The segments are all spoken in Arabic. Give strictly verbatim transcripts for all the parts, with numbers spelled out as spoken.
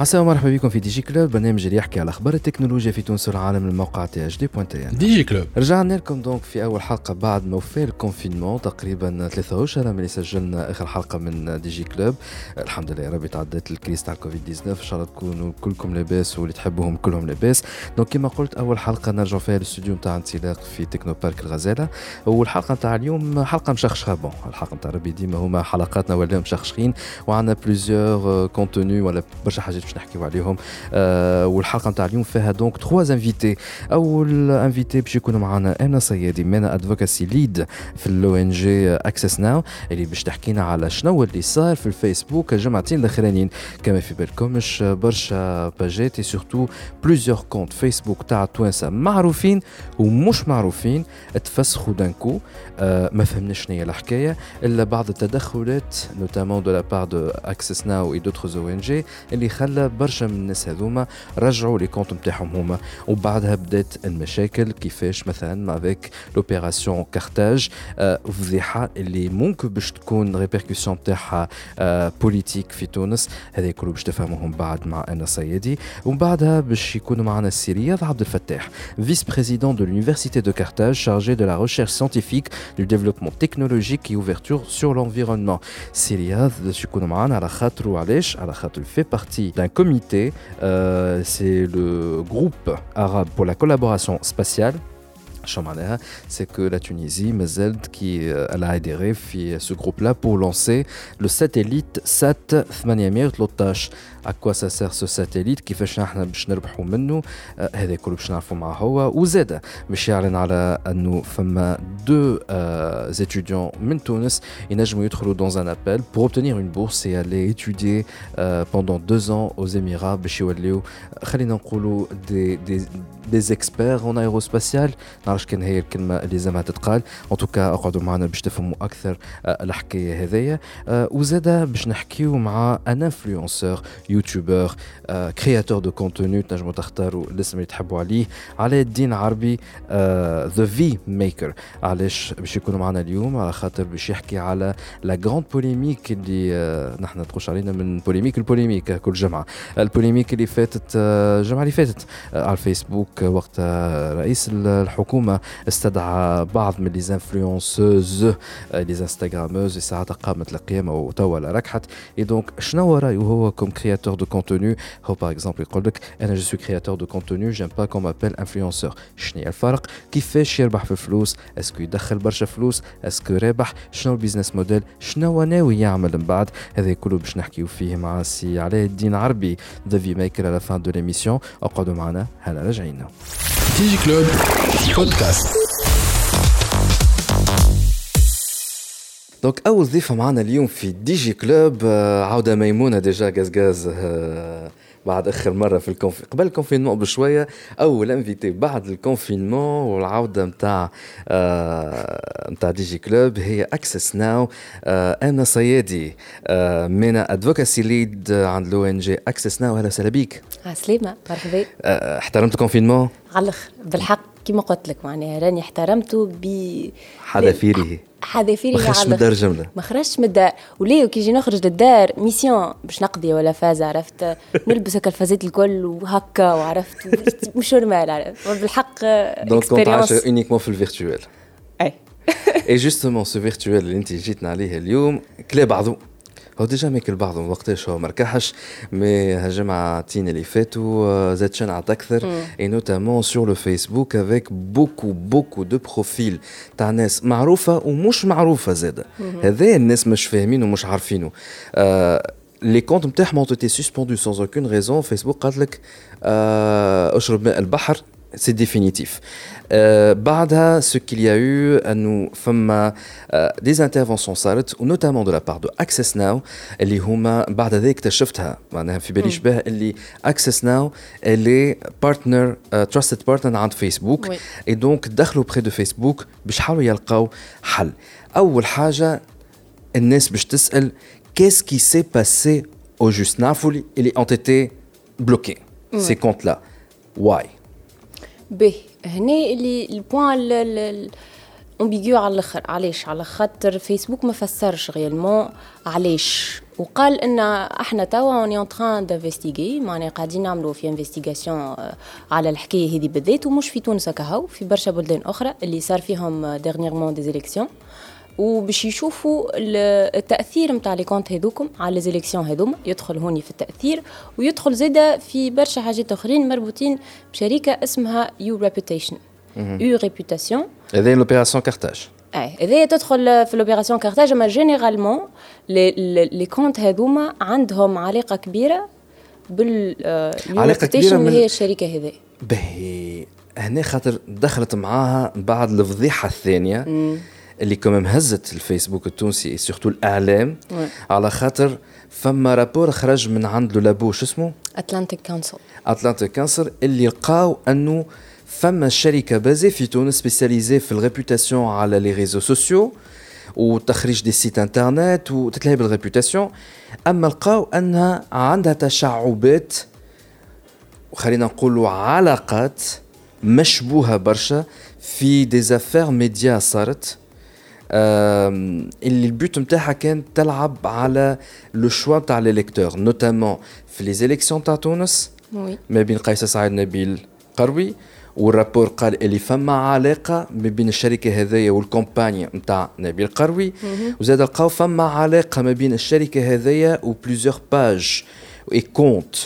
عسى ومرحبا بكم في ديجي كلوب, برنامج اللي يحكي على اخبار التكنولوجيا في تونس والعالم من موقع تي اش دي بوان تي ان. ديجي كلوب رجعنا لكم دونك في اول حلقه بعد ما وفى الكونفينمون تقريبا ثلاثة اشهر من اللي سجلنا اخر حلقه من ديجي كلوب. الحمد لله يا ربي تعدت الكريس تاع كوفيد تسعة عشر, ان شاء الله تكونوا كلكم لاباس واللي تحبوهم كلهم لاباس. دونك كما قلت اول حلقه نرجعوا فيها للاستوديو نتاع انطلاق في تكنو بارك الغزاله, والحلقه نتاع اليوم حلقه مشخشخه. بون الحلقه نتاع ربي ديما هما حلقاتنا ولاو مشخشخين وعندنا بليزيور كونتونيو ولا برشا حاجات باش نحكيو عليهم. أه والحلقه نتاع اليوم فيها دونك ثلاثة انفيتي. اول انفيتي باش يكونوا معنا انا صيادي من ادفوكاسي ليد في اللو ان جي اكسس ناو, اللي باش تحكينا على شنو اللي صار في الفيسبوك جمعتين الاخرانيين. كما في بالكم برشا باجات وسورتو بليزيور كونت فيسبوك تاع توانسه معروفين ومش معروفين تفسخوا دانكو. أه ما فهمناش شنو هي الحكايه الا بعض التدخلات نوتامون دو لا بار دو اكسس ناو اي دوترز او ان جي اللي خلى برشا من الناس هذوما رجعوا لي كونت نتاعهم هما, وبعدها بدات المشاكل كيفاش مثلا مع ذاك لوبيراسيون كارتاج فضيحه اللي ممكن باش تكون ريبيركسيون نتاعها بوليتيك في تونس. هذا كله باش تفهموهم بعد مع انا صيادي. ومن بعدها باش يكونوا معنا السي رياض عبد الفتاح, فيس بريزيدون دو لونيفرسيتي دو كارتاج, شارجي دو لا ريشيرش سيانتيفيك دو ديفلوبمون تكنولوجيك اي اوفرتور سور لونفيرونمون. السي رياض باش يكونوا معنا على خاطر وعلاش على خاطر في d'un comité, euh, c'est le groupe arabe pour la collaboration spatiale. C'est que la Tunisie, Mazeld, qui elle a adhéré à ce groupe-là pour lancer le satellite Sat Thmani Amir Tlatash. À quoi ça sert ce satellite? Qui fait que nous allons nous faire tout ça? C'est tout ce que nous allons faire avec lui. Et Z, nous allons faire deux étudiants de Tunis et nous allons entrer dans un appel pour obtenir une bourse et aller étudier euh, pendant deux ans aux Émirats. Nous allons des, des, des experts en aérospatiale. نعرفش كان هي الكلمة اللي زي ما تتقال. En tout cas أقعدوا معنا باش تفهموا أكثر الحكاية هذية. وزادة باش نحكيو مع أن influenceur, يوتيوبر, créateur de contenu, تنجموا تختاروا الاسم اللي تحبوا عليه, على الدين عربي The V-Maker. علاش باش يكونوا معنا اليوم؟ على خاطر باش يحكي على la grande polémique اللي نحن نتقوش علينا من polémique البوليميك كل جمعة. البوليميك اللي فاتت الجمعة اللي فاتت على الفيسبوك وقت رئيس الحكومة استدعى بعض من لي انفلونسوز لي انستغراموز ساعه قامت القيامه وتوا ركحت. اي دونك شنو رايه هو كوم كرياتور دو كونتوني؟ هو باغ اكزومبل يقول لك انا جو سو كرياتور دو كونتوني, جيم با كوم ابل انفلونسور. شنو الفرق؟ كيفاش يربح في الفلوس؟ اسكو يدخل برشا فلوس؟ اسكو رابح؟ شنو البيزنس موديل؟ شنو ناوي يعمل من بعد؟ هذا كله باش نحكيو فيه مع سي علاء الدين عربي ذا في ميكر على فان دو ليميسيون. اقعدوا معنا هلا راجعين. تيجي كلوب بودكاست. دونك اول ضيفه معنا اليوم في ديجي كلوب عوده ميمونه ديجا غازغاز بعد اخر مره في الكونف قبل الكونفينمون بشويه. اول انفيتي بعد الكونفينمون والعوده نتاع نتاع ديجي كلوب هي اكسس ناو. انا صيادي من ادفوكاسي ليد عند لو ان جي اكسس ناو. اهلا وسهلا بك. عسلامه مرحبا. احترمت الكونفينمون علخ بالحق كما قلت لك, معناها راني احترمته ب حذافيره حذافيره على مش مدار جمله ما خرجش من الدار. وليه كي نجي نخرج للدار ميسيون باش نقضي ولا فازه, عرفت نلبس هكا الفازات الكل وهكا, وعرفت مش نورمال بالحق. دونك كنت عايشه اونيكمون في الفيرتوال. اي اي جوستومون سو فيرتوال اللي انت جيتنا عليه اليوم كلا بعضو هو ديجا ماكل بعضهم وقتاش هو مركحش مي هالجمعتين اللي فاتوا زاد شنعت اكثر اي نوتامون سور لو فيسبوك افيك بوكو بوكو دو بروفيل تاع ناس معروفه ومش معروفه زاده. هذا الناس مش فاهمين ومش عارفينه. آه لي كونت نتاعهم ont été suspendus sans aucune raison. فيسبوك قالت لك آه اشرب ماء البحر سي ديفينيتيف. Euh, بعدها ce qu'il y a eu انه فما euh, des interventions صارت notamment de la part de Access Now اللي هما بعد ذلك اكتشفتها. معناها في بالي شبه اللي Access Now اللي بارتنر تراستد بارتنر عند فيسبوك اي دونك دخلوا بري دو فيسبوك باش يحاولوا يلقاو حل. اول حاجه الناس باش تسال كيس كي سي باسي au juste Nafoli, ils ont été bloqués, ouais. ces comptes-là. Why? B. هنا le point ambiguë على الآخر علاش على خاطر فيسبوك ما فسرش réellement علاش وقال ان احنا توا اون تران دافستيغي معناها قاعدين نعملوا في انفستيغاسيون على الحكايه هذه بالذات ومش في تونس كهو في برشا بلدان اخرى اللي صار فيهم ديرنييرمون دي إليكسيون وباش يشوفوا التاثير نتاع لي كونت هذوكم على ليزيليكسيون هذوما يدخل هوني في التاثير ويدخل زاده في برشا حاجات اخرين مربوطين بشركه اسمها يور ريبيوتيشن يور ريبيوتاسيون هذه لوبيراسيون كارتاج اي هذه تدخل في لوبيراسيون كارتاج ما جينيرالمون لي كونت هذوما عندهم علاقه كبيره بال علاقه كبيره من هي الشركه هذه باهي هنا خاطر دخلت معاها بعض الفضيحه الثانيه اللي كمان هزت الفيسبوك التونسي سورتو الاعلام على خاطر فما رابور خرج من عند لابوش اسمه Atlantic Council Atlantic Council اللي لقاو انه فما شركه بازي في تونس سبيساليزي في الريبوتاسيون على لي ريزو سوسيو وتخريج دي سيت انترنت وتتلعب الريبوتاسيون اما لقاو انها عندها تشعبات وخلينا نقولوا علاقات مشبوهه برشا في دي زافير ميديا صارت اللي البيت متاعها كان تلعب على لو شوا تاع ليليكتور نوتامون في لي زيليكسيون تاع تونس ما بين قيس سعيد نبيل قروي والرابور قال اللي فما علاقه ما بين الشركه هذيا والكومباني نتاع نبيل قروي وزاد لقاو فما علاقه ما بين الشركه هذيا و بليزيور باج اي كونت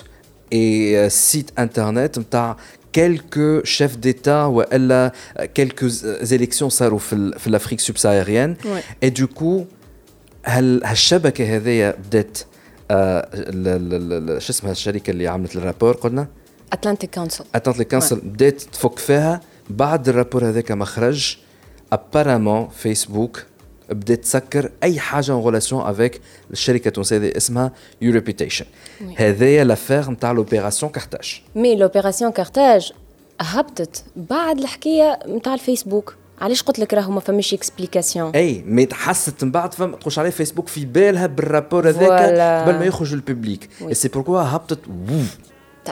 اي سيت انترنت نتاع quelques chefs d'État ou elle quelques élections صاروا في في l'Afrique subsaharienne et du coup هل هالشبكه هذه بدات شو اسمها الشركه اللي عملت الرابور قلنا Atlantic Council Atlantic Council بدات تفك فيها بعد الرابور هذاك ما خرج apparemment Facebook بدات تسكر اي حاجه en relation avec الشركه التونسيه اسمها Your Reputation هذه لافير نتاع لوبيراسيون كارتاج مي لوبيراسيون كارتاج هبطت بعد الحكايه نتاع الفيسبوك علاش قلت لك راهو ما فماش اكسبليكاسيون اي مي تحست من بعد فما قش عليه فيسبوك في بالها بالرابور هذاك قبل ما يخرج للببليك اي سي بوركوا هبطت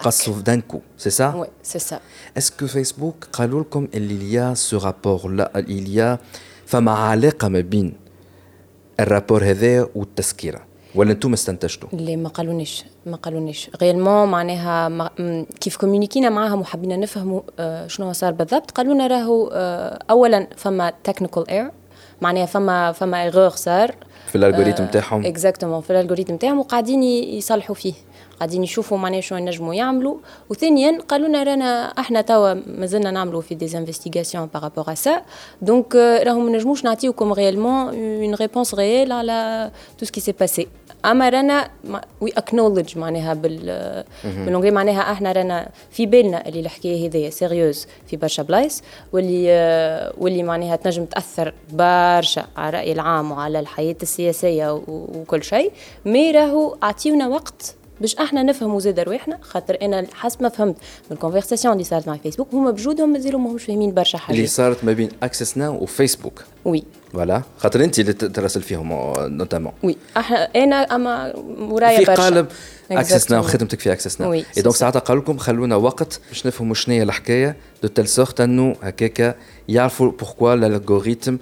قصف دانكو سي سا وي سي سا اسكو فيسبوك قالوا لكم اللي يا سو رابور لا اللي فما علاقة ما بين الرابور هذا والتسكيرة ولا أنتم استنتجتوا؟ لا ما قالونيش ما قالونيش غير ما معناها ما كيف كوميونيكينا معها محبين نفهموا شنو صار بالضبط قالونا راهو أولا فما تكنيكال اير معناها فما فما ايغور صار في الالغوريتم تاعهم اكزاكتومون في الالغوريتم تاعهم وقاعدين يصلحوا فيه قاعدين يشوفوا معناها شنو ينجموا يعملوا وثانيا قالونا رانا احنا توا مازلنا نعملوا في دي انفستيغاسيون بارابور ا سا دونك راهم نجموش نعطيوكم غيالمون اون ريبونس غيال على تو سكي سي باسي اما رانا وي اكنولج معناها بال باللونغي معناها احنا رانا في بالنا اللي الحكايه هذه سيريوز في برشا بلايص واللي واللي معناها تنجم تاثر برشا على الراي العام وعلى الحياه السياسيه وكل شيء مي راهو اعطيونا وقت باش احنا نفهموا زاد رواحنا خاطر انا حسب ما فهمت من الكونفرساسيون اللي صارت مع فيسبوك هما بجودهم مازالوا ماهمش فاهمين برشا حاجات اللي صارت ما بين اكسس ناو وفيسبوك وي فوالا خاطر انت اللي تراسل فيهم نوتامون وي انا اما ورايا برشا في قالب اكسس ناو خدمتك في اكسس ناو اي دونك ساعتها قالوا لكم خلونا وقت باش نفهموا شنو هي الحكايه دو تيل سورت انه هكاكا يعرفوا بوركوا الالغوريثم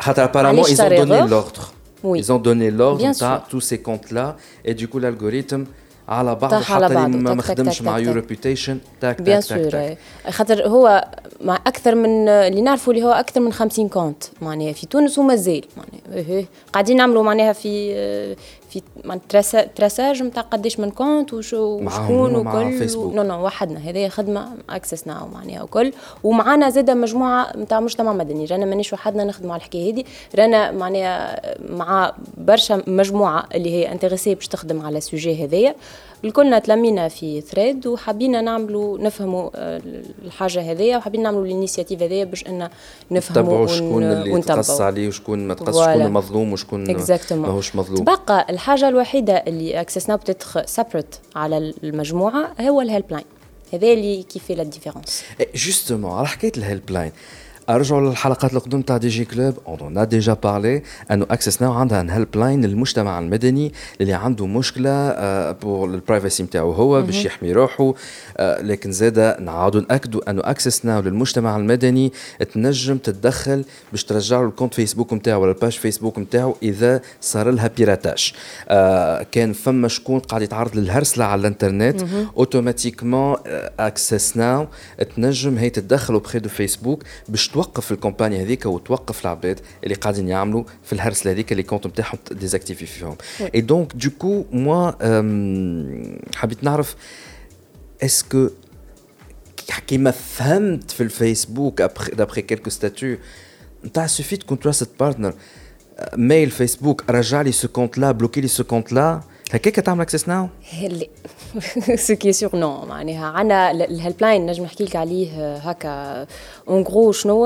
خاطر ابارامون ايزون دوني لوردر Oui. Ils ont donné l'ordre à tous ces comptes-là et du coup l'algorithme à la barre حتى ما مخدمش مع Your Reputation تاك تاك تاك خاطر هو مع اكثر من اللي نعرفوا اللي هو اكثر من خمسين كونت معناها في تونس ومازال معناها قاعدين نعملوا معناها في في معناها تراساج نتاع قداش من كونت وشكون وكل نو نو وحدنا هذه خدمه اكسس ناو معناها وكل ومعانا زاده مجموعه نتاع مجتمع مدني رانا مانيش وحدنا نخدموا على الحكايه هذه رانا معناها مع برشا مجموعه اللي هي انتريسي باش تخدم على السوجي هذايا الكلنا تلمينا في ثريد وحابين نعملوا نفهموا الحاجه هذيا وحابين نعملوا الانيشيتيف هذيا باش ان نفهموا شكون اللي تقص عليه وشكون ما تقصش شكون المظلوم وشكون ماهوش مظلوم بقى الحاجه الوحيده اللي اكسسنا بتتخ سيبريت على المجموعه هو الهيلب لاين هذا اللي كيفي لا ديفيرونس جوستومون على حكايه الهيلب لاين ارجعوا للحلقات القديمه تاع دي جي كلوب اون ديجا بارلي انه اكسس ناو عندها ان هيلب لاين للمجتمع المدني اللي عنده مشكله بور البرايفسي نتاعو هو باش يحمي روحه. لكن زاده نعاودوا ناكدوا انه اكسس ناو للمجتمع المدني تنجم تتدخل باش ترجع له الكونت فيسبوك نتاعو ولا الباج فيسبوك نتاعو اذا صار لها بيراتاج. كان فما شكون قاعد يتعرض للهرسله على الانترنت اوتوماتيكمون اكسس ناو تنجم هي تتدخل وبخيد فيسبوك باش توقف الكومباني هذيك وتوقف العباد اللي قاعدين يعملوا في الهرسله هذيك اللي كونت نتاعهم ديزاكتيفي فيهم. اي دونك دوكو موا حبيت نعرف اسكو كيما فهمت في الفيسبوك دابخي كيلكو ستاتو نتاع سوفيت كونتراست بارتنر ميل فيسبوك رجع لي سو كونت لا بلوكي لي سو كونت لا هكاك تعمل اكسس ناو هلي سو كي سيغ نو معناها عندنا الهيلب لاين نجم نحكي لك عليه هكا اون غرو شنو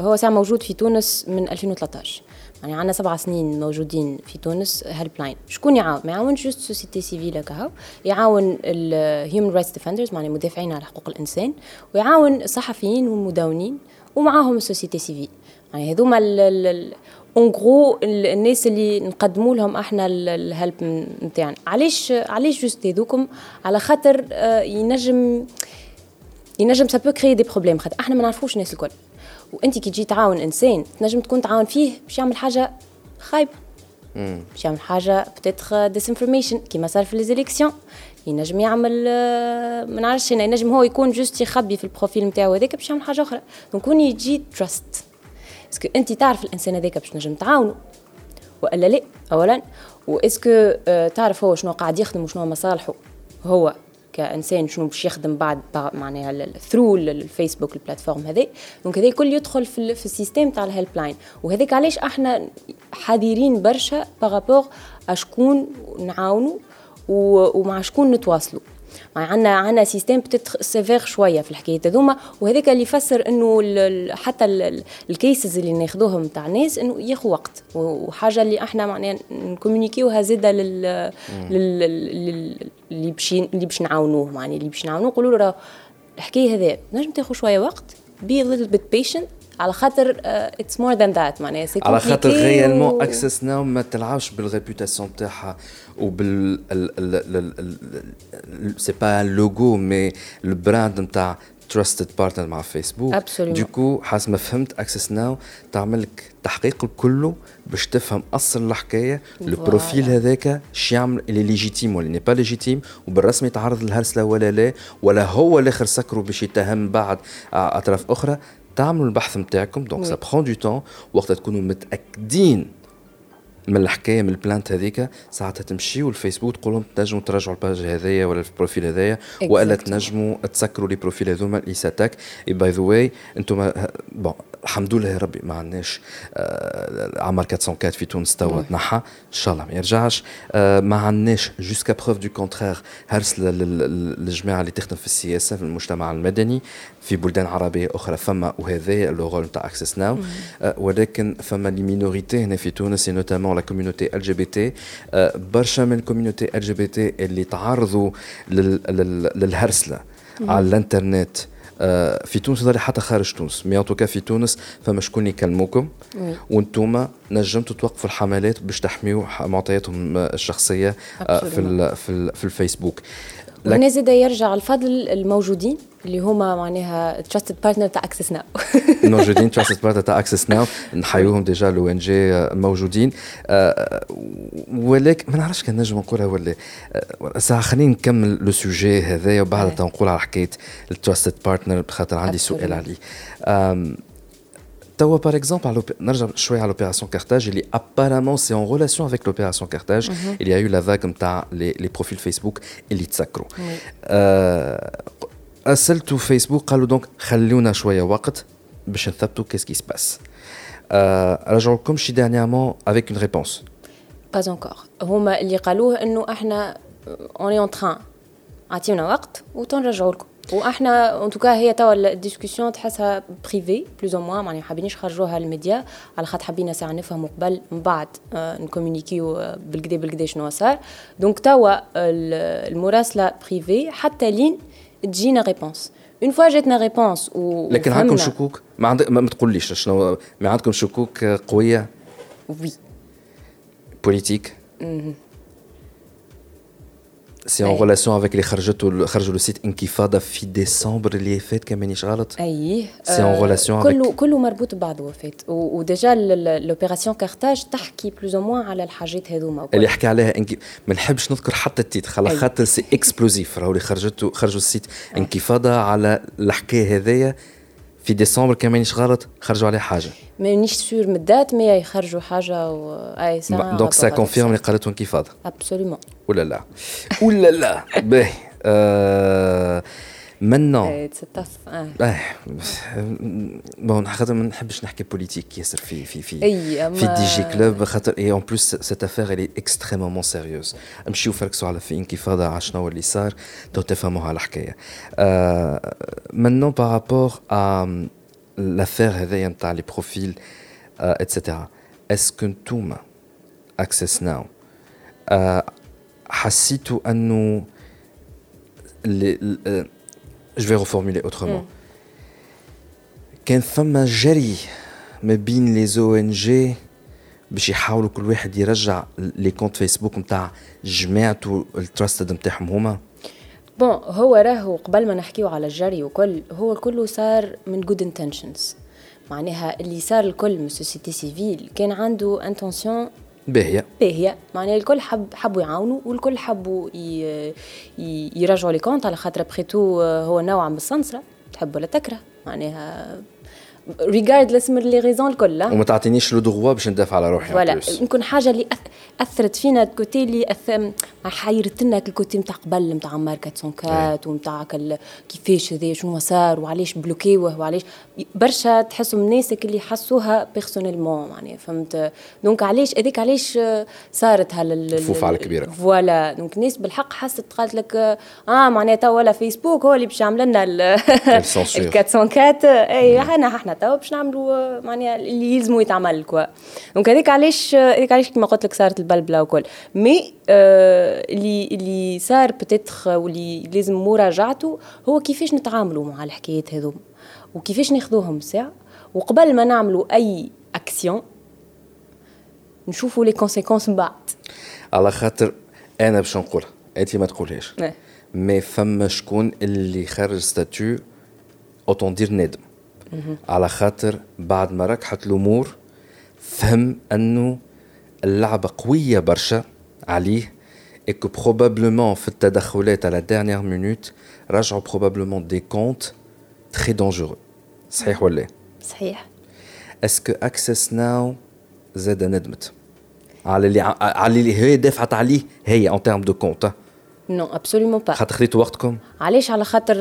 هو ساعه موجود في تونس من ألفين وثلاثطاش يعني عندنا سبع سنين موجودين في تونس هيلب لاين. شكون يعاون؟ ما يعاونش جوست سوسيتي سيفيل كهو، يعاون الهيومن رايتس ديفندرز معناها مدافعين على حقوق الانسان، ويعاون الصحفيين والمدونين ومعاهم السوسيتي سيفيل. يعني هذوما اون غرو الناس اللي نقدموا لهم احنا الهلب نتاعنا. علاش علاش جوست هذوكم؟ على خاطر ينجم ينجم سا بو كري دي بروبليم، خاطر احنا ما نعرفوش الناس الكل، وانت كي تجي تعاون انسان تنجم تكون تعاون فيه باش يعمل حاجه خايبه، باش يعمل حاجه بتاتر ديسانفورميشن كيما صار في ليزيليكسيون. ينجم يعمل ما نعرفش، ينجم هو يكون جوست يخبي في البروفيل نتاعو هذاك باش يعمل حاجه اخرى. دونك كون يجي تراست اسكو انت تعرف الانسان هذاك باش نجم تعاونه والا لا اولا، واسكو تعرف هو شنو قاعد يخدم وشنو مصالحه هو كانسان، شنو باش يخدم بعد معناها ثرو الفيسبوك البلاتفورم هذه. دونك هذا كل يدخل في في السيستم تاع الهيلب لاين، وهذاك علاش احنا حذرين برشا بارابور اشكون نعاونوا ومع شكون نتواصلوا. عنا عنا سيستم بتت سيفير شويه في الحكايه هذوما، وهذاك اللي يفسر انه حتى الكيسز اللي ناخذوهم تاع ناس انه ياخذ وقت، وحاجه اللي احنا معناها نكومونيكيوها زاده لل اللي باش اللي باش نعاونوه، معناها اللي باش نعاونوه نقولوا له الحكايه هذه نجم تاخذ شويه وقت، بي ليتل بيت بيشنت، على خاطر اتس مور ذان ذات معناها سي على خاطر غيالمون اكسس ناو ما تلعبش بالريبوتاسيون تاعها وبال سي با لوغو مي لو براند نتاع تراستد بارتنر مع فيسبوك. دوكو حسب ما فهمت اكسس ناو تعمل لك تحقيق كله باش تفهم اصل الحكايه، البروفيل هذاك شي يعمل اللي ليجيتيم ولا ني با ليجيتيم، وبالرسمي يتعرض للهرسله ولا لا، ولا هو الاخر سكروا باش يتهم بعد اطراف اخرى. تعملوا البحث نتاعكم دونك سا برون دو طون، وقت تكونوا متاكدين من الحكايه من البلانت هذيك ساعتها تمشيوا للفيسبوك تقول لهم تنجموا ترجعوا الباج هذايا ولا البروفيل هذايا exactly. والا تنجموا تسكروا لي بروفيل هذوما اللي ساتاك. اي باي ذا واي انتم بون الحمد لله ربي ما عندناش آه عمر أربعمية وأربعة في تونس توا تنحى ان شاء الله ما يرجعش. آه ما عندناش جوسكا بروف دو كونترير هرسله للجماعه اللي تخدم في السياسه في المجتمع المدني في بلدان عربيه اخرى فما، وهذا لو رول تاع اكسس ناو. آه ولكن فما لي مينوريتي هنا في تونس نوتامون لا كوميونيتي ال جي بي تي، برشا من الكوميونيتي ال جي بي تي اللي تعرضوا للهرسله على الانترنت في تونس ولا حتى خارج تونس. مي ان توكا في تونس فما شكون يكلموكم وانتم نجمتوا توقفوا الحملات باش تحميوا معطياتهم الشخصيه في في الفيسبوك. ونزيد يرجع الفضل الموجودين اللي هما معناها تراستد بارتنر تاع اكسس ناو موجودين، تراستد بارتنر تاع اكسس ناو نحيوهم ديجا لو ان جي موجودين. ولكن ما نعرفش كان نجم نقولها ولا ساعه. خلينا نكمل لو سوجي هذايا وبعدها نقول على حكايه التراستد بارتنر بخاطر عندي سؤال عليه. توا باغ اكزومبل نرجع شويه على لوبيراسيون كارتاج اللي ابارامون سي اون ريلاسيون افيك لوبيراسيون كارتاج اللي هي لا فاك نتاع لي بروفيل فيسبوك اللي تسكروا. أسألتوا فيسبوك قالوا دونك خلونا شوية وقت باش نثبتوا كيس كي سباس. أه رجعوا لكم شي دانيامون افيك اون ريبونس با انكور، هما اللي قالوه انه احنا اوني اون تران عطيونا وقت وتنرجعوا لكم. واحنا ان توكا هي توا الديسكسيون تحسها بريفي بلوز او موان، معناها حابين نخرجوها للميديا على خاطر حابين ساعه نفهموا قبل من بعد نكومونيكيو بالكدا بالكدا شنو صار. دونك توا المراسله بريفي حتى لين تجينا ريبونس اون فوا جاتنا ريبونس. لكن عندكم شكوك؟ ما عندك ما تقوليش شنو؟ ما عندكم شكوك قويه؟ وي بوليتيك سي ان ريلاسيون افيك اللي خرجتوا خرجوا لو سيت انكيفادا في ديسمبر اللي فات كمانيش غلط. اييه سي ان ريلاسيون كله كله مربوط ببعضه فات. وديجا لوبيراسيون كارتاج تحكي بلوز او موان على الحاجات هذوما اللي حكى عليها انكي. ما نحبش نذكر حتى التيت خلا خاطر سي اكسبلوزيف. راهو اللي خرجتوا خرجوا السيت انكيفادا على الحكايه هذيا في ديسمبر كمانيش غلط خرجوا عليه حاجه مانيش سور من الدات مي يخرجوا حاجه و... اي سنه دونك سا كونفيرم اللي قالته انكفاضه ابسولومون ولا لا ولا لا باهي منو تستف اه بون خاطر ما نحبش نحكي بوليتيك ياسر في في في في دي جي كلوب خاطر اي اون بلوس سيت افير اللي اكستريمومون سيريوز. نمشيو فركسوا على في انكفاضه عشنا واللي صار تو تفهموا على الحكايه منو بارابور ا l'affaire هذايا نتاع لي بروفيل ايتترا. اسكو نتوما اكسس ناو حسيتوا انه جو في ريفورمولي اوترومون كان ثم جري ما بين لي زو ان جي باش يحاولوا كل واحد يرجع لي كونت فيسبوك نتاع جماعته التراستد نتاعهم هما. بون هو راهو قبل ما نحكيو على الجري وكل هو كله صار من good intentions. معناها اللي صار الكل من سوسيتي سيفيل كان عنده انتونسيون باهيه باهيه. معناها الكل حب حبوا يعاونوا والكل حبوا يراجعوا لي كونت على خاطر بريتو هو نوعا من السنسره تحب ولا تكره. معناها ريغاردلس من لي ريزون الكل. وما تعطينيش لو دوغوا باش ندافع على روحي. ولا يمكن حاجه اللي اثرت فينا الكوتي اللي اثم حيرتنا الكوتي نتاع قبل نتاع ماركه أربعمية وأربعة ونتاع كيفاش هذا شنو صار وعلاش بلوكيوه وعلاش برشا تحسوا مناسك اللي حسوها بيرسونيلمون. معناها فهمت دونك علاش هذيك علاش صارت هالفوفه على الكبيره. فوالا دونك الناس بالحق حست قالت لك اه معناها تو ولا فيسبوك هو اللي باش يعمل لنا أربعمية وأربعة. اي احنا احنا تو باش نعملوا معناها اللي يلزموا يتعمل كوا. دونك هذيك علاش هذيك علاش كما قلت لك صارت البلبله وكل مي اللي اللي صار بتتخ واللي لازم مراجعته هو كيفاش نتعاملوا مع الحكايات هذوم وكيفاش ناخذوهم ساعه وقبل ما نعملوا اي اكسيون نشوفوا لي كونسيكونس من بعد. على خاطر انا باش نقولها انت ما تقولهاش مي فما شكون اللي خرج ستاتيو اوتون دير ندم على خاطر بعد ما ركحت الامور فهم انه اللعبه قويه برشا عليه اكو بروبابلومون في التدخلات على دانيير مينوت رجعوا بروبابلومون دي كونت تري دانجورو. صحيح ولا صحيح؟ اسكو اكسس ناو زاد ندمت على اللي ع... على اللي هي دفعت عليه هي اون تيرم دو كونت؟ نو ابسولومون با. خاطر خديتوا وقتكم علاش؟ على خاطر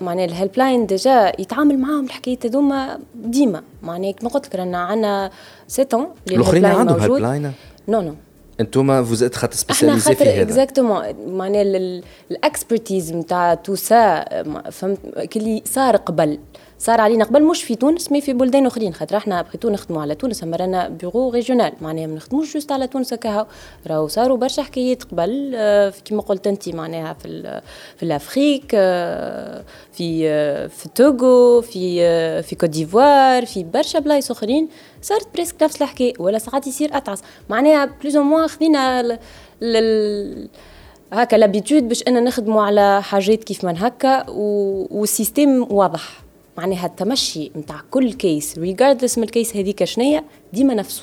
معناها الهيلب لاين ديجا يتعامل معاهم الحكايه هذوما ديما. معناها كما قلت لك رانا عندنا سيتون الهيلب لاين موجود. نو نو انتوما فوز ات خاطر سبيسياليزي في هذا اكزاكتومون. معناها الاكسبرتيز نتاع تو سا فهمت كلي صار قبل صار علينا قبل مش في تونس مي في بلدان اخرين خاطر احنا بريتو نخدموا على تونس اما رانا بيرو ريجيونال. معناها ما نخدموش جوست على تونس كهو راهو صاروا برشا حكايات قبل كيما قلت انت. معناها في في الافريك في في توغو في في كوت ديفوار في برشا بلايص اخرين صارت بريسك نفس الحكايه ولا ساعات يصير اتعس. معناها بلوز او موان خدينا لل هكا لابيتود باش انا نخدموا على حاجات كيف ما هكا والسيستم واضح. معناها التمشي متاع كل كيس ريغاردلس من الكيس هذيك شنية ديما نفسه.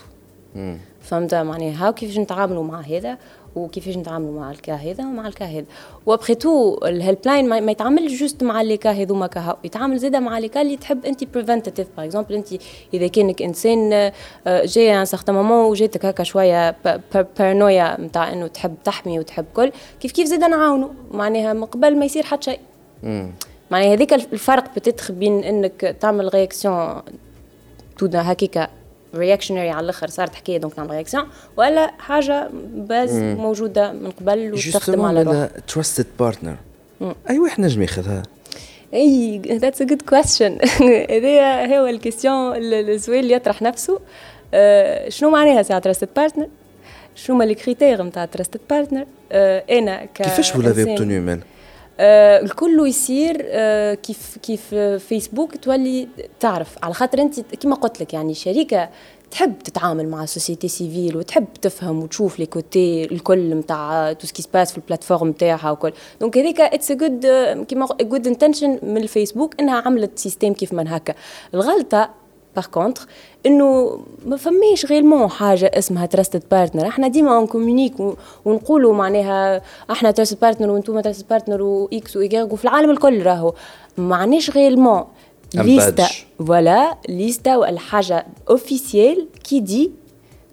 فهمت معناها هاو كيفاش نتعاملوا مع هذا وكيفاش نتعاملوا مع الكا هذا ومع الكا هذا. وابخي تو الهيلب لاين ما يتعاملش جوست مع اللي كا هذوما كا يتعامل زاده مع اللي كا اللي تحب انت بريفنتيف. باغ اكزومبل انت اذا كانك انسان جاي ان سارتان مومون وجاتك هكا شويه بارانويا متاع انه تحب تحمي وتحب كل كيف كيف زاده نعاونوا. معناها من قبل ما يصير حتى شيء. معناها هذيك الفرق بتتخ بين انك تعمل رياكسيون تودا هكيكا رياكشنري على الاخر صارت حكايه دونك نعمل رياكسيون ولا حاجه باز موجوده من قبل وتخدم على روح تراستد بارتنر. اي واحد نجم ياخذها؟ اي ذاتس ا جود كويستشن. هذا هو الكويستيون الزوين اللي يطرح نفسه. أه شنو معناها ساعه تراستد بارتنر؟ شنو هما لي كريتير نتاع تراستد بارتنر؟ انا كيفاش ولا بيبتوني من آه الكل يصير آه كيف كيف فيسبوك تولي تعرف على خاطر انت كما قلت لك يعني شركه تحب تتعامل مع السوسيتي سيفيل وتحب تفهم وتشوف لي كوتي الكل نتاع تو سكي سباس في البلاتفورم تاعها وكل دونك هذيك اتس جود كيما جود انتنشن من الفيسبوك انها عملت سيستم كيف من هكا. الغلطه باغ كونتر انه ما فماش غيرمون حاجه اسمها تراستد بارتنر. احنا ديما نكومونيك ونقولوا معناها احنا تراستد بارتنر وانتم تراستد بارتنر واكس وايغ وفي العالم الكل راهو معناش غيرمون ليستا فوالا ليستا والحاجه اوفيسيال كي دي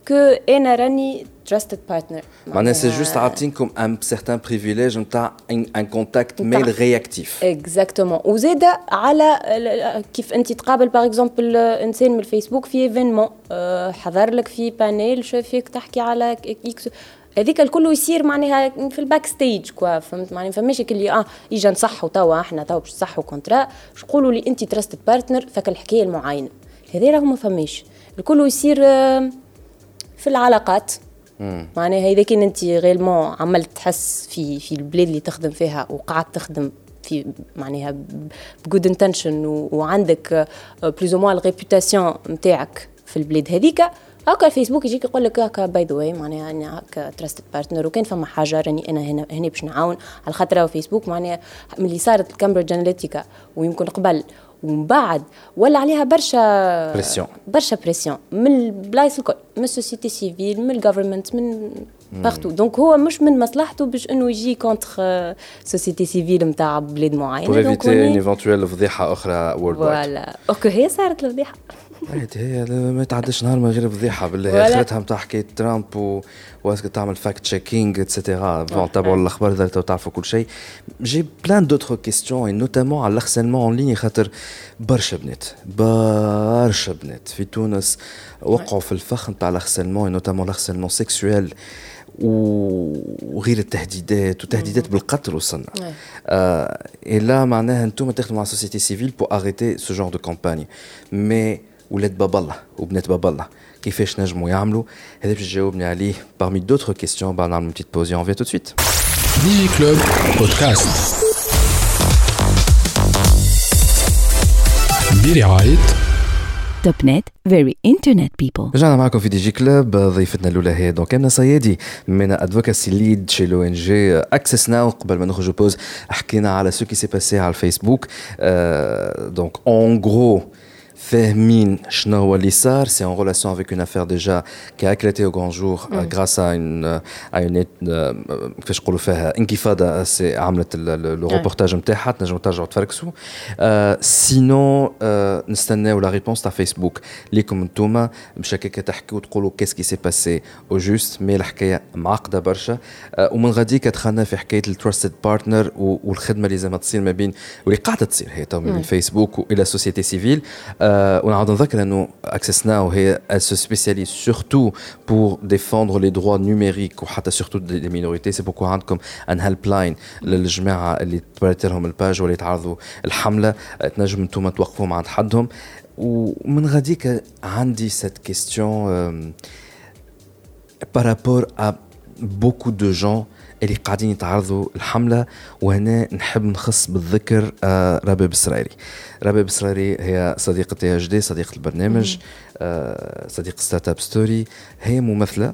كو انا راني تراستد بارتنر معناها سي جوست عاطينكم ان سيرتان بريفيليج نتاع ان كونتاكت ميل رياكتيف اكزاكتومون وزاده على كيف انت تقابل باغ اكزومبل انسان من الفيسبوك في ايفينمون حضر لك في بانيل شافك تحكي على اكس هذيك الكل يصير معناها في الباك ستيج كوا فهمت معناها فماش اللي اه اجا نصح وتوا احنا توا باش نصحوا كونترا باش نقولوا لي انت تراستد بارتنر فك الحكايه المعينه هذه راهو ما فماش. الكل يصير في العلاقات معناها اذا كان انت غيرمون عملت تحس في في البلاد اللي تخدم فيها وقعدت تخدم في معناها بجود انتنشن وعندك بلوز او موان الريبوتاسيون نتاعك في البلاد هذيك هاكا فيسبوك يجيك يقول لك هاكا باي ذا واي معناها انا هاكا تراستد بارتنر وكان فما حاجه راني انا هنا هنا باش نعاون على خاطر فيسبوك معناها ملي صارت الكامبريدج اناليتيكا ويمكن قبل ومن بعد ولا عليها برشا بريسيون برشا بريسيون من البلايص الكل من السوسيتي سيفيل من الجوفرمنت من بارتو دونك هو مش من مصلحته باش انه يجي كونتر سوسيتي سيفيل نتاع بلاد معينه دونك اون ايفونتويل فضيحه اخرى وورلد وايد فوالا اوكي هي صارت الفضيحه هي ما تعدش نهار من غير فضيحه بالله اخرتها نتاع حكايه ترامب و واسكو تعمل فاكت تشيكينغ اتسيتيرا فون تابعوا الاخبار دارتو تعرفوا كل شيء. جي بلان دوتر كيستيون نوتامون على الخسلمون اون لين خاطر برشا بنات برشا بنات في تونس وقعوا في الفخ نتاع الخسلمون نوتامون الخسلمون سيكسويل وغير التهديدات وتهديدات بالقتل وصلنا آه الا معناها انتم تخدموا مع سوسيتي سيفيل بو اريتي سو جور دو كامباني مي ولاد باب الله وبنات باب الله كيفاش نجموا يعملوا هذا باش جاوبني عليه parmi d'autres questions. bah نعمل petite pause et on revient tout de suite. Digi Club podcast برعاية توب نت very internet people. رجعنا معكم في ديجي كلوب. ضيفتنا الاولى هي دونك امنه صيادي من ادفوكاسي ليد شي لو ان جي اكسس ناو. قبل ما نخرجوا بوز حكينا على سو كي سي باسي على الفيسبوك أه دونك اون غرو فاهمين شنو هو اللي صار. سي ان ريلاسيون افيك اون افير ديجا كي اكلاتي او غون جور غراس ا اون اون كيفاش نقولوا فيها انكفاضه سي عملت لو ريبورتاج نتاعها تنجموا ترجعوا تفركسوا سينو نستناو لا ريبونس تاع فيسبوك ليكم نتوما باش هكاك تحكيوا تقولوا كيس كي سي باسي او جوست مي الحكايه معقده برشا ومن غاديك دخلنا في حكايه التراستد بارتنر والخدمه اللي زعما تصير ما بين واللي قاعده تصير هي تو من فيسبوك والى سوسيتي سيفيل. ونعاود نذكر أنه Access Now هي se spécialise surtout pour défendre les droits numériques وحتى surtout des minorités. C'est pourquoi عندكم un helpline للجماعة اللي تبارت لهم الباج واللي تعرضوا الحملة تنجم انتم توقفوهم عند حدهم. ومن غاديك عندي cette question par rapport à beaucoup de gens اللي قاعدين يتعرضوا الحملة. وهنا نحب نخص بالذكر آه رباب سراري. رباب سراري هي صديقة تي اش دي صديقة البرنامج آه صديقة ستارت اب ستوري. هي ممثلة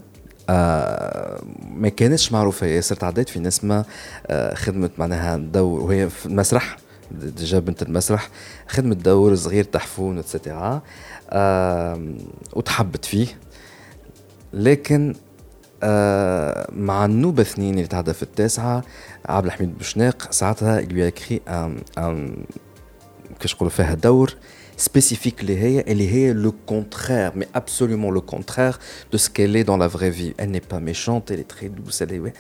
آه ما كانتش معروفة هي صرت عديت في ناس ما آه خدمت معناها دور وهي في المسرح ديجا بنت المسرح خدمت دور صغير تحفون وتساتيرا آه وتحبت فيه لكن آه مع النوبة اثنين اللي تعدى في التاسعة عبد الحميد بوشناق ساعتها اللي يكري كيش قولوا فيها دور spécifique اللي هي اللي هي le contraire mais absolument le contraire de ce qu'elle est dans la vraie vie. Elle n'est pas méchante, elle est très douce, elle est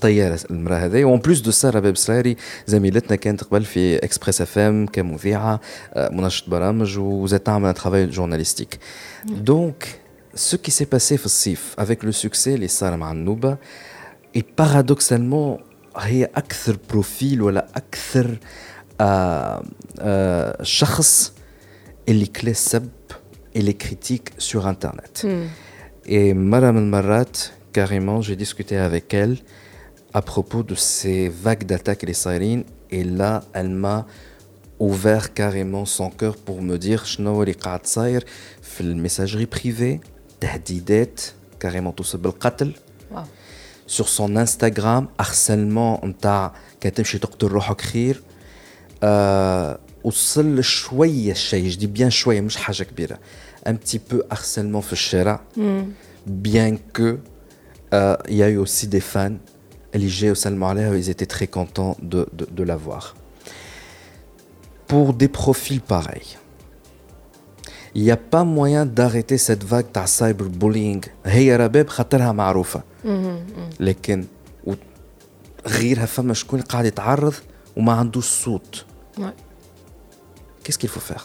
طيارة المرأة هذي. وان بلوس دو سا رباب سراري زميلتنا كانت قبل في اكسبريس اف ام كمذيعة آه منشط برامج وزاد تعمل travail journalistique. Donc ce qui s'est passé في الصيف avec le succès اللي صار مع النوبة et paradoxalement هي أكثر بروفيل ولا أكثر آآ آآ شخص اللي كلاه سب اللي كريتيك sur internet. Et مرة من المرات carrément j'ai discuté avec elle à propos de ces vagues d'attaques اللي صايرين Et là, elle m'a ouvert carrément son cœur pour me dire شنو اللي قاعد صاير في الميساجري بريفي, تهديدات carrément توصل بالقتل. واو. Sur son Instagram, harcèlement نتاع كان تمشي تقتل روحك خير. أه وصل شويه الشيء, je dis bien شويه مش حاجه كبيره, un petit peu harcèlement في الشارع. mm. Bien que il euh, y a eu aussi des fans اللي سلموا عليها, ils étaient très contents de de de la voir. Pour des profils pareils, il n'y a pas moyen d'arrêter cette vague de cyberbullying. هي رباب خطرها معروفه, لكن غيرها فما شكون قاعد يتعرض وما عندوش صوت. Qu'est-ce qu'il faut faire?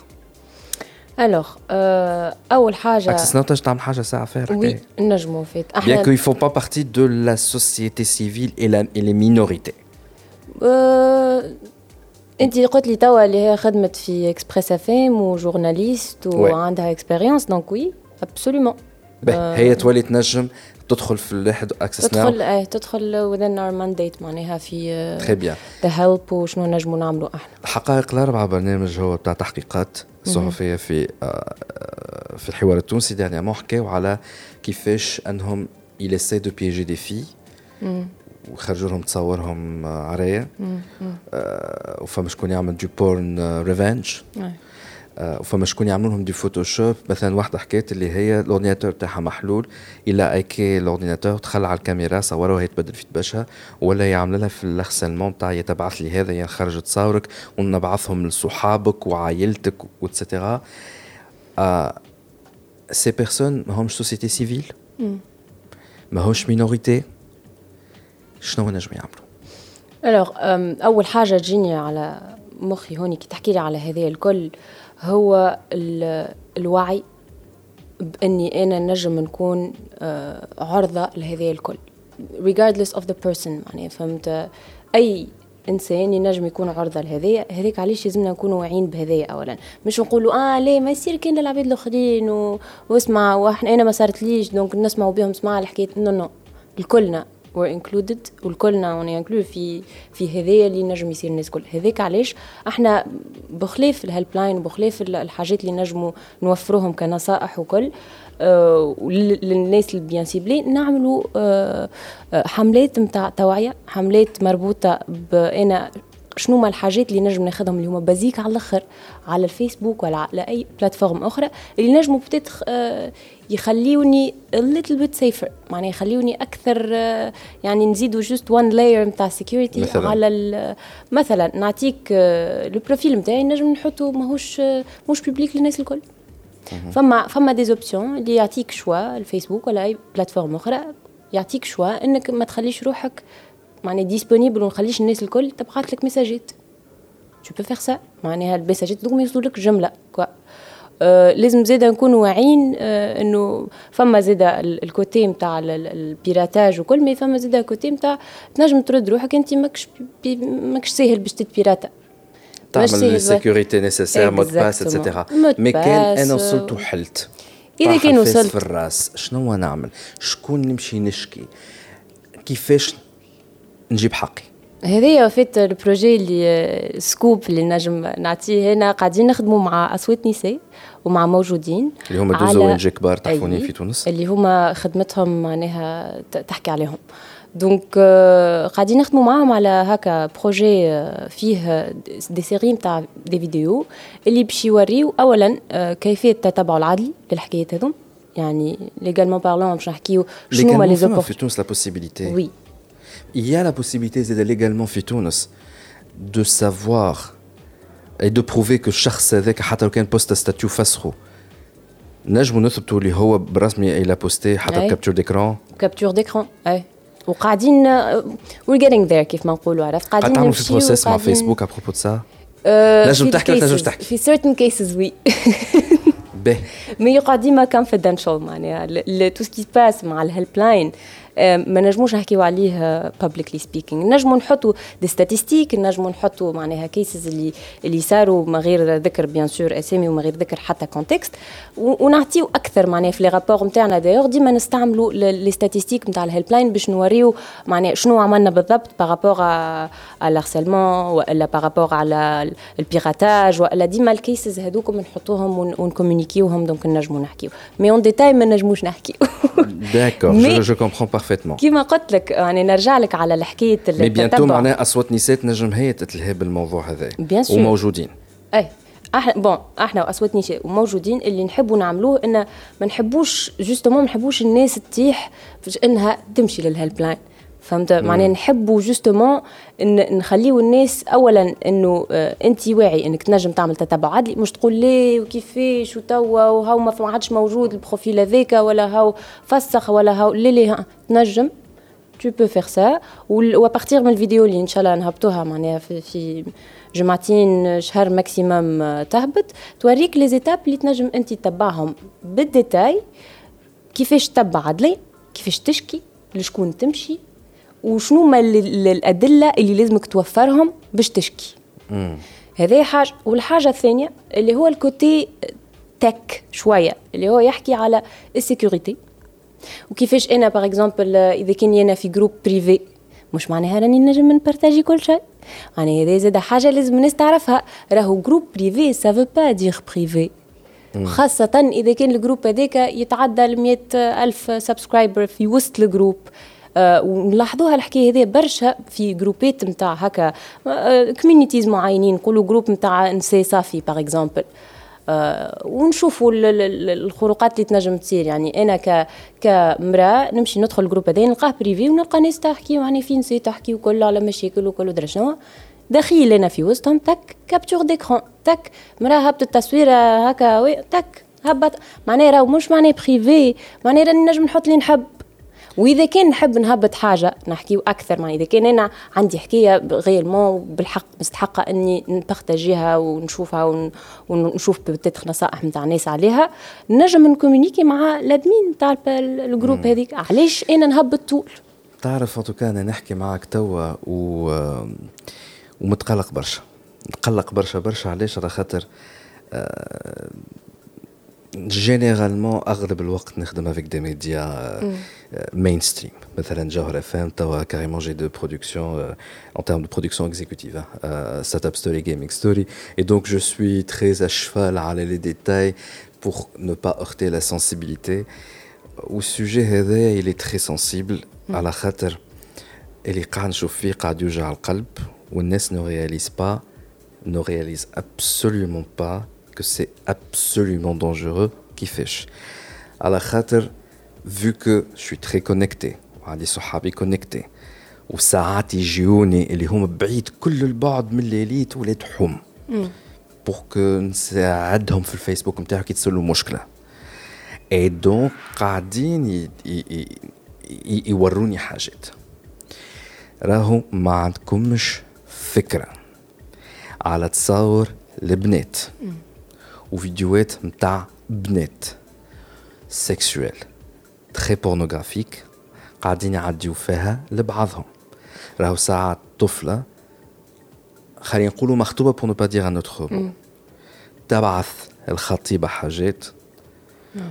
Alors, euh, أول حاجة. Access Now, t'as حاجة ساعة faire. Oui, نجمو en fait. Bien qu'ils font pas partie de la société civile et la et les minorités. أنت قلت لي توا اللي هي خدمت في إكسبرس إف إم وجورناليست وعندها إكسبيرينس, donc oui, absolument. هي تولي تنجم تدخل في الواحد Access Now. تدخل إيه تدخل within our mandate معناها في. Très bien. The help وشنو نجمو نعملو إحنا. حقائق الأربعة برنامج هو بتاع تحقيقات. الصحفية في في الحوار التونسي dernièrement حكاوا على كيفاش أنهم يلسي دو بيجي دي في وخرجوا لهم تصورهم عرية, وفما شكون يعمل دو بورن ريفانج, وفما شكون يعملوا لهم دو فوتوشوب. مثلا واحدة حكاية اللي هي الأورديناتور تاعها محلول, إلا أيكي الأورديناتور تخلع على الكاميرا صوره وهي تبدل في تباشها, ولا يعمل لها في الخسلمون تاع يتبعث لي هذا يعني خرج تصورك ونبعثهم لصحابك وعائلتك وتسترى. Ces personnes ما همش société civile, ما همش minorité. شنو نجمو يعملوا؟ alors أول حاجة جيني على مخي هوني كي تحكي لي على هذه الكل هو الوعي بأني أنا نجم نكون عرضة لهذه الكل regardless of the person. يعني فهمت أي إنسان ينجم يكون عرضة لهذه, هذيك عليش لازمنا نكونوا واعيين بهذه أولا, مش نقولوا آه ليه ما يصير كنا العبيد الآخرين و... واسمع وإحنا أنا ما صارت ليش دونك نسمعوا بهم سمع الحكاية. نو نو الكلنا were included والكلنا وني included في في هذية اللي نجم يصير الناس كل هذيك. علاش احنا بخلاف الهيلبلاين وبخلاف الحاجات اللي نجموا نوفروهم كنصائح وكل اه للناس اللي بيان سيبلين نعملوا اه حملات متاع توعية, حملات مربوطة بأنا شنو ما الحاجات اللي نجم ناخدهم اللي هما بازيك على الاخر على الفيسبوك ولا على اي بلاتفورم اخرى اللي نجموا بتتخ يخليوني a little bit safer معناه يخليوني اكثر, يعني نزيدوا just one layer متاع security على مثلا نعطيك البروفيل متاعي نجم نحطه ماهوش مش بيبليك للناس الكل. فما فما دي اوبشن اللي يعطيك شوا الفيسبوك ولا اي بلاتفورم اخرى يعطيك شوا انك ما تخليش روحك معناها ديسپونيبل ونخليش الناس الكل تبعث لك مساجات. tu peux faire ça معناها المساجات دوك يوصلوا لك جمله كوا. أه لازم زيدا نكونوا واعيين أه انه فما زيدا الكوتي نتاع البيراتاج وكل ما فما زيدا الكوتي نتاع تنجم ترد روحك انت ماكش ماكش ساهل باش تتبيراتا تعمل السيكوريتي نيسيسير مود باس ايتترا. مي كان انا وصلت وحلت اذا كان وصلت في الراس شنو نعمل, شكون نمشي نشكي, كيفاش نجيب حقي. هذه وفيت البروجي اللي سكوب اللي نجم نعطيه هنا, قاعدين نخدموا مع أصوات نساء ومع موجودين اللي هما دوز وينج كبار تحفونين في تونس اللي هما خدمتهم معناها تحكي عليهم. دونك قاعدين نخدموا معهم على هكا بروجي فيه دي سيري نتاع دي فيديو اللي باش يوريو اولا كيفيه تتبع العدل للحكايات هذو, يعني ليغالمون بارلون باش نحكيو شنو هما لي زوبورتونيتي في تونس لا بوسيبيليتي. وي il y a la possibilité c'est légalement في تونس de savoir et de prouver que الشخص هذاك حتى لو كان بوست ستاتيو فسخو نجمو نثبتوا اللي هو برسمي الى بوستي حتى كابتور ديكران كابتور ديكران اي وقاعدين وي جيتينغ ذير كيف ما نقولوا عرفت قاعدين نمشيو بروسيس مع فيسبوك ا بروبو دو سا نجم تحكي نجم تحكي في certain cases وي به مي قاعدين ما كان في دانشول معناها تو سكي باس مع الهيلب لاين ما نجموش نحكيوا عليه publicly speaking. نجموا نحطوا دي ستاتستيك، نجموا نحطوا معناها كيسز اللي اللي صاروا ما غير ذكر بيان سور اسامي وما غير ذكر حتى كونتكست، ونعطيو اكثر معناها في لي رابور نتاعنا. دايور ديما نستعملوا لي ستاتستيك نتاع الهيلب لاين باش نوريو معناها شنو عملنا بالضبط بارابور على الهارسيلمون ولا بارابور على البيراتاج ولا ديما الكيسز هذوكم نحطوهم ونكومونيكيوهم. دونك نجموا نحكيو مي اون ديتاي ما نجموش نحكيو. داكور جو جو كومبرون بارفيتمون. كيما قلت لك يعني نرجع لك على الحكايه اللي بيانتو معناها اصوات نسات نجم هي تتلهي بالموضوع هذا وموجودين. اي احنا بون احنا واصوات نساء وموجودين اللي نحبوا نعملوه ان ما نحبوش جوستومون ما نحبوش الناس تطيح انها تمشي للهيلب لاين، فهمت معناها؟ نحبوا جوستومون ان نخليوا الناس اولا انه انت واعي انك تنجم تعمل تتبع عدلي، مش تقول ليه وكيفاش وتوا وهاو ما عادش موجود البروفيل هذاك ولا هاو فسخ ولا هاو لي لي تنجم tu peux faire ça ou à partir من الفيديو اللي ان شاء الله نهبطوها معناها في, في جمعتين شهر ماكسيمم تهبط، توريك لي زيتاب اللي تنجم انت تتبعهم بالديتاي، كيفاش تتبع عدلي، كيفاش تشكي، لشكون تمشي، وشنو ما الأدلة اللي لازمك توفرهم باش تشكي. هذه حاجة. والحاجة الثانية اللي هو الكوتي تك شوية اللي هو يحكي على السيكوريتي وكيفاش أنا باغ اكزامبل إذا كان أنا في جروب بريفي مش معناها راني نجم نبارتاجي كل شيء، يعني هذه زادة حاجة لازم الناس تعرفها، راهو جروب بريفي سا فو با دير بريفي، خاصة إذا كان الجروب هذاك يتعدى المية ألف سبسكرايبر في وسط الجروب. آه ونلاحظوها الحكايه هذه برشا في جروبات نتاع هكا كوميونيتيز معينين، نقولوا جروب نتاع نساء صافي باغ اكزامبل، آه ونشوفوا الخروقات اللي تنجم تصير. يعني انا ك كامراه نمشي ندخل الجروب هذا نلقاه بريفي ونلقى ناس تحكي يعني في نساء تحكي وكل على مشاكل وكل ودرا شنو، دخيل انا في وسطهم تك كابتور ديكرون تك مراه هبط التصوير هكا وي تك هبط، معناها راهو مش معناها بريفي، معناها راني نجم نحط اللي نحب. وإذا كان نحب نهبط حاجة نحكيه أكثر، مع إذا كان أنا عندي حكاية غير ما بالحق مستحقة أني نبختجيها ونشوفها ون... ونشوف بتدخل نصائح متاع ناس عليها، نجم نكومينيكي مع الأدمين متاع الجروب هذيك علاش أنا نهبط طول. تعرف أنتوك أنا نحكي معك توا و... ومتقلق برشا، متقلق برشا برشا. علاش؟ على خاطر أه... جينيرالمون اغلب الوقت نخدم افيك دي ميديا مينستريم، مثلا جوهر اف ام توا كاريمون جي دو برودكسيون ان تيرم دو برودكسيون اكزيكوتيف سيت اب ستوري جيمنج ستوري اي دونك جو سوي تري اشفال على لي ديتاي بور نو با هورتي لا سنسيبيليتي. والسوجي هذا يلي تري سنسيبل على خاطر اللي قاعد نشوف فيه قاعد يوجع القلب، والناس نو رياليز با نو رياليز ابسولومون با que c'est absolument dangereux qui fait. À la khater, vu que je suis très connecté, عندي صحابي connectés, وساعات يجيوني اللي هم بعيد كل البعد من الإليت ولادهم، pour que نساعدهم في الفيسبوك متاعو كي تسلوا مشكلة. Et donc قاعدين يوروني حاجات. راهو ما عندكمش فكرة على تصور البنات. وفيديوهات متاع بنات سيكسوال تري بورنوغرافيك قاعدين يعديو فيها لبعضهم. راهو ساعات طفله خلينا نقولوا مخطوبه بور نو با دير ان اوتر مو، تبعث الخطيبه حاجات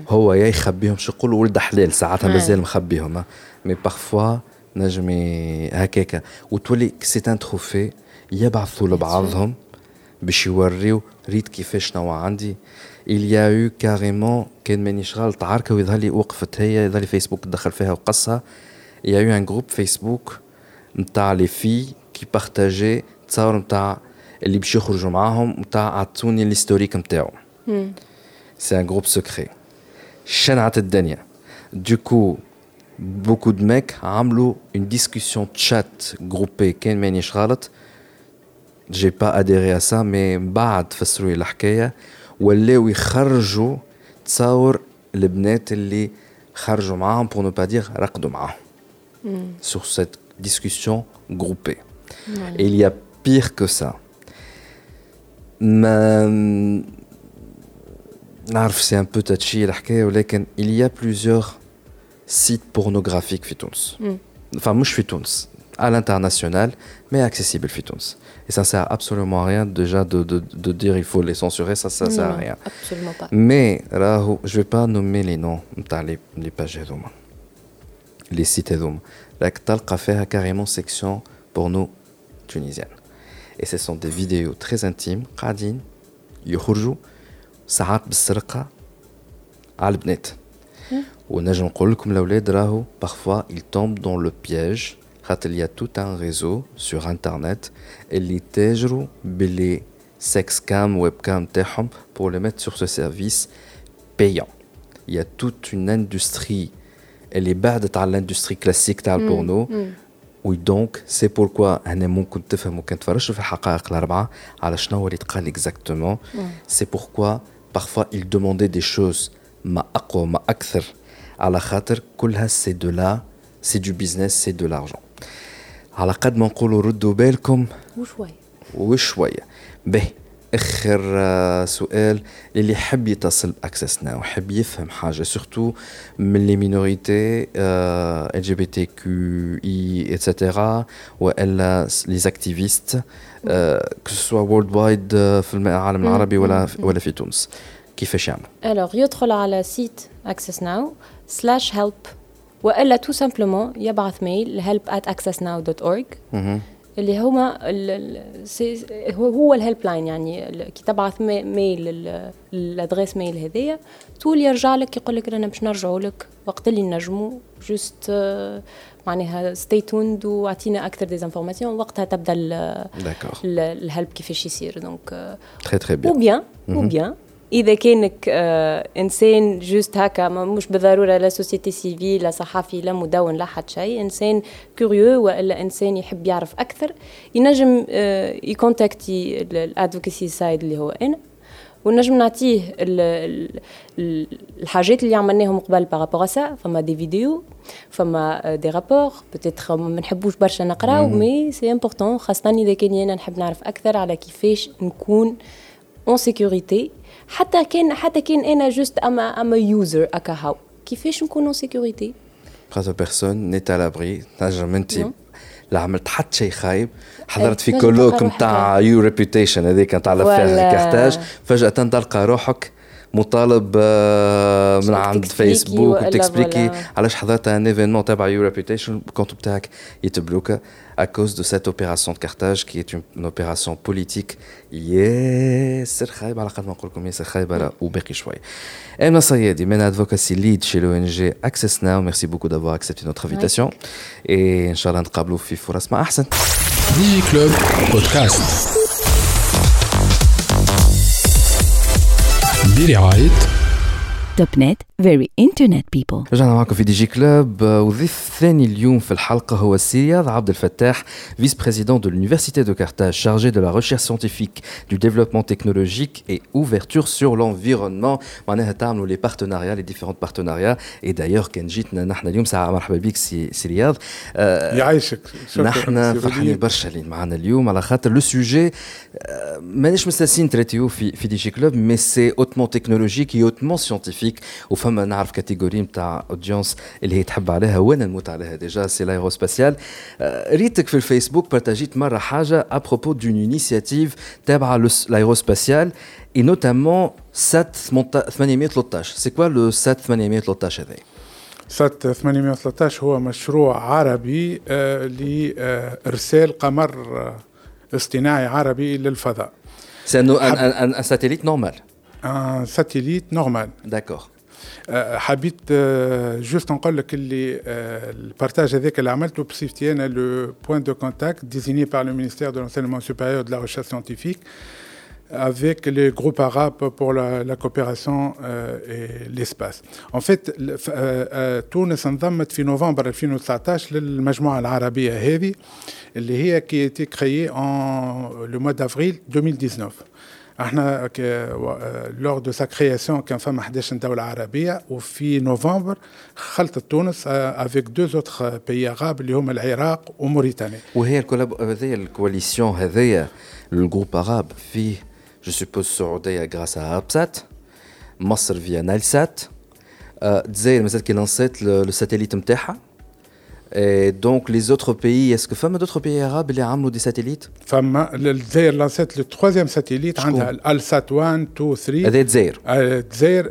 هو يا يخبيهم شو يقولوا ولد حلال ساعات مازال مخبيهم مي بارفوا نجمي هكاك، وتولي سي ان تروفي يبعثوا لبعضهم باش يوريو ريت كيفاش نوع عندي. il y a eu carrément كان ماني شغال تعاركه ويظهر لي وقفت هي يظهر لي فيسبوك دخل فيها وقصها. il y a eu un groupe Facebook نتاع لي في كي بارطاجي تصاور نتاع اللي باش يخرجوا معاهم نتاع عطوني الهيستوريك نتاعو. c'est un groupe secret شنعت الدنيا. du coup beaucoup de mecs عملوا une discussion chat groupée كان ماني شغالت. j'ai pas adhéré à ça mais بعد فسروا لي الحكايه ولاو يخرجوا تصور البنات اللي خرجوا معاهم pour ne pas dire رقدوا معاهم sur cette discussion groupée. Et il y a pire que ça. ما نعرف c'est un peu touchy الحكايه ولكن il y a plusieurs site pornographique في تونس. Enfin, مش في تونس, à l'international, mais accessible في تونس. Et ça ne sert absolument à rien déjà de, de, de dire il faut les censurer, ça ne sert à rien. Absolument pas. Mais là, je ne vais pas nommer les noms, les, les pages, les sites. Là, tu as fait carrément section porno tunisienne. Et ce sont des vidéos très intimes, قاعدين يخرجوا ساعات بالسرقة على البنات. ونجم نقول لكم الأولاد راهو parfois ils tombent dans le piège. Il y a tout un réseau sur internet et les téjrou les sexcam webcam تاعهم pour les mettre sur ce service payant. Il y a toute une industrie, elle est بعد تاع l'industrie classique تاع البورنو. Oui, donc c'est pourquoi انا ممكن تفهموا كان تفرجوا في الحقائق الاربعه على شنو هو اللي تقال exactement. C'est pourquoi parfois ils demandaient des choses ما اقوى ما اكثر على خاطر كلها c'est de là, c'est du business, c'est de l'argent. على قد ما نقولوا ردوا بالكم وشويه وشويه. به اخر سؤال اللي يحب يتصل باكسس ناو ويحب يفهم حاجه سورتو من لي مينوريتي ال جي بي تي كيو اي اتسيتيرا والا لي اكتيفيست كسوا وورلد وايد في العالم العربي ولا ولا في تونس كيفاش يعمل؟ alors يدخل على سيت اكسس ناو سلاش هيلب وإلا تو سامبلومون يبعث ميل help at access now dot org اللي هما هو الهيلب لاين. يعني كي تبعث ميل للادريس ميل هذيا طول يرجع لك يقول لك رانا باش نرجعوا لك وقت اللي نجموا جوست معناها ستي توند واعطينا اكثر دي انفورماسيون وقتها تبدا الهيلب كيفاش يصير. دونك تري تري بيان او بيان او بيان إذا كانك إنسان جوست هكا مش بالضرورة لا سوسيتي سيفيل لا صحفي لا مدون لا حد شيء, إنسان كوريو وإلا إنسان يحب يعرف أكثر ينجم يكونتاكتي الأدفوكسي سايد اللي هو أنا ونجم نعطيه الحاجات اللي عملناهم قبل بارابور سا. فما دي فيديو فما دي رابور بتيتر ما نحبوش برشا نقراو مي سي امبورطون خاصة إذا كان أنا نحب نعرف أكثر على كيفاش نكون اون سيكوريتي حتى كان حتى كان انا جوست اما اما يوزر اكاهو كيفاش نكون اون سيكوريتي خاطر بيرسون نيت على بري. تنجم انت لا عملت حتى شيء خايب, حضرت في كولوك نتاع يو ريبيوتيشن هذيك نتاع فيها كارتاج, فجاه تلقى روحك مطالب من عند فيسبوك وتكسبليكي علاش حضرت ان ايفينمون تبع يو ريبيوتيشن الكونت بتاعك يتبلوكا à cause de cette opération de Carthage qui est une, une opération politique. ياسر خايب على قد ما نقول لكم ياسر خايب على وباقي شويه. أمنة صيادي من ادفوكاسي ليد chez l'ONG Access Now, merci beaucoup d'avoir accepté notre invitation et ان شاء الله نتقابلوا في فرص ما احسن. Digi Club Podcast برعاية توب نت very internet people. رجعنا معكم في دي جي كلوب. وضيف ثاني اليوم في الحلقة هو سيرياد عبد الفتاح, vice-président de l'université de Carthage, chargé de la recherche scientifique, du développement technologique et ouverture sur l'environnement. معناها تعملوا les partenariats, les différents partenariats. Et d'ailleurs كان جيتنا نحن اليوم ساعة. مرحبا بك سيرياد. يعيشك. نحن فرحانين برشا اللي معنا اليوم على خاطر لو سوجي مانيش مستسين تراتيو في في دي جي كلوب, مي سي hautement technologique et hautement scientifique. وفما نعرف كاتيجوري متاع اودينس اللي هي تحب عليها وانا نموت عليها ديجا سي لايروسباسيال. ريتك في الفيسبوك بارتاجيت مره حاجه ابروبو دون انيسياتيف تبع لايروسباسيال اي نوتامون سات ثمانمية ثلاثطاش. سي كوا لو سات ثمانمية ثلاثطاش هذا؟ سات ثمانمية ثلاثطاش هو مشروع عربي آه لارسال قمر اصطناعي عربي للفضاء. سي ان ان ساتيليت نورمال ان ساتيليت نورمال. داكور. حبيت جوست نقول لك اللي البارتاج هذاك اللي عملته بصفتي انا لو بوين دو كونتاكت ديزيني بار لو مينيستير دو لونسينمون سوبيريور دو لا ريشيرش سيانتيفيك avec les groupes arabes pour la, la coopération euh, et l'espace. En fait, Tunis انضمت في نوفمبر ألفين وتسعطاش للمجموعة العربية هذه اللي هي qui a été créée en le mois d'avril deux mille dix-neuf. احنا لور دو سا كرياسيون كان فما إحدى عشر دوله عربيه وفي نوفمبر خلطت تونس افيك دو اوتر بيي عرب اللي هما العراق وموريتانيا. وهي الكولاب هذه الكواليسيون هذه الجروب عرب فيه جو سوبوز السعوديه غراس ارابسات, مصر فيا نالسات, الجزائر مازال كي لانسيت لو ساتيليت نتاعها. دونك لي زوتر بيي اسكو فما دوتر بيي عرب اللي عملوا دي ساتيليت؟ فما الجزائر لانسيت لو ثالث ساتيليت عندها الالسات واحد اثنين ثلاثة. هذا الجزائر. الجزائر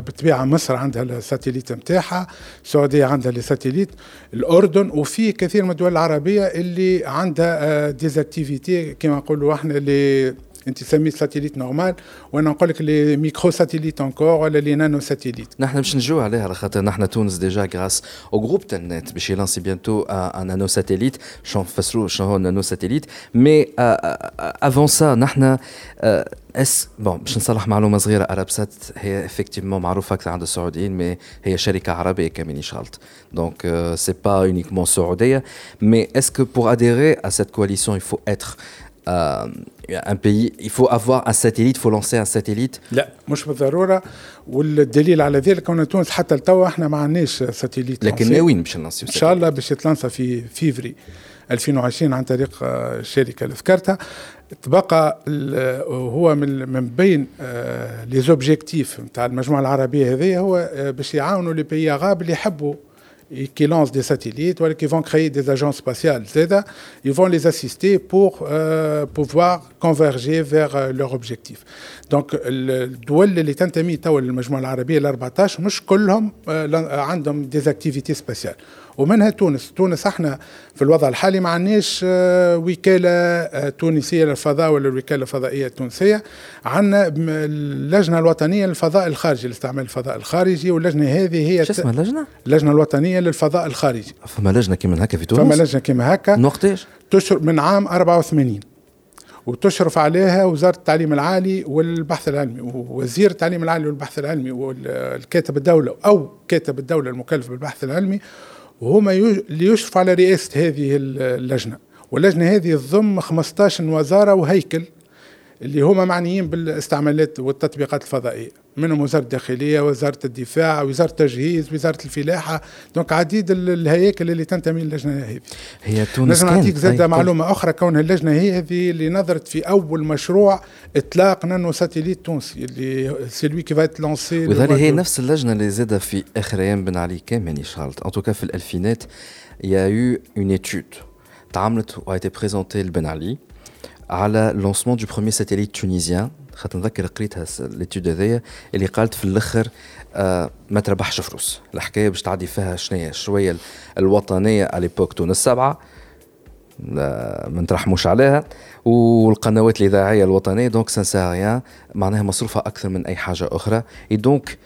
بالطبيعه مصر عندها الساتيليت نتاعها، السعوديه عندها لي ساتيليت، الاردن، وفي كثير من الدول العربيه اللي عندها ديزاكتيفيتي كما نقولوا احنا لي انت تسمي ساتيليت نورمال، وانا نقول لك لي ميكرو ساتيليت انكور ولا لي نانو ساتيليت. نحن باش نجيو عليها على خاطر نحن تونس ديجا غراس او جروب تلنت باش يلانسي بيانتو ان نانو ساتيليت، شنو نفسرو شنو نانو ساتيليت. مي افون سا نحن اس بون باش نصلح معلومه صغيره، ارابسات هي افكتيفمون معروفه اكثر عند السعوديين، مي هي شركه عربيه كامل شغلت، دونك سي با اونيكمون سعوديه. مي اسكو بور اديري ا سيت كواليسيون يفو اتر Euh, un pays, il faut avoir un satellite, il faut lancer un satellite. لا مش بالضرورة، والدليل على ذلك أن تونس حتى التوا إحنا ما عندناش ساتيليت، لكن ناويين باش نلانسيو إن شاء الله باش يتلانسا في فيفري ألفين وعشرين عن طريق الشركة اللي ذكرتها. تبقى هو من من بين لي زوبجيكتيف نتاع المجموعة العربية هذه هو باش يعاونوا لي بيي غاب اللي يحبوا et qui lancent des satellites ou qui vont créer des agences spatiales, et cetera. Ils vont les assister pour euh, pouvoir converger vers euh, leur objectif. Donc, les دول اللي تنتمي توا للمجموعة العربية الأربعتاش مش كلهم آه, عندهم des activités spatiales. ومنها تونس. تونس احنا في الوضع الحالي ما عندناش وكالة تونسية للفضاء ولا الوكالة الفضائية التونسية، عندنا اللجنة الوطنية للفضاء الخارجي لاستعمال الفضاء الخارجي، واللجنة هذه هي شو اسمها اللجنة؟ اللجنة الوطنية للفضاء الخارجي. فما لجنة كيما هكا في تونس؟ فما لجنة كيما هكا نقطيش تشرف من عام أربعة وثمانين، وتشرف عليها وزارة التعليم العالي والبحث العلمي، ووزير التعليم العالي والبحث العلمي والكاتب الدولة أو كاتب الدولة المكلف بالبحث العلمي، وهما اللي يشرف على رئاسة هذه اللجنة. واللجنة هذه تضم خمسطاش وزارة وهيكل اللي هما معنيين بالاستعمالات والتطبيقات الفضائية، منهم وزارة الداخلية، وزارة الدفاع، وزارة التجهيز، وزارة الفلاحة، دونك عديد الهياكل اللي تنتمي للجنة هذه. هي تونس. لازم نعطيك زادة معلومة أخرى، كونها اللجنة هي هذه اللي نظرت في أول مشروع إطلاق نانو ساتيليت تونسي اللي سيلوي كي فايت لانسي، وذلك هي نفس اللجنة اللي زادة في آخر أيام بن علي كامل شغلت. أن توكا في الألفينات يا يو اون إتود تعملت و أتي بريزونتي لبن علي على لونسمون دو بروميير ساتيليت تونيزيان. خاطر نذكر قريتها ليتود هذيا اللي قالت في الاخر آه ما تربحش فلوس الحكايه باش تعدي فيها شنيه شويه الوطنيه على ليبوك تونس سبعه ما نترحموش عليها، والقنوات الاذاعيه الوطنيه دونك سانساريا معناها مصروفه اكثر من اي حاجه اخرى. اي دونك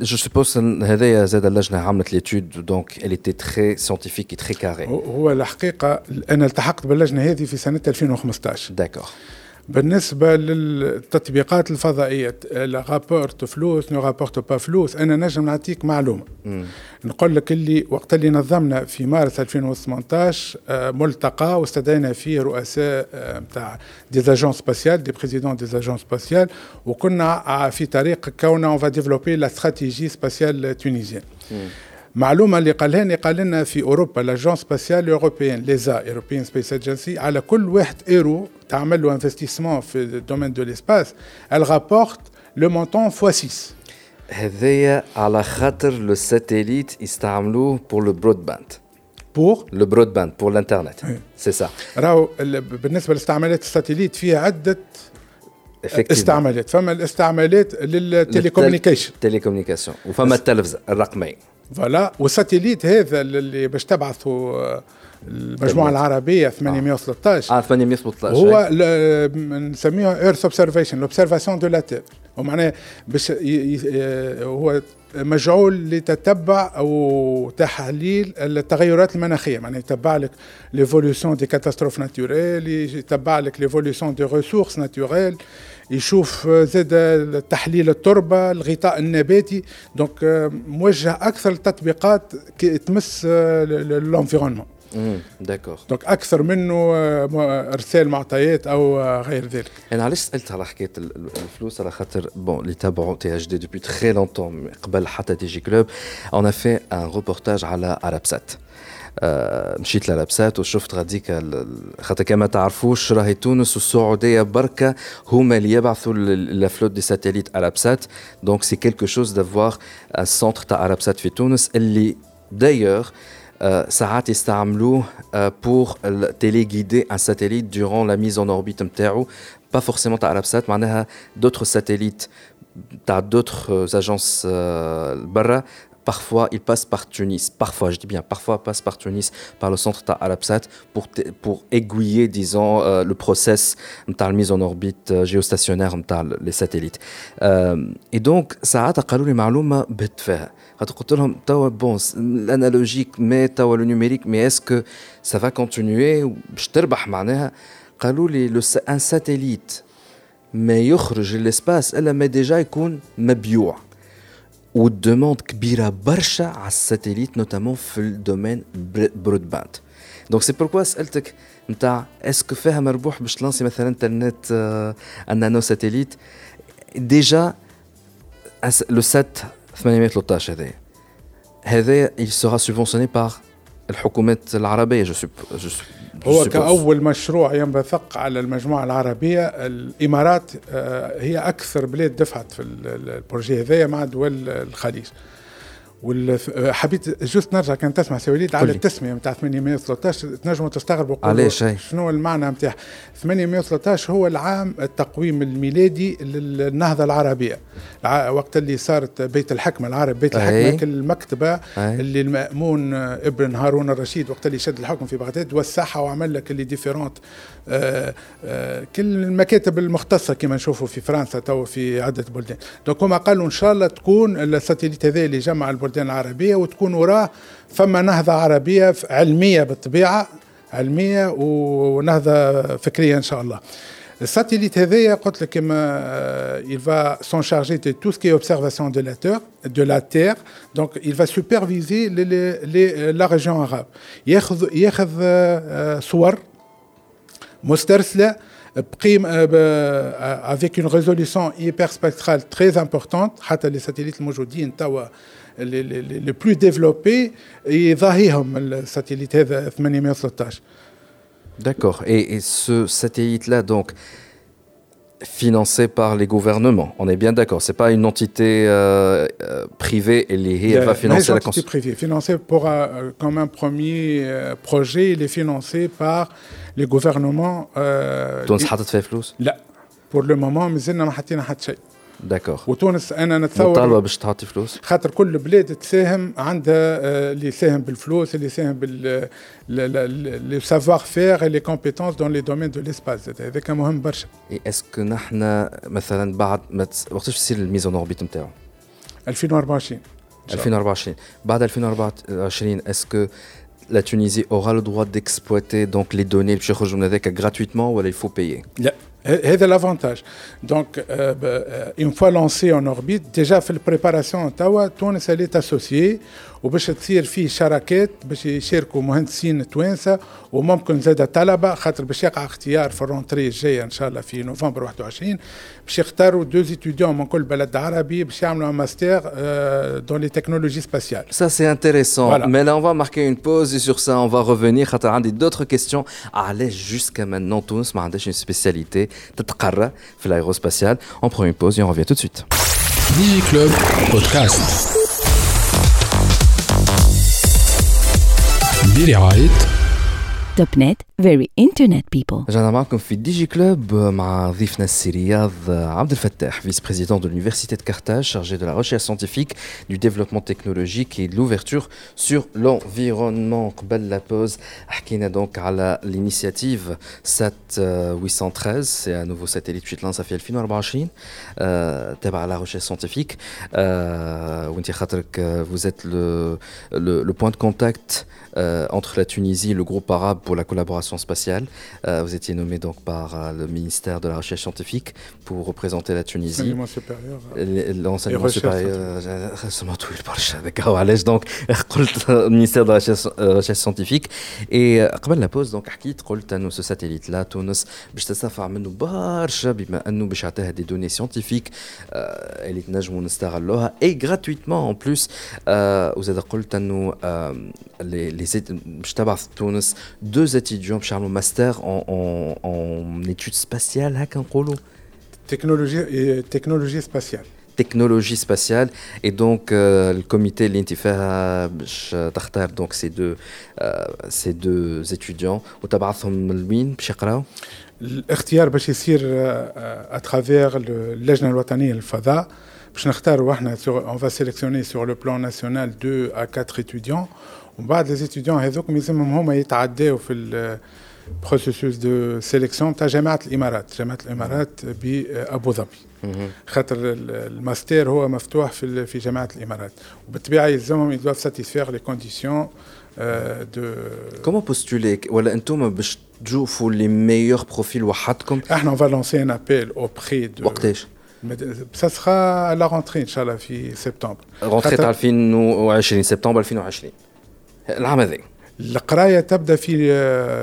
جو سوبوس هذايا زاد اللجنه عملت ليتود دونك اللي تي تري ساينتيفيك اي تري كاري. هو الحقيقه انا التحقت باللجنه هذه في سنه ألفين وخمسطاش. داكور. بالنسبة للتطبيقات الفضائية لغابورت فلوس نغابورت با فلوس، أنا نجم نعطيك معلومة. مم. نقول لك اللي وقت اللي نظمنا في مارس ألفين وثمنطاش ملتقى واستدعينا فيه رؤساء متاع دي اجونس سباسيال دي بريزيدون دي اجونس سباسيال، وكنا في طريق كونا اون فا ديفلوبي لا استراتيجي سباسيال تونيزيان. معلومة اللي قالهاني قال لنا في أوروبا لاجونس سباسيال أوروبيان ليزا أوروبيان سبيس اجنسي على كل واحد إيرو تعمل له انفستيسمون في الدومين دو ليسباس ال رابورت لو مونطون فوا ستة. هذايا على خاطر لو ساتيليت يستعملوه بور لو برودباند بور لو برودباند بور الانترنت سي سا. راهو بالنسبة لاستعمالات الساتيليت فيها عدة استعمالات، فما الاستعمالات للتليكومنيكيشن تيليكومنيكاسيون، وفما التلفزة الرقمية فلا، والساتيليت هذا اللي باش تبعثوا المجموعة العربية ثمانمية وثلاثطاش آه ثمانمية وثلاثطاش هو نسميها Earth Observation l'observation de la Terre، ومعناه باش هو مجعول لتتبع أو تحليل التغيرات المناخية، يعني يتبع لك l'évolution des catastrophes naturelles، يتبع لك l'évolution des ressources naturelles، يشوف زاد تحليل التربة الغطاء النباتي، دونك موجه أكثر التطبيقات تمس الانفيرونمون. امم داكور. دونك اكثر منه ارسال معطيات او غير ذلك. انا علاش سالت على حكايه الفلوس على خاطر بون اللي تابعوا تي اتش دي دوبي تري لونتون قبل حتى دي جي كلوب اون ا في ان ريبورتاج على عربسات مشيت لأرابسات وشفت غاديك خاطر كما تعرفوش راهي تونس والسعودية بركة هما اللي يبعثوا لا فلوت دي ساتيليت أرابسات. دونك سي كيلكو شوز دافواغ السنتر تاع أرابسات في تونس اللي دايوغ ساعات يستعملوه بور تيليغيدي ان ساتيليت دوران لا ميز اون اوربيت نتاعو با فورسيمون تاع أرابسات معناها دوتر ساتيليت تاع دوتر اجونس برا. Parfois, il passe par Tunis. Parfois, je dis bien, parfois passe par Tunis, par le centre Arabsat pour t- pour aiguiller, disons, euh, le process de mise en orbite euh, géostationnaire de les satellites. Euh, et donc, ça a t'accalou les معلومة بتفه. Quand on te dit, t'as bon, l'analogique, mais t'as le numérique, mais est-ce que ça va continuer? Je te rebâche, معناها قالوا لي le un satellite, mais يخرج l'espace, elle mais déjà يكون مبيوع. والدماند كبيرة برشا على الساتيليت نوتامون في الدومين برود باند. دونك سي بوركوا سألتك نتاع اسكو فيها مربوح باش تلانسي مثلا تلنت النانو ساتيليت ديجا لو سات ثمانمية وثلاثطاش هذا هذا il sera subventionné par الحكومات العربية. هو كأول مشروع ينبثق على المجموعة العربية الإمارات هي أكثر بلاد دفعت في البروجي هذايا مع دول الخليج. وحبيت جوست نرجع كانت تسمع سواليد على التسمية متاع ثمانمية وثلاثطاش تنجموا تستغربوا عليه شيء شنو المعنى متاعها. ثمانمية وثلاثطاش هو العام التقويم الميلادي للنهضة العربية وقت اللي صارت بيت الحكمة العرب بيت الحكمة المكتبة اللي المأمون ابن هارون الرشيد وقت اللي شد الحكم في بغداد وسعها وعمل لك اللي ديفيرونت كل المكاتب المختصة كما نشوفوا في فرنسا تو في عدة بلدان. دونك هما قالوا إن شاء الله تكون الساتيليت هذا اللي جمع البلدان العربية وتكون وراه فما نهضة عربية علمية بالطبيعة علمية ونهضة فكرية إن شاء الله. الساتيليت هذايا قلت لك كما il va s'en charger de tout ce qui est observation de la terre de la terre donc il va superviser les les la région arabe. ياخذ ياخذ صور مسترسلة بقيم avec une résolution hyperspectrale très importante حتى للساتيليت الموجودين توا les les les plus développés et ظاهيهم الساتيليت هذا ثمانمية وثلاثطاش. D'accord. Et, et ce satellite là donc financé par les gouvernements. On est bien d'accord, c'est pas une entité euh, privée et elle va financer la construction. C'est privé, financé pour euh, comme un premier euh, projet, il est financé par les gouvernements euh Donc حطت فيه فلوس؟ لا. Pour le moment, mais زلنا ما حطينا حتى شيء. داكوغ. وتونس انا نتصور مطالبه باش تعطي فلوس خاطر كل بلاد تساهم عندها اللي يساهم بالفلوس اللي يساهم بال لي سافوار فير لي كومبيتونس دون لي دومين دو ليسباس. هذا كان مهم برشا. اي اسكو نحن مثلا بعد ما وقتاش تصير الميزون اوربيت نتاعو ألفين وأربعة وعشرين ألفين وأربعة وعشرين بعد ألفين وأربعة وعشرين اسكو la Tunisie aura le droit d'exploiter donc les données باش يخرجوا من هذاك gratuitement ولا il faut payer؟ لا هذا الافونتاج. دونك اون فوا لانسي اون اوربيت ديجا في البريباراسيون تاوا تونس اللي تاسوسيي وباش تصير فيه شراكات باش يشاركوا مهندسين توانسه وممكن زاده طلبه خاطر باش يقع اختيار في الرونتري الجايه ان شاء الله في نوفمبر واحد وعشرين باش يختاروا دو ستوديون من كل بلد عربي باش يعملوا ماستر دون لي تكنولوجي سباسيال. Ça c'est intéressant voilà. Mais là on va marquer une pause et sur ça on va revenir خاطر عندي d'autres questions. علاش jusqu'à maintenant تونس ما عندهاش une spécialité تتقرى في l'aérospatiale. On prend une pause et on revient tout de suite. Digi Club podcast برعاية توبنت very internet people. رجعنا معكم في ديجي كلوب مع ضيفنا السي رياض عبد الفتاح فيس بريزيدون دو لونيفرسيتي دو كارتاج شارجي دو لا ريشيرش سانتيفيك دو ديفلوبمون تكنولوجيك اي لوفيرتور سور لونفيرونمون. قبل لا بوز حكينا دونك على لينيسياتيف سات ثمانمية وثلاثطاش سي ان نوفو ساتيليت باش يتلانسا في ألفين وأربعة وعشرين تابع لا ريشيرش سانتيفيك وانت خاطرك vous êtes le le le point de contact entre la Tunisie le groupe arabe pour la collaboration spatiale. Euh, vous étiez nommé donc par euh, le ministère de la Recherche scientifique pour représenter la Tunisie. L'enseignement supérieur. L'enseignement supérieur. Donc, le ministère de la Recherche scientifique. Et avant la pause, donc, حكيت قلت إنه الساتيليت لا تونس باش تستفع منه برشا بما إنه باش عطاها دي دوني سيانتيفيك اللي تنجموا نستغلوها اي gratuitement en plus. وزاد قلت إنه les باش تبع في تونس deux étudiants باش يعملوا ماستر en en études spatiales هكا نقولوا technologie technologie spatiale technologie spatiale et donc euh, le comité l'intifah تختار donc ces deux euh, ces deux étudiants وتبعثهم لمين باش يقراو. الاختيار باش يصير à travers اللجنة الوطنية للفضاء باش نختاروا احنا on va sélectionner sur le plan national deux à quatre étudiants وبعد les étudiants هذوك يلزمهم هما يتعداو في ال processus de sélection تاع جامعة الإمارات جامعة الإمارات بأبو ظبي خاطر الماستر هو مفتوح في في جامعة الإمارات وبالطبيعة يلزمهم يدوف ساتيسفير لي كونديسيون دو كومون بوستولي ولا انتم باش تشوفوا لي ميور بروفيل وحدكم. احنا اون فا لونسي ان ابيل اوبري دو وقتاش ça sera à la rentrée inchallah في سبتمبر rentrée تاع ألفين وعشرين سبتمبر ألفين وعشرين العام هذا. القراية تبدأ في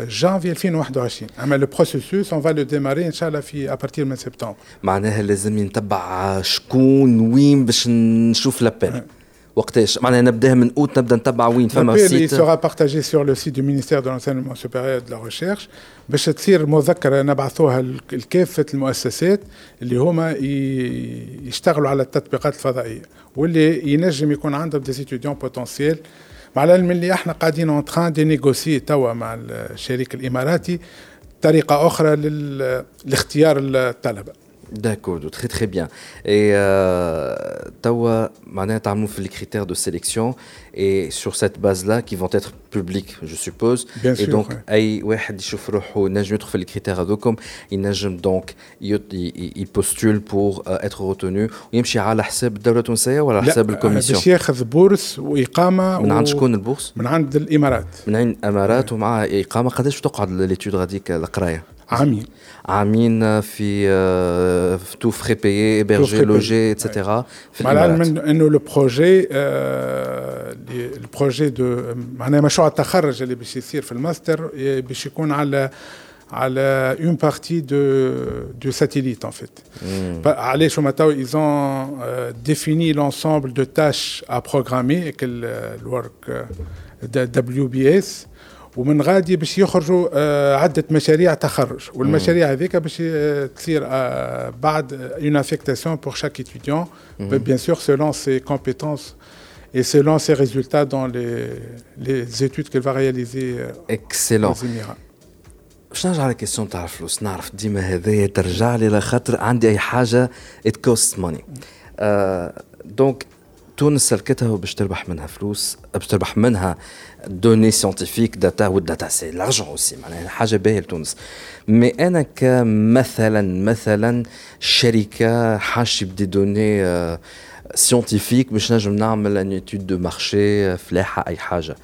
جانفي ألفين وواحد وعشرين أما البروسيسوس on va le démarrer إن شاء الله في أبارتير من سبتمبر. معناها لازم نتبع شكون وين باش نشوف لابيل وقتاش معناها نبداها من أوت نبدأ نتبع وين فما سيت. il sera partagé sur le site du ministère de l'enseignement supérieur et de la recherche باش تصير مذكرة نبعثوها لكافة المؤسسات اللي هما يشتغلوا على التطبيقات الفضائية واللي ينجم يكون عندهم des étudiants potentiels. مع العلم اللي احنا قاعدين اون تران دي نيغوسي توا مع الشريك الاماراتي طريقه اخرى لاختيار الطلبه. داكورد تري تري بيان اي توا معناها تعملوا في لي كريتير دو سيليكسيون اي سور سيت باز لا كي فون تيتر بوبليك جو سوبوز اي دونك اي واحد يشوف روحو نجم يدخل في لي كريتير هذوكم ينجم دونك يبوستول بور اتر روتونو ويمشي على حساب الدوله التونسيه ولا حساب الكوميسيون. باش ياخذ بورس واقامه من عند شكون البورس؟ من عند الامارات من عند الامارات ومعها اقامه. قداش تقعد ليتود غاديك القرايه؟ عامين عامين في تو فري بايي ايبرجي لوجي ايتترا في الامارات. معناها انه لو بروجي البروجي دو معناها مشروع التخرج اللي باش يصير في الماستر باش يكون على على اون بارتي دو دو ساتيليت ان فيت. علاش هما تاو ايزون ديفيني لونسومبل دو تاش ا بروغرامي كل الورك دبليو بي اس ومن غادي باش يخرجوا عدة مشاريع تخرج والمشاريع هذيك باش تصير بعد une affectation pour chaque étudiant bien sûr selon ses compétences et selon ses résultats dans les les études qu'elle va réaliser. Excellent. باش نرجع على كيسيون تاع الفلوس. نعرف ديما هذايا ترجع لي لخاطر عندي اي حاجه it costs money دونك تونس سلكتها باش تربح منها فلوس باش تربح منها دوني سيانتيفيك داتا والداتا سي لارجون اوسي معناها حاجه باهيه لتونس. مي انا كمثلا مثلا شركه حاشب دي دوني سيانتيفيك باش نجم نعمل ان ايتود دو مارشي فلاحه اي حاجه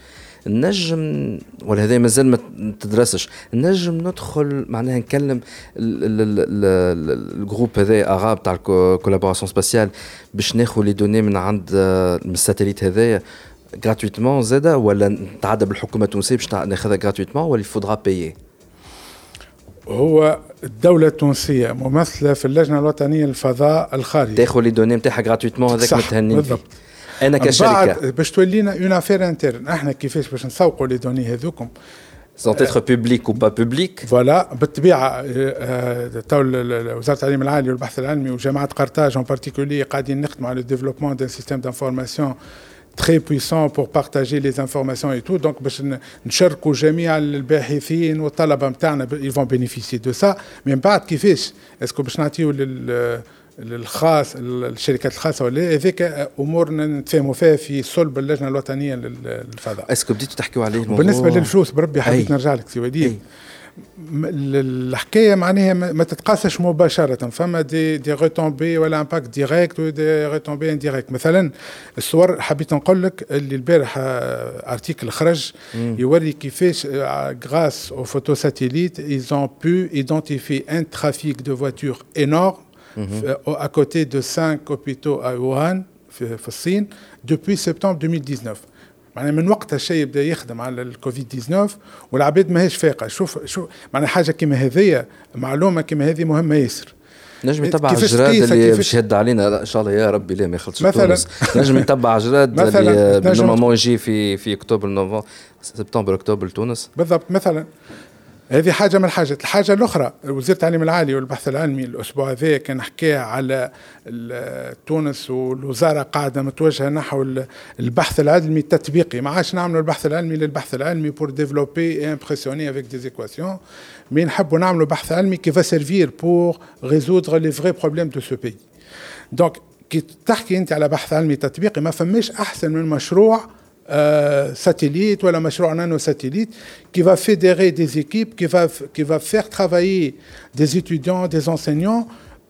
نجم ولا هذا مازال ما تدرسش نجم ندخل معناها نكلم الجروب هذا عرب تاع الكولابوراسيون سباسيال باش ناخذ لي دوني من عند من الساتيليت هذايا gratuitement زاده ولا نتعدى بالحكومه التونسيه باش ناخذها gratuitement ولا يفضرا بايي. هو الدوله التونسيه ممثله في اللجنه الوطنيه للفضاء الخارجي تاخذ لي دوني نتاعها gratuitement هذاك متهنين انا كشركه باش تولينا اون افير انترن احنا كيفاش باش نسوقوا لي دوني هذوكم سون تيتر بوبليك و با بوبليك فوالا. بالطبيعه تو وزاره التعليم العالي والبحث العلمي وجامعه قرطاج اون بارتيكولي قاعدين نخدموا على ديفلوبمون دان سيستيم دانفورماسيون très puissant pour partager les informations et tout. Donc باش نشاركوا جميع الباحثين والطلبه نتاعنا ils vont bénéficier de ça. من بعد كيفاش اسكو باش نعطيو لل للخاص الشركات الخاصه ولا هذيك امور نتفاهموا فيها في صلب اللجنه الوطنيه للفضاء. اسكو بديتوا تحكيوا عليه الموضوع بالنسبه للفلوس بربي حبيت نرجع لك سي وديع الحكايه معناها ما تتقاسش مباشره، فما دي دي ريتومبي ولا امباكت ديريكت ودي ريتومبي انديريكت. مثلا الصور حبيت نقول لك اللي البارحه ارتيكل خرج يوري كيفاش غراس او فوتو ساتيليت ايزون بو ايدنتيفي ان ترافيك دو فواتور انورم ا كوتي دو خمسة هوبيتو ا ووهان في, في الصين دوبوي سبتمبر ألفين وتسعطاش. معناها من وقتها الشيء بدا يخدم على الكوفيد تسعطاش والعباد ماهيش فايقه. شوف شو معناها حاجه كيما هذيا، معلومه كيما هذه مهمه ياسر. نجم يتبع جراد اللي باش يهد علينا ان شاء الله يا ربي ليه ما يخلصش تونس. نجم يتبع جراد اللي بالنورمالمون يجي في في اكتوبر نوفمبر سبتمبر اكتوبر تونس بالضبط. مثلا هذه حاجه من الحاجات. الحاجه الاخرى وزيره التعليم العالي والبحث العلمي الاسبوع هذا كان حكاها على تونس، والوزاره قاعده متوجهه نحو البحث العلمي التطبيقي. ما عادش نعملوا البحث العلمي للبحث العلمي pour développer et impressionner avec des équations، mais نحبوا نعملوا بحث علمي qui va servir pour résoudre les vrais problèmes de ce pays. donc كي تحكي انت على بحث علمي تطبيقي ما فماش احسن من مشروع Euh, satellite ou la machine nano-satellite qui va fédérer des équipes, qui va, qui va faire travailler des étudiants, des enseignants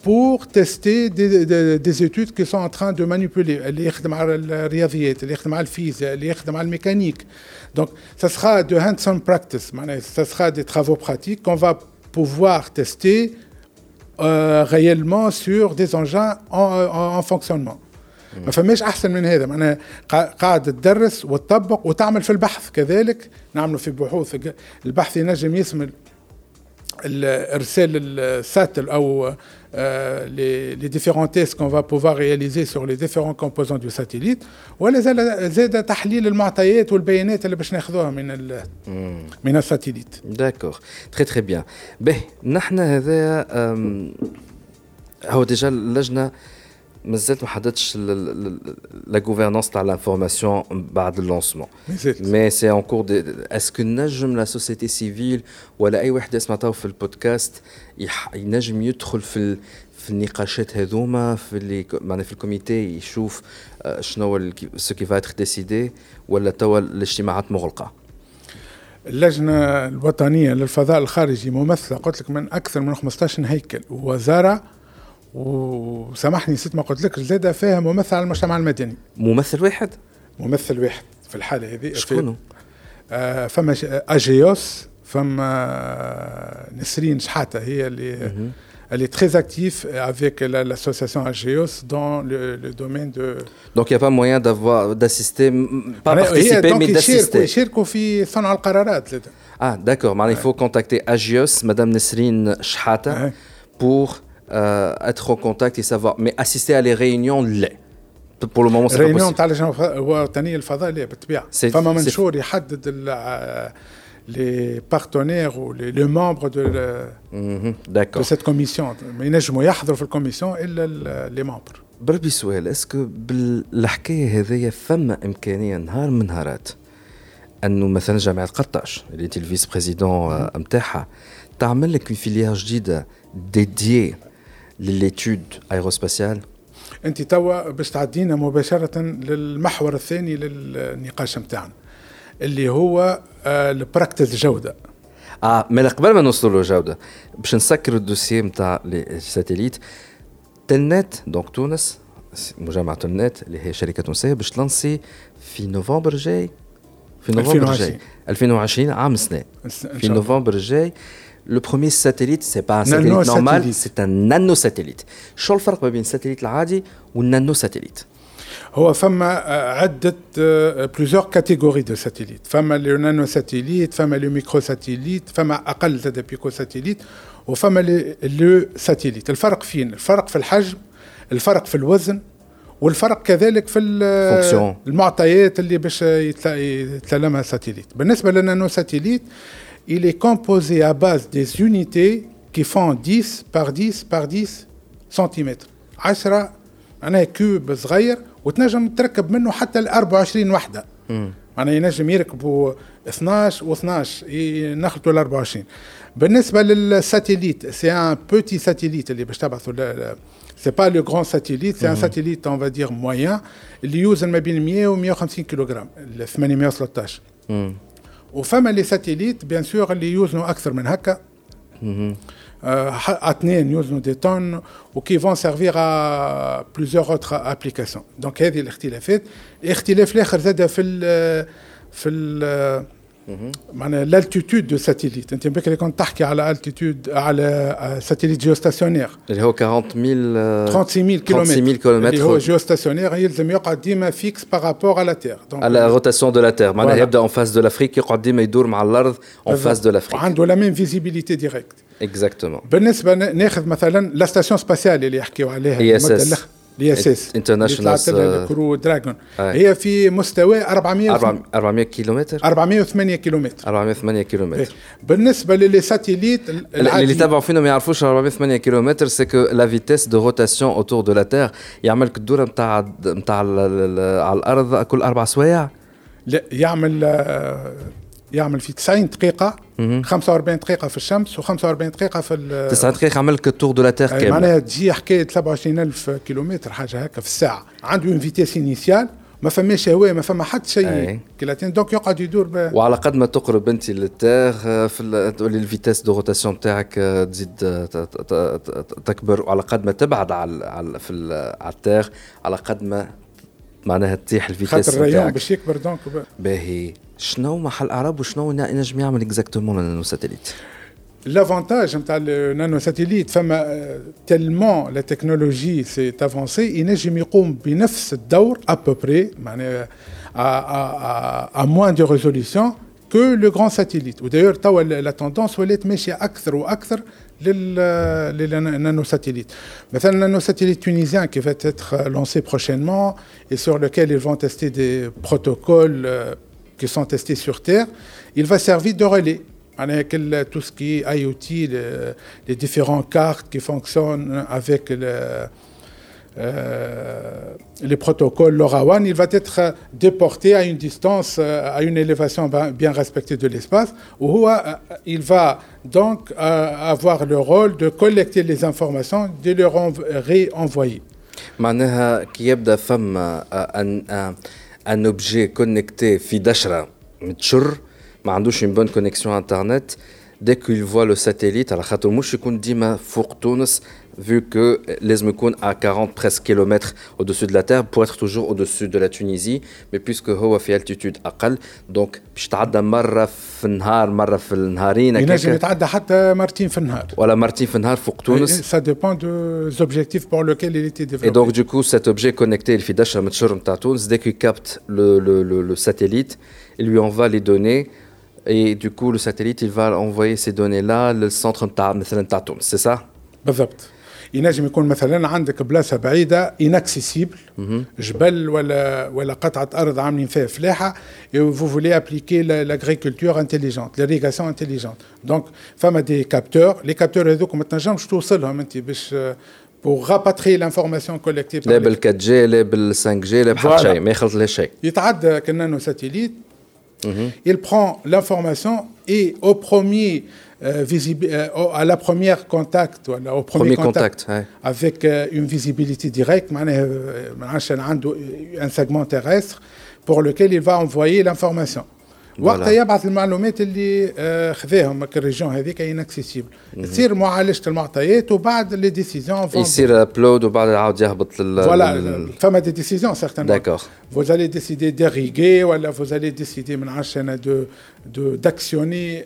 pour tester des, des, des études qui sont en train de manipuler. اللي يخدم على الرياضيات، اللي يخدم على الفيزياء، اللي يخدم على الميكانيك. Donc ça sera de hands-on practice, ça sera des travaux pratiques qu'on va pouvoir tester euh, réellement sur des engins en, en, en fonctionnement. ما فماش أحسن من هذا. معناها قاعد تدرس وتطبق وتعمل في البحث كذلك. نعمله في بحوث البحث ينجم يسمى الإرسال الساتل أو les les différents tests qu'on va pouvoir réaliser sur les différents composants du satellite. ولا زال زاد تحليل المعطيات والبيانات اللي باش ناخذوها من ال من الساتيليت. داكور تري تري بيان. به نحن هذا هو ديجا اللجنة مازلت ما حددتش لا غوفرنانس تاع لافورماسيون بعد اللونسمون، مي سي ان كور دي اسكو نجم لا سوسيتي سيفيل ولا اي واحد يسمع تو في البودكاست ينجم يدخل في في النقاشات هذوما في اللي معناها في الكوميتي يشوف شنو سو كي فا اتر ديسيدي ولا تو الاجتماعات مغلقه. اللجنه الوطنيه للفضاء الخارجي ممثله قلت لك من اكثر من خمسطاش هيكل ووزاره، وسامحني نسيت ما قلت لك زاده فيها ممثل على المجتمع المدني. ممثل واحد ممثل واحد في الحاله هذه شكونه آه فما اجيوس، فما نسرين شحاته هي اللي اللي très actif avec l'association Ageos dans le, le domaine de. Donc il y a pas moyen d'avoir d'assister pas participer mais d'assister. يشاركوا في صنع القرارات. اه داكور معناها il faut contacter Ageos madame نسرين شحاته pour Euh, être en contact et savoir, mais assister à les réunions, là. Pour le moment, c'est pas possible. Réunion وطنية الفضاء لا بالطبيعة. فما منشور يحدد les partenaires ou les, les membres de, le, de cette commission. ما ينجموا يحضروا في الكوميسيون إلا les membres. بربي سؤال، اسكو بالحكاية هذية فما إمكانية نهار من نهارات أنه مثلا جامعة قرطاج اللي أنت الفيس بريزيدون متاعها تعمل لك فيليير جديدة dédiée للإتود أيروسباسيال. أنت توا باش تعدينا مباشرة للمحور الثاني للنقاش متاعنا اللي هو البراكتس جودة. آه من قبل ما نوصلوا لجودة باش نسكر الدوسيه متاع الساتيليت تلنت. دونك تونس مجمع تلنت اللي هي شركة تونسية باش تلانسي في نوفمبر جاي في نوفمبر جاي ألفين وعشرين عام سنة في نوفمبر جاي. Le premier satellite, c'est pas un satellite normal, c'est un nano-satellite. شو الفرق ما بين الساتليت العادي والنانو-ساتليت؟ هو فما عدة plusieurs catégories de satellites. فما le nano-satellite, فما le micro-satellite, فما أقل زاد pico-satellite، وفما le satellite. الفرق فين؟ الفرق في الحجم، الفرق في الوزن، والفرق كذلك في المعطيات اللي باش يتلمها الساتليت. بالنسبة للنانو-ساتليت il est composé à base des unités qui font dix par dix par dix cm. عشرة معناها كوب صغير وتنجم تركب منه حتى ل أربعة وعشرين وحده. معناها ينجم يركبوا اثناش واثناش ينخلطوا ل أربعة وعشرين. بالنسبه للساتيليت c'est un petit satellite اللي باش تبعثوا، c'est pas le grand satellite, c'est un satellite on va dire moyen اللي يوزن ما بين مية و مية وخمسين كيلوغرام ل ثمانمية وثلاطاش وفما لي ساتيليت بيان سور اللي يوزنوا اكثر من هكا اثنين يوزنوا دي طن وكي فون سيرفير ا بليزيور اوتر ابليكاسيون. دونك هذه الاختلافات. الاختلاف الاخر زاد في ال في ال معناها الالتيتود دو ساتيليت. انت بكري كنت تحكي على الالتيتود على ساتيليت جيو ستاسيونير اللي هو أربعين ألف ثلاثة وأربعين ألف كيلومتر اللي هو جيو ستاسيونير يلزم يقعد ديما فيكس بارابور على تير على الروتاسيون دو لا تير معناها يبدا اون فاس دو لافريك يقعد ديما يدور مع الارض اون فاس دو لافريك عنده لا ميم فيزيبيليتي ديريكت. اكزاكتومون. بالنسبه ناخذ مثلا لا ستاسيون سباسيال اللي يحكيوا عليها المدلخ لياسس انترناشونال كرو دراغون هي في مستوى أربعمية أربعمية كيلومتر أربعمية وثمانية كيلومتر أربعمية وثمانية كيلومتر. بالنسبه للساتيليت اللي تابعوا فينا ما يعرفوش أربعمية وثمانية كيلومتر سي كو لا فيتيس دو روتاسيون اوتور دو لا تير يعمل الدوره نتاع نتاع على الارض كل اربع سوايع. لا يعمل يعمل في تسعين دقيقه خمسة وأربعين دقيقه في الشمس و45 دقيقه في تسعين دقيقه عمل لك التور دو لا تير كامل معناها تجي حكايه سبعة وعشرين ألف كيلومتر حاجه هكا في الساعه. عنده اون فيتيس انيسيال ما فماش هواء ما فما حتى شيء كلاتين دونك يقعد يدور ب... وعلى قد ما تقرب انت للتير في تولي الفيتيس دو روتاسيون نتاعك تزيد تكبر وعلى قد ما تبعد على في على التير على قد ما معناها تطيح الفيتيس نتاعك خاطر الريون باش يكبر. دونك باهي شنو محل عرب وشنو نجم يعمل اكزاكتومون النانو ساتيليت؟ لافونتاج نتاع النانو ساتيليت فما تلمون لا تكنولوجي سي افونسي ينجم يقوم بنفس الدور ابوبري معناها ا موان دو ريزوليسيون كو لو غران ساتيليت. ودايور توا لا توندونس ولات ماشيه اكثر واكثر للنانو-satellites. Maintenant, le nano-satellite tunisien qui va être lancé prochainement et sur lequel ils vont tester des protocoles qui sont testés sur Terre, il va servir de relais. Avec tout ce qui est IoT, le, les différentes cartes qui fonctionnent avec le, euh, les protocoles LoRaWAN, il va être déporté à une distance, à une élévation bien respectée de l'espace, où il va donc euh, avoir le rôle de collecter les informations, de les réenvoyer. معناها كي يبدأ فما أن أن objet connecté في دشرة متشر ما عندوش une bonne connexion internet dès qu'il voit le satellite على خاطر مش يكون ديما فوق تونس vu que لازم يكون à quarante presque kilomètres au-dessus de la Terre pour être toujours au-dessus de la Tunisie mais puisque هو في altitude أقل donc باش تعدى مرة في النهار مرة في النهارين ينجم يتعدى حتى مرتين في النهار ولا مرتين في النهار فوق تونس. ça dépend des objectifs pour lesquels il était développé. Et donc du coup cet objet connecté il fait دشرة من الشرم تاع تونس dès qu'il capte le le le le satellite il lui envoie les données et du coup le satellite il va envoyer ces données là le centre تاع مثلا تاع تونس c'est ça بالضبط. ينجم يكون مثلا عندك بلاصه بعيده inaccessible جبل ولا ولا قطعه ارض عاملين فيها فلاحه vous voulez appliquer l'agriculture intelligente l'irrigation intelligente donc فما دي كابتور لي كابتور هذوك ما تنجمش توصلهم انت باش pour rapatrier l'information collectée لا بال فور جي لا بال فايف جي لا بحال شيء ما يخلط لا شيء يتعدى كنانو ساتيليت. Il prend l'information et au premier euh, visibi- euh, à la première contact voilà, au premier, premier contact, contact ouais. avec euh, une visibilité directe un segment terrestre pour lequel il va envoyer l'information. وقتها يبعث المعلومات اللي خذاهم كالريجون هذيك inaccessible تصير معالجة المعطيات وبعد لي ديسيزيون يصير ابلود وبعد عاود يهبط لل فوالا فما دي ديسيزيون سيغتانمون داكور vous allez décider d'irriguer ولا vous allez décider من عشان de de d'actionner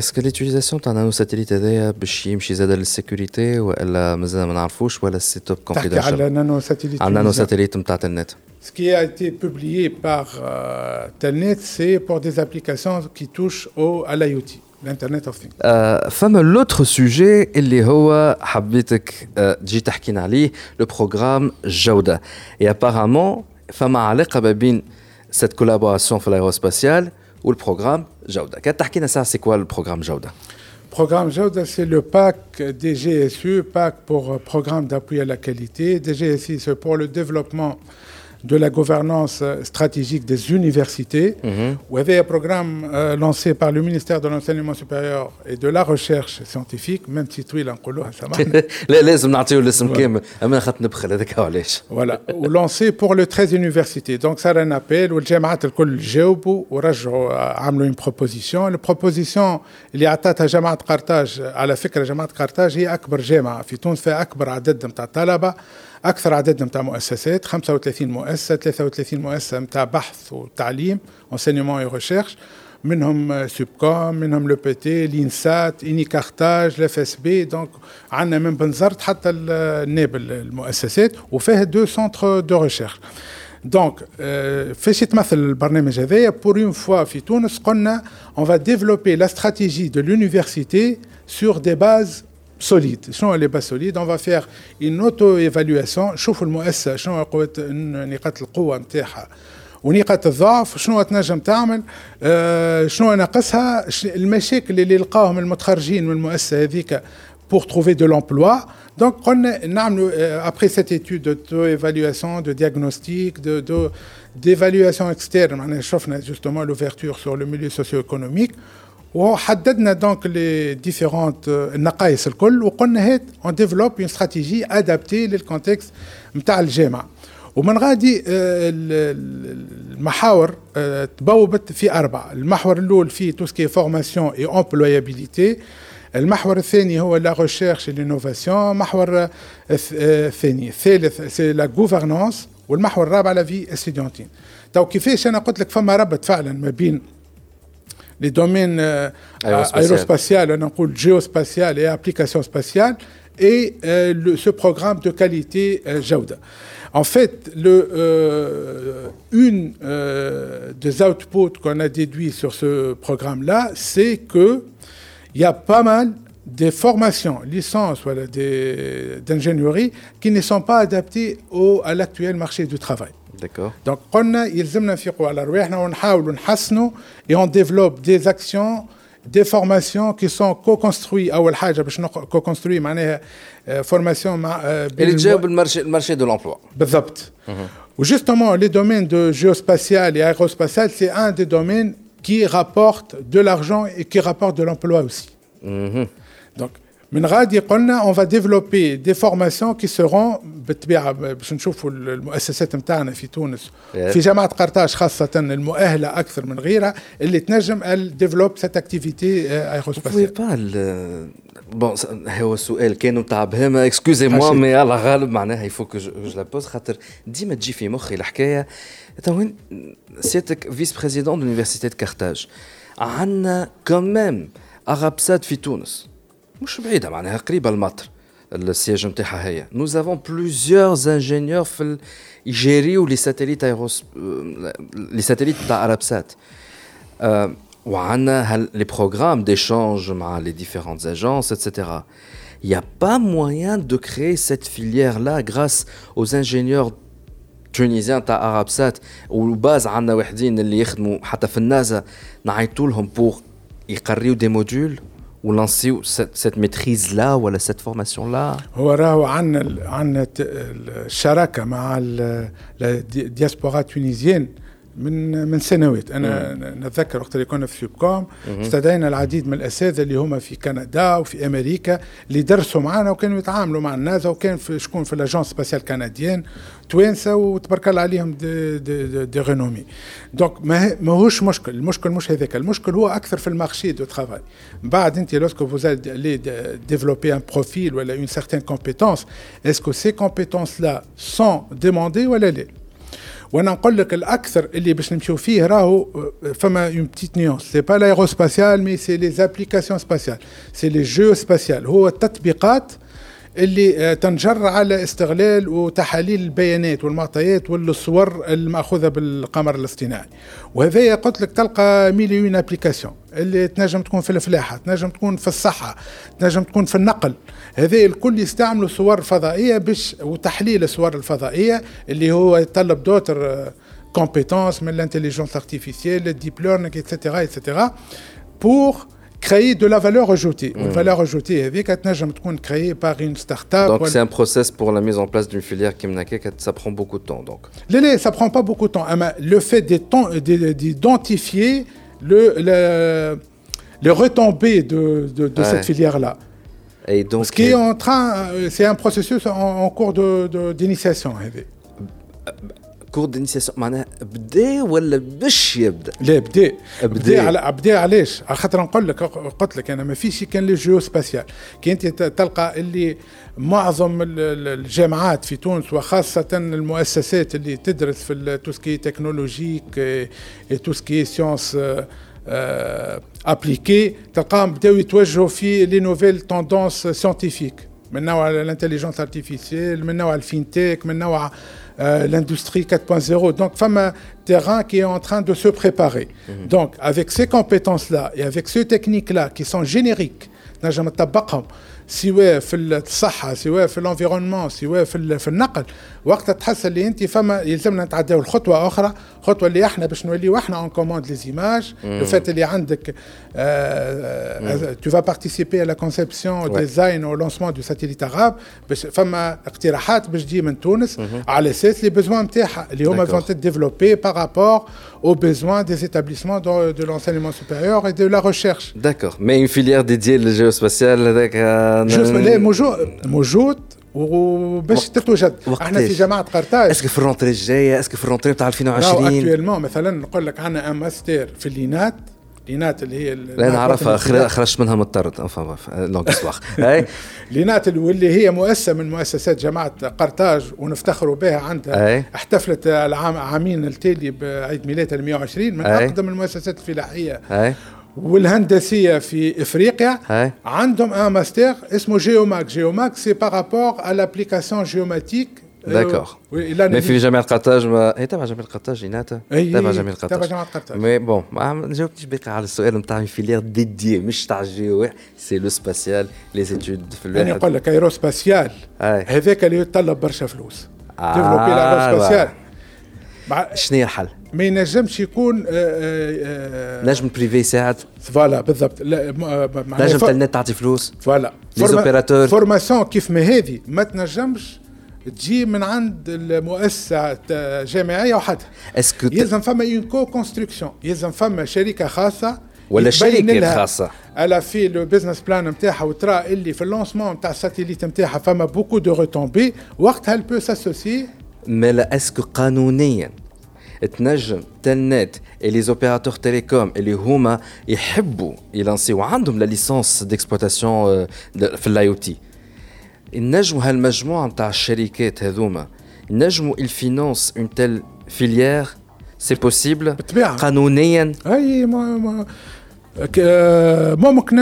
Est-ce que l'utilisation d'un nanosatellite هذايا باش يمشي زاد للسيكوريتي ولا مازال ما نعرفوش ولا سي توب كونفيدنشال على النانوساتيليت على النانوساتيليت نتاع تلنت. Ce qui a été publié par euh, Telnet, c'est pour des applications qui touchent au, à l'IoT, l'Internet of Things. Euh, femme, l'autre sujet, اللي هو حبيتك تجي تحكينا عليه, le programme Jaouda. Et apparemment, femme علاقة ما بين cette collaboration في l'aérospatiale ou le programme Jaouda. كنت تحكينا ساعة, c'est quoi le programme Jaouda? Le programme Jaouda, c'est le pack D G S U, pack pour programme d'appui à la qualité. D G S U, c'est pour le développement de la gouvernance stratégique des universités. Mmh. Où avait un programme euh, lancé par le ministère de l'Enseignement supérieur et de la recherche scientifique, même si tu l'as voilà, ou lancé pour le treize universités. Donc ça a un appel où le Geomac a le Géobo ou Rajou a une proposition. La proposition il y a tâté à Geomac Carthage. À la fikra Geomac Carthage est أكبر جامعة في تونس فيها أكبر عدد متاع طلبة، أكثر عدد متاع مؤسسات، خمسة وثلاثين مؤسسة، ثلاثة وثلاثين مؤسسة متاع بحث وتعليم enseignement et recherche، منهم سوبكوم، منهم لو بي تي، لينسات، إني كارتاج، الإف إس بي، دونك عندنا من بنزرت حتى النابل المؤسسات وفيها دو سنتر دو ريشيرش. Donc, euh, pour une fois, on va développer la stratégie de l'université sur des bases solides. Sur les bases solides, on va faire une auto-évaluation. ونقاط الضعف شنو تنجم تعمل أه شنو ناقصها المشاكل اللي لقاهم المتخرجين من المؤسسه هذيك pour trouver de l'emploi. Donc on نعملوا après cette étude d'auto-évaluation de diagnostic de, de d'évaluation externe معناها شفنا justement l'ouverture sur le milieu socio-économique وحددنا donc les différentes النقائص الكل وقلنا هات on développe une stratégie adaptée للكونتكست نتاع الجامعه. ومن غادي المحاور تبوبت في أربعة. المحور الأول فيه توسكي فورماسيون اي امبلويابيليتي، المحور الثاني هو لا ريشيرش لينوفاسيون، محور الثاني الثالث سي لا غوفرنانس، والمحور الرابع لا في استوديونتين. تو كيفاش انا قلت لك فما ربط فعلا ما بين لي دومين ايروسباسيال انا نقول جيو سباسيال اي ابليكاسيون سباسيال اي سو بروغرام دو كاليتي جودة. En fait, le, euh, une euh, des outputs qu'on a déduit sur ce programme-là, c'est que il y a pas mal des formations, licences, voilà, des, d'ingénierie qui ne sont pas adaptées au, à l'actuel marché du travail. D'accord. Donc, on a, ils aiment n'infirmer à la rue, on a, on hasno et on développe des actions. Des formations qui sont co-construites. أول حاجة باش co-construites معناها formation مع. اللي تجاوب المارشي المارشي دو لامبلوا. بالضبط. و justement les domaines de géospatial et aérospatial c'est un des domaines qui rapporte de l'argent et qui rapporte de l'emploi aussi. Donc من غادي قلنا on va développer des formations qui seront بالطبيعة باش نشوفوا المؤسسات متاعنا في تونس في جامعة قرطاج خاصة المؤهلة أكثر من غيرها اللي تنجم développer cette activité aérospatiale. Bon, هو السؤال كانوا تعبهما excusez-moi mais على غالب معناها il faut que je la pose خاطر ديما تجي في مخي الحكاية توين سيتك فيس بريزيدون من Université de Carthage عنا كمان Arabsat في تونس. مش بعيدة معناها قريبة المطر السياج متاعها هي. Nous avons plusieurs ingénieurs في يجريوا لي ساتليت ايروس لي ساتليت تاع عربسات وعندنا هل لي بروغرام ديشانج مع لي ديفيرونت اجونس ايتترا. Il y a pas moyen de créer cette filière là grâce aux ingénieurs تونيزيان تاع عربسات وباز عندنا وحدين اللي يخدموا حتى في النازا نعيطوا لهم pour يقريوا دي موديول ou lancer cette, cette maîtrise-là ou cette formation-là. هو راهو عندنا عندنا الشراكة مع الدياسبورا التونسيين من من سنوات. أنا نتذكر وقت اللي كنا في سوبكوم استدعينا العديد من الأساتذة اللي هما في كندا وفي أمريكا اللي درسوا معنا وكانوا يتعاملوا مع النازا وكان في شكون في لاجونس سباسيال كنديان توانسة وتبارك الله عليهم دي دي دي رينومي. دونك ماهوش مشكل، المشكل مش هذاك، المشكل هو أكثر في المارشي دو ترافاي. بعد أنت لوسكو فوز لي ديفلوبي أن بروفيل ولا أون سارتين كومبيتونس اسكو سي كومبيتونس لا سون ديموندي ولا لا. وانا نقول لك الاكثر اللي باش نمشيو فيه راهو فما اون بتيت نيونس سي با لايروسباسيال مي سي لي زابليكاسيون سباسيال سي لي جو سباسيال هو التطبيقات اللي تنجر على استغلال وتحاليل البيانات والمعطيات والصور المأخوذة بالقمر الاصطناعي. وهذا قلت لك تلقى مليون ابليكاسيون اللي تنجم تكون في الفلاحة، تنجم تكون في الصحة، تنجم تكون في النقل. هذا الكل يستعملوا صور فضائية بش وتحليل الصور الفضائية اللي هو يطلب دوتر كومبيتانس من الانتليجنس ارتيفيسيال الديب ليرنينغ اكسترا اكسترا pour créer de la valeur ajoutée. Mmh. Une valeur ajoutée avec Atnajam Tkoun créée par une start-up. Donc, voilà. C'est un process pour la mise en place d'une filière qui ça prend beaucoup de temps. Donc. Lélé, ça prend pas beaucoup de temps. Le fait d'identifier le, le, le retombées de, de, de ouais. cette filière-là. Et donc, ce qui est en train, c'est un processus en, en cours de, de, d'initiation. cours d'initiation معناها بدا ولا باش يبدا لا بدا بدا على بدا علاش على خاطر نقول لك قلت لك انا ما فيش كان لي جيو سباسيال كي انت تلقى اللي معظم الجامعات في تونس وخاصه المؤسسات اللي تدرس في تو سكي تكنولوجيك اي تو سكي سيونس ابليكي تلقاهم بداو يتوجهوا في لي نوفيل توندونس سيانتيفيك من نوع الانتيليجنس ارتيفيسيال من نوع الفينتيك من نوع Euh, l'industrie quatre point zéro. Donc, femme un terrain qui est en train de se préparer. Mm-hmm. Donc, avec ces compétences-là et avec ces techniques-là qui sont génériques, نجم نطبقهم سواء في الصحة سواء في الانفيرونمون سواء في في النقل وقت تحس اللي انت فما يلزمنا نتعداو الخطوة أخرى خطوة اللي احنا باش نوليو احنا اون كوموند لي زيماج لو فات اللي عندك tu vas participer à la conception au design au lancement du satellite arabe باش فما اقتراحات باش تجي من تونس على اساس لي بيزوان نتاعها اللي هما vont être développés par rapport aux besoins des établissements de, de l'enseignement supérieur et de la recherche. D'accord, mais une filière dédiée au géospatial avec لا موجود موجود وباش تتوجد احنا في جامعه قرطاج اسكو في الرونتري الجايه اسكو في الرونتري تاع ألفين وعشرين مثلا نقول لك عندنا ماستر في اللينات لينات اللي هي لا نعرفها خرجت منها مضطرد افهم لونغ سواخ اي لينات اللي هي مؤسسه من مؤسسات جامعه قرطاج ونفتخروا بها عندها احتفلت العام عامين التالي بعيد ميلادها مية وعشرين من اقدم المؤسسات الفلاحيه والهندسية في إفريقيا hey. عندهم un master اسمه Geomac. Geomac c'est par rapport à l'application géomatique. D'accord. Euh, oui, mais في جامعة قرطاج ما هي تبع جامعة قرطاج يناتا تبع جامعة قرطاج تبع جامعة قرطاج مي بون ما جاوبتش بقى على السؤال نتاع فيلير ديدي مش تاع الجيو سي لو سباسيال لي زيتود في الواحد يعني نقول لك ايرو سباسيال هذاك اللي يتطلب برشا فلوس ديفلوبي لا سباسيال شنو هي الحل ما ينجمش يكون آآ آآ نجم بريفي ساعد فوالا بالضبط نجم تلنت تعطي فلوس فوالا ليزوبيراتور فورماسيون كيف ما هذه ما تنجمش تجي من عند المؤسسة جامعية وحدها يلزم فما اون كو كونستركسيون يلزم فما شركة خاصة ولا شركة خاصة على في لو بيزنس بلان نتاعها وترى اللي في اللونسمون نتاع الساتيليت نتاعها فما بوكو دو روتومبي وقتها البو ساسوسي ما لا اسكو قانونيا تنجم تلنت et les opérateurs télécoms et les هما يحبوا يلانسيو عندهم لا ليسانس ديكسبلوطاسيون في الاي او تي ينجموا هالمجموعه نتاع الشركات هذوما ينجموا الفينانس اون تيل فيليير سي بوسيبل قانونيا اي ما ممكن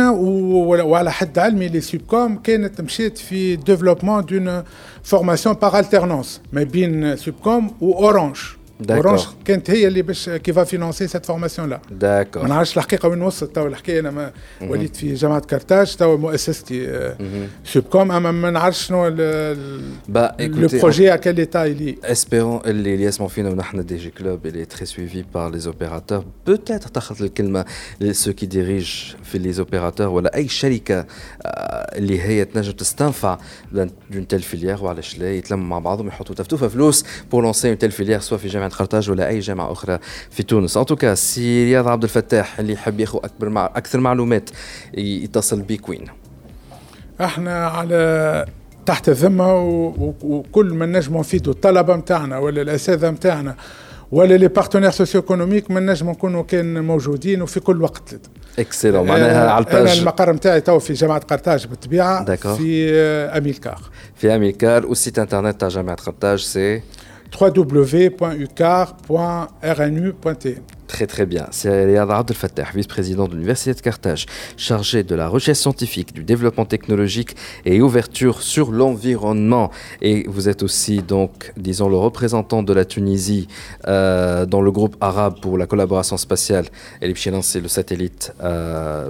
وعلى حد علمي لي سوبكوم كانت مشيت في ديفلوبمون دون فورماسيون بار التيرنانس ما بين سوبكوم واورانج Orange كانت هي اللي باش كي فا فينانسي سيت فورماسيون لا داكور ما نعرفش الحقيقه وين وصلت تو الحكايه انا ما وليت في جامعه قرطاج تو مؤسستي سوبكوم اما ما نعرفش شنو لو بروجي اكل ايتا اللي اسبيرون اللي يسمعوا فينا ونحن دي جي كلوب اللي تري سويفي بار لي اوبيراتور بوتيتر تاخذ الكلمه سو كي ديريج في لي اوبيراتور ولا اي شركه اللي هي تنجم تستنفع دون تيل فيليير وعلاش لا يتلموا مع بعضهم يحطوا تفتوفه فلوس بور لونسي تيل فيليير سوا في جامعة قرطاج ولا أي جامعة أخرى في تونس. أو توكا سي رياض عبد الفتاح اللي يحب ياخذ أكبر مع أكثر معلومات يتصل بيك وين؟ إحنا على تحت الذمة وكل من نجم نفيدو الطلبة متاعنا ولا الأساتذة متاعنا ولا لي بارتنير سوسيو ايكونوميك من نجم نكونوا كان موجودين وفي كل وقت. اكسلون معناها على الباج. أنا المقر متاعي تو في جامعة قرطاج بالطبيعة. داكور. في أميلكار. في أميلكار والسيت إنترنت تاع جامعة قرطاج سي double vé double vé double vé point u car point r n u point t n. Très très bien. C'est Riad Abdel Fattah, vice-président de l'Université de Carthage, chargé de la recherche scientifique, du développement technologique et ouverture sur l'environnement. Et vous êtes aussi, donc, disons, le représentant de la Tunisie euh, dans le groupe arabe pour la collaboration spatiale. Et l'Ipchilin, c'est le satellite euh,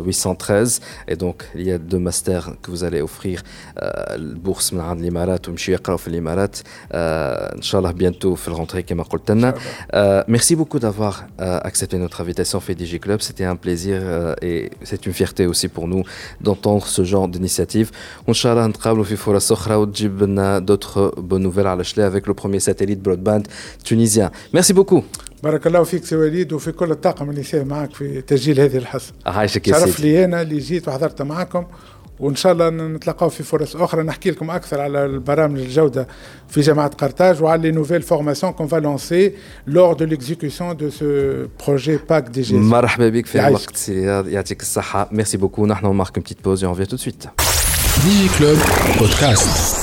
huit cent treize. Et donc, il y a deux masters que vous allez offrir. Euh, le bourse de l'Imarat ou Mchiqa de l'Imarat. Inch'Allah, bientôt, il faut le rentrer, comme je l'ai dit. Merci beaucoup d'avoir... Euh, accepté notre invitation fait Digi Club. C'était un plaisir euh, et c'est une fierté aussi pour nous d'entendre ce genre d'initiative. Inch'Allah, نتقابلوا في فرص أخرى وتجيب لنا d'autres bonnes nouvelles على Chile avec le premier satellite broadband tunisien. Merci beaucoup. بارك الله فيك سي وليد وفي كل الطاقم اللي ساهم معك في تسجيل هذه الحصة. عايشك يا سيدي. شرف لي أنا اللي جيت وحضرت معكم. وإن شاء الله نتلقاو في فرص أخرى نحكي لكم أكثر على البرامج الجودة في جامعة قرطاج وعلى les nouvelles formations qu'on va lancer lors de l'exécution de ce projet PAC D G S U. مرحبا بك في الوقت سياد يعطيك الصحة. Merci beaucoup. نحن نمارك une petite pause et on revient tout de suite. Digi Club Podcast.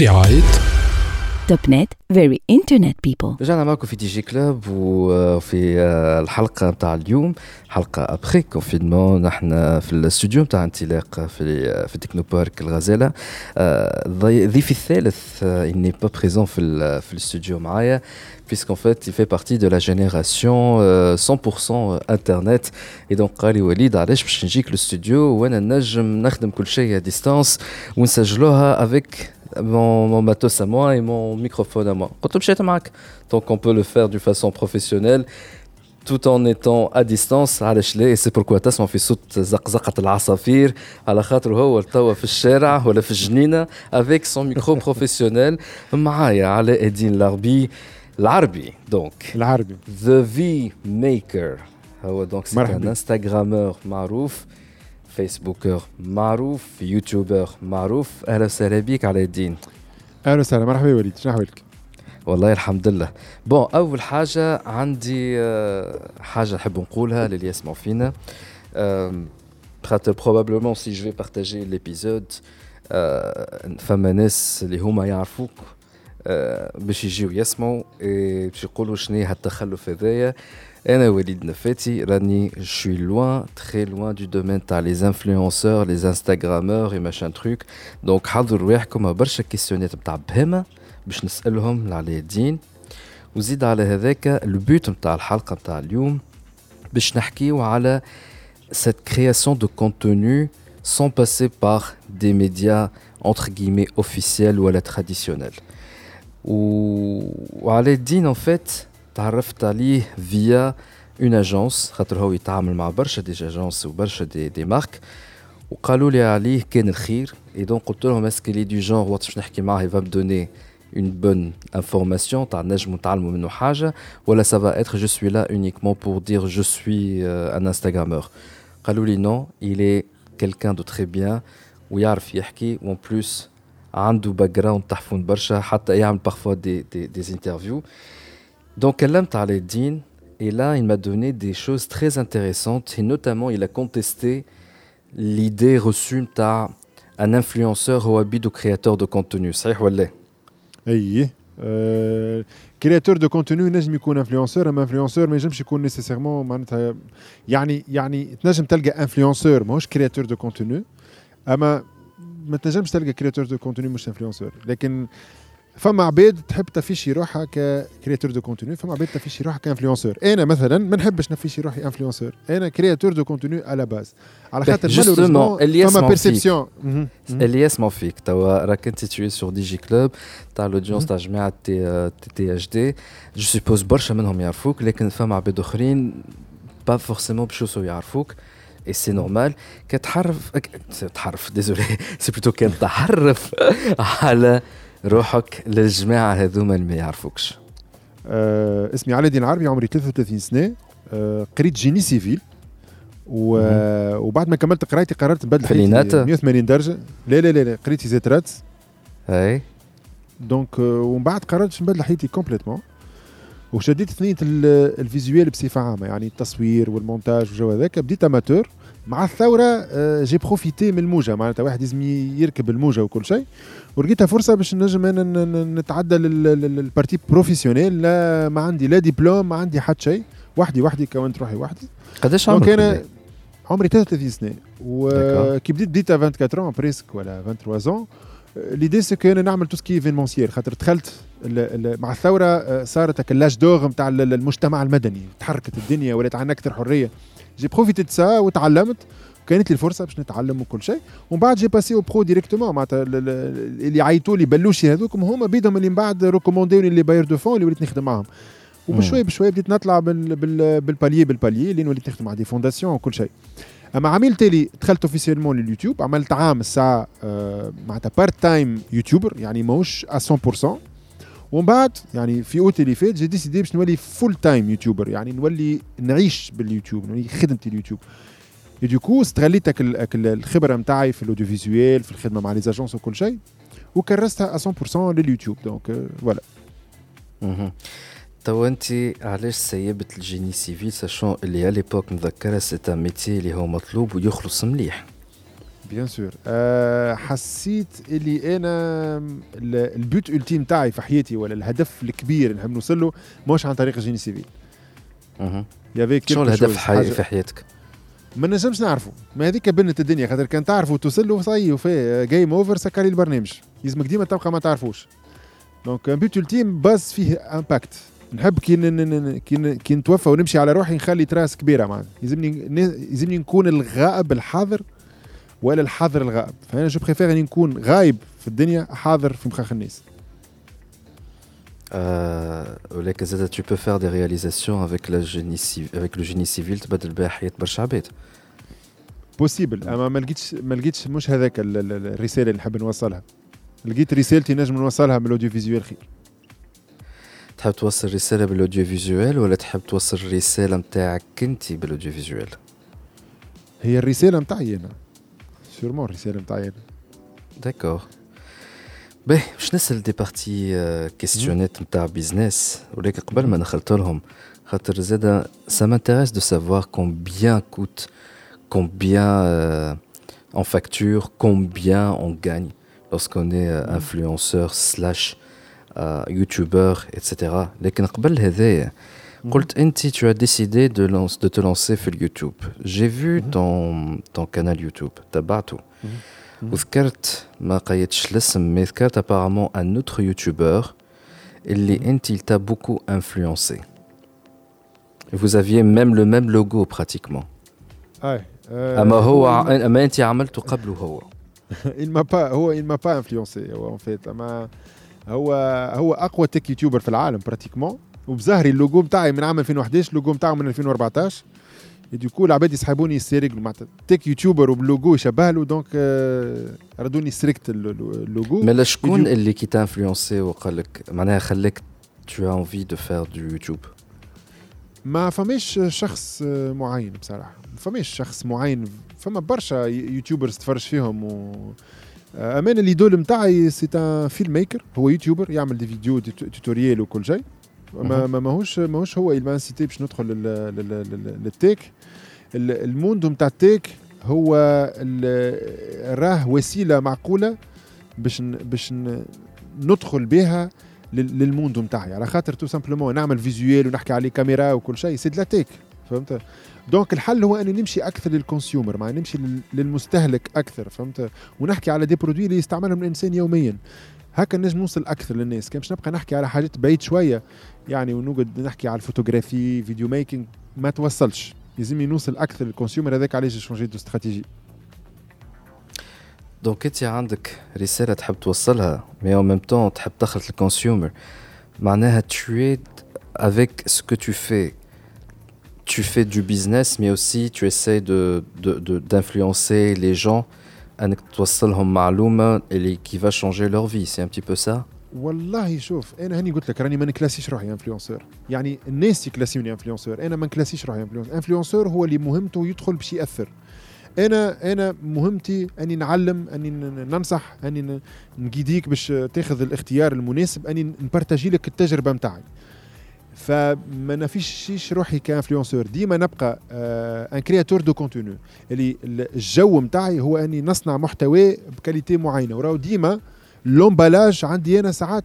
برعاية TopNet, very internet people. رجعنا معكم في ديجي كلاب وفي الحلقة بتاع اليوم حلقة أبخي كونفينمون. نحن في الاستوديو بتاع انطلاق في في تكنو بارك الغزالة. ضيفي الثالث إني با بريزون في في الاستوديو معايا puisqu'en fait il fait partie de la génération euh, cent pour cent internet et donc قالي وليد علاش باش نجيك للاستوديو وانا نجم نخدم كل شيء à distance ونسجلوها avec mon, mon matos à moi et mon microphone à moi. Quand tu mشيت معك donc on peut le faire d'une façon professionnelle tout en étant à distance علاش ليه. C'est pourquoi تسمع في صوت زقزقة العصافير على خاطر هو التوا في الشارع ولا في الجنينة avec son micro professionnel. معايا Aladin Larbi العربي دونك العربي The V-Maker هو دونك سي ان انستغرامر معروف فيسبوكر معروف يوتيوبر معروف. اهلا وسهلا بك على الدين. اهلا وسهلا مرحبا يا وليد شنو احوالك. والله الحمد لله. بون اول حاجه عندي حاجه نحب نقولها للي يسمعوا فينا خاطر probablement si je vais partager l'épisode فما ناس اللي هما يعرفوك باش يجيو يسمعوا باش يقولوا شنو هالتخلف هذايا. انا وليد نفاتي راني شوي لوان تري لوان دو دومين تاع لي انفلونسور لي انستغرامور اي ماشان تروك دونك حضر رواحكم برشا كيسيونات نتاع بهمه باش نسالهم لعلي الدين. وزيد على هذاك البوت نتاع الحلقه نتاع اليوم باش نحكيو على cette création de contenu sans passer par des médias entre guillemets officiels ولا traditionnels. وعلى الدين en fait تعرفت عليه via une agence خاطر هو يتعامل مع برشا دي اجانس وبرشا دي دي مارك وقالوا لي عليه كان الخير et donc قلت لهم اسكو لي دو جونغ وقت باش نحكي معاه il va me donner une bonne information تاع نجم نتعلموا منه حاجه ولا ça va être je suis là uniquement pour dire je suis un instagrammeur. قالوا لي non il est quelqu'un de très bien ويعرف يحكي وان بلوس عنده background تحفون برشا حتى يعمل parfois des des des interviews. Donc, كلمت على الدين et là, il m'a donné des choses très intéressantes et notamment, il a contesté l'idée reçue d'un influenceur ou habit de créateur de contenu. صحيح ولا لا؟ أيه. كرياتور دو كونتوني نجم يكون انفلونسور اما انفلونسور ما ينجمش يكون نيسيسيرمون معناتها يعني يعني تنجم تلقى انفلونسور ماهوش كرياتور دو كونتوني اما ما تنجمش تلقى كرياتور دو كونتوني مش انفلونسور. لكن فما عباد تحب تفيشي روحها ككرياتور دو كونتوني فما عباد تفيشي روحها كانفلونسور. انا مثلا ما نحبش نفيشي روحي انفلونسور انا كرياتور دو كونتوني على باز على خاطر مالوريزمون فما بيرسيبسيون. الياس موفيك توا راك انت تيوي سور ديجي كلوب تاع لوديونس تاع جماعه تي تي اتش دي جو سيبوز برشا منهم يعرفوك لكن فما عباد اخرين با فورسيمون بشوسو يعرفوك et c'est normal كتحرف تحرف ديزولي سي بلوتو كان تحرف على روحك للجماعة هذوما اللي ما يعرفوكش. أه اسمي علادين عربي عمري ثلاثة وثلاثين سنة. أه قريت جيني سيفيل و... وبعد ما كملت قرايتي قررت نبدل حياتي مية وثمانين درجة. لا لا لا قريت زيترات هاي دونك ومن بعد قررت نبدل حياتي كومبليتمون وشديت ثنية الفيزيوال بصفة عامة يعني التصوير والمونتاج وجو هذاك. بديت أماتور مع الثورة جي بروفيتي من الموجة معناتها واحد لازم يركب الموجة وكل شيء ولقيتها فرصة باش نجم أنا نتعدى للبارتي بروفيسيونيل. لا ما عندي لا دبلوم ما عندي حد شيء وحدي وحدي كونت روحي وحدي. قداش عمرك؟ أنا عمري ثلاثة وثلاثين سنة وكي بديت بديت أربعة وعشرين بريسك ولا ثلاثة وعشرين. ليدي سي كو انا نعمل تو سكي ايفينمونسييل خاطر دخلت مع الثوره صارت كلاش دوغ نتاع المجتمع المدني تحركت الدنيا ولات عندنا اكثر حريه. جي بروفيتي تاع وتعلمت وكانت لي الفرصه باش نتعلم وكل شيء. ومن بعد جي باسي او برو ديريكتومون، معناتها اللي عيطوا لي بلوشي هذوكم هما بيدهم اللي من بعد ريكوموندوني لي باير دو فون اللي وليت نخدم معاهم. وبشوي بشوي بديت نطلع بالباليي بالباليي اللي وليت نخدم مع دي فونداسيون وكل شيء. اما عملت لي دخلت اوفيسيلمون لليوتيوب، عملت عام الساعه معناتها بارت تايم يوتيوبر يعني ماهوش مية بالمية. ومن بعد يعني في اوتي اللي فات جي ديسيدي باش نولي فول تايم يوتيوبر، يعني نولي نعيش باليوتيوب، نولي خدمتي اليوتيوب. وديكو استغليت الخبره نتاعي في الاوديو فيزيوال في الخدمه مع لي اجونس وكل شيء وكرستها مية بالمية لليوتيوب. دونك فوالا. اها تو انت علاش سيبت الجيني سيفيل ساشون اللي على ليبوك نذكرها سيت ان ميتي اللي هو مطلوب ويخلص مليح؟ بيان سور أه حسيت اللي انا البيوت التيم تاعي في حياتي ولا الهدف الكبير اللي نحب نوصل له ماهوش عن طريق الجيني سيفيل. اها شنو الهدف حي... في حياتك؟ ما نجمش نعرفه، ما هذيك بنت الدنيا، خاطر كان تعرفه وتوصل له صاي وفي جيم اوفر سكري البرنامج، لازمك ديما تبقى ما تعرفوش. دونك البيوت التيم باز فيه امباكت، نحب كي كي كي نتوفى ونمشي على روحي نخلي تراس كبيره معنا. يلزمني يلزمني نكون الغائب الحاضر ولا الحاضر الغائب، فانا جو بريفير اني نكون غايب في الدنيا حاضر في مخاخ الناس. ولكن زاد tu peux faire des réalisations avec la génie avec le génie civil تبدل بها حياه برشا عباد possible. اما ما لقيتش ما لقيتش مش هذاك الرساله اللي نحب نوصلها. لقيت رسالتي نجم نوصلها من الاوديو فيزيوال خير. تحب توصل رسالة بالأوديو فيزيوال ولا تحب توصل رسالة متاعك كنتي بالأوديو فيزيوال؟ هي الرسالة متاعي أنا، سيرمون الرسالة متاعي أنا. داكور. باهي باش نسأل دي بارتي كيستيونات متاع بيزنس، ولكن قبل ما نخلطولهم خاطر زادا سا مانتيريس دو سافوار كومبيان كوت كومبيان اون فاكتور كومبيان اون غاني لوسكون اي انفلونسور سلاش youtubeur et cetera. لكن قبل هذايا قلت انت tu as décidé de lance de te lancer في اليوتيوب. J'ai vu ton ton canal YouTube تبعته وذكرت ما قايتش الاسم مي ذكرت apparemment un autre youtubeur اللي انت il t'a beaucoup influencé. Vous aviez même le même logo pratiquement. اي اما هو اما انت عملته قبله هو. Il m'a pas هو il m'a pas influencé en fait. اما هو هو اقوى تك يوتيوبر في العالم براتيكمون، وبظهري اللوجو نتاعي من عام ألفين وأحد عشر، اللوجو نتاعو من ألفين وأربعطاش. ديكو العباد يسحبوني يستريقلوا مع تك يوتيوبر وبلوجو يشبه له، دونك ردوني سريكت اللوجو. مالا شكون اللي كي تانفلونسي وقال لك معناها خليك tu as envie de faire du YouTube؟ ما فماش شخص معين بصراحه، ما فماش شخص معين، فما برشا يوتيوبرز تفرج فيهم و امان اللي دول متاعي سي ان فيلم ميكر، هو يوتيوبر يعمل دي فيديو دي توتوريال وكل شيء. ما ماهوش ماهوش هو البانسيتي باش ندخل للتيك. الموند نتاع التيك هو راه وسيله معقوله باش باش ندخل بها للموند نتاعي، على خاطر تو سامبلومون نعمل فيزيوال ونحكي على كاميرا وكل شيء سي د لا تيك، فهمت؟ دونك الحل هو أن نمشي أكثر للكونسيومر، مع نمشي للمستهلك أكثر، فهمت؟ ونحكي على دي برودوي اللي يستعملهم الإنسان يوميا، هكا نجم نوصل أكثر للناس. كان مش نبقى نحكي على حاجات بعيد شوية يعني ونقعد نحكي على الفوتوغرافي فيديو ميكينج، ما توصلش، لازم نوصل أكثر للكونسيومر. هذاك علاش شونجي دو استراتيجي. دونك أنت عندك رسالة تحب توصلها مي أو ميم طون تحب تخلط الكونسيومر، معناها تشوي افيك سكو تو في. Tu fais du business, mais aussi tu essaies de, de, de, d'influencer les gens avec توصلهم معلومة et qui va changer leur vie. C'est un petit peu ça. والله شوف أنا هني قلت لك راني ما نكلاسيش روحي influenceur. يعني الناس يكلاسيوني influenceur. أنا ما نكلاسيش روحي influenceur. influenceur هو اللي مهمته يدخل بشي يأثر. أنا أنا مهمتي أني نعلم، أني ننصح، أني نجيديك باش تاخذ الاختيار المناسب، أني نبارتاجي لك التجربة متاعي. فما نفيش روحي كانفلونسور، ديما نبقى ان كرياتور دو كونتوني اللي الجو متاعي هو اني نصنع محتوى بكاليتي معينه، وراو ديما لومبالاج عندي انا ساعات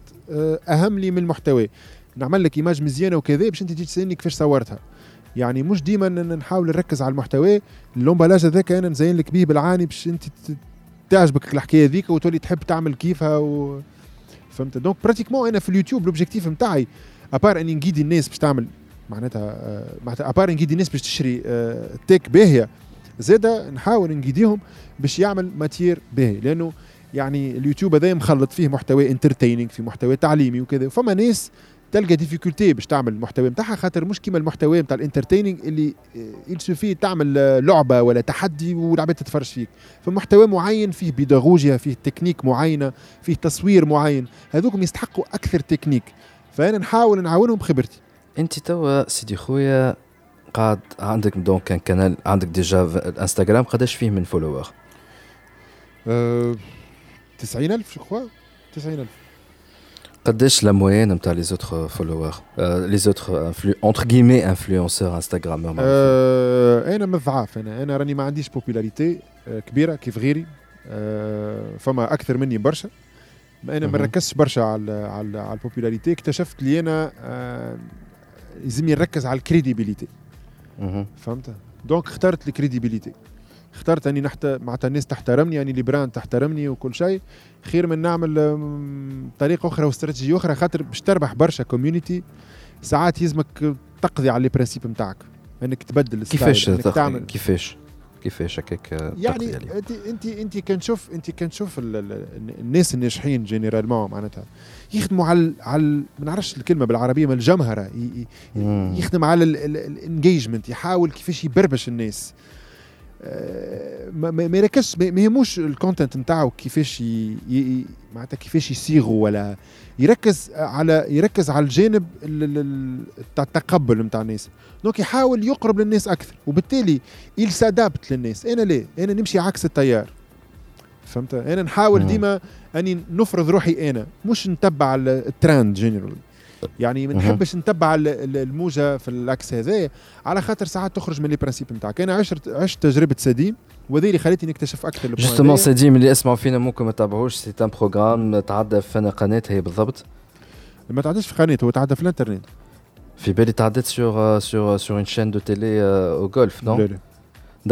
اهم لي من المحتوى. نعمل لك ايماج مزيانه وكذا باش انت تجي تسالني كيفاش صورتها، يعني مش ديما نحاول نركز على المحتوى. اللومبالاج هذاك انا نزين لك بيه بالعاني باش انت تعجبك الحكايه هذيك وتولي تحب تعمل كيفها و... فهمت؟ دونك براتيكمون انا في اليوتيوب لوبجيكتيف متاعي ابار اني نجيد الناس باش تعمل معناتها معناتها ابار اني نجيد الناس باش تشري تيك باهيه، زاده نحاول نقيديهم باش يعمل ماتير باهي، لانه يعني اليوتيوب هذا مخلط فيه محتوى انترتيننج، في محتوى تعليمي وكذا، وفما ناس تلقى ديفيكولتي باش تعمل المحتوى نتاعها، خاطر مش كيما المحتوى نتاع الانترتيننج اللي يلسفي تعمل لعبه ولا تحدي والعباد تتفرج فيك، فمحتوى معين فيه بيداغوجيا، فيه تكنيك معينه، فيه تصوير معين، هذوكم يستحقوا اكثر تكنيك، فانا نحاول نعاونهم بخبرتي. انت توا سيدي خويا قاعد عندك دونك كان كانال، عندك ديجا الانستغرام قداش فيه من فولوور؟ أه... تسعين ألف شكوا تسعين ألف. قداش لا موين نتاع لي زوتر فولوور لي زوتر انتر غيمي انفلونسور انستغرامر؟ أه... انا مضعف، انا انا راني ما عنديش بوبولاريتي كبيره كيف غيري، أه... فما اكثر مني برشا، انا ما نركزش برشا على على على البوبولاريتي. اكتشفت لي انا أه... لازم نركز على الكريديبيليتي، فهمت؟ دونك اخترت الكريديبيليتي، اخترت اني نحتى مع الناس تحترمني، يعني لي براند تحترمني وكل شيء، خير من نعمل طريقه اخرى واستراتيجيه اخرى، خاطر باش تربح برشا كوميونيتي ساعات يلزمك تقضي على لي برينسيپ نتاعك، انك تبدل الستايل، انك تعمل كيفاش كيفاش هكاك. يعني انت انت انت كنشوف انت كنشوف الناس الناجحين جينيرالمون معناتها يخدموا على على ما نعرفش الكلمه بالعربيه، ما الجمهره، يخدم على الانجيجمنت، يحاول كيفاش يبربش الناس، ما يركزش، ما يهموش الكونتنت نتاعو كيفاش معناتها كيفاش يصيغوا، ولا يركز على يركز على الجانب تاع التقبل نتاع الناس، دونك يحاول يقرب للناس اكثر، وبالتالي يل سادابت للناس. انا ليه انا نمشي عكس التيار، فهمت؟ انا نحاول ديما اني نفرض روحي، انا مش نتبع الترند جينيرال، يعني ما نحبش نتبع الموجه في الاكس هذايا، على خاطر ساعات تخرج من لي برينسيپ نتاعك. انا عشت عشت تجربه سديم، وذي اللي خليتني نكتشف اكثر البوينت. جوستمون سديم اللي اسمعوا فينا ممكن ما تابعوش، سي تان بروغرام تعدى في قناه، هي بالضبط ما تعداش في قناه، هو تعدى في الانترنت، في بالي تعدت سور سور سور اون شين دو تيلي او غولف. نو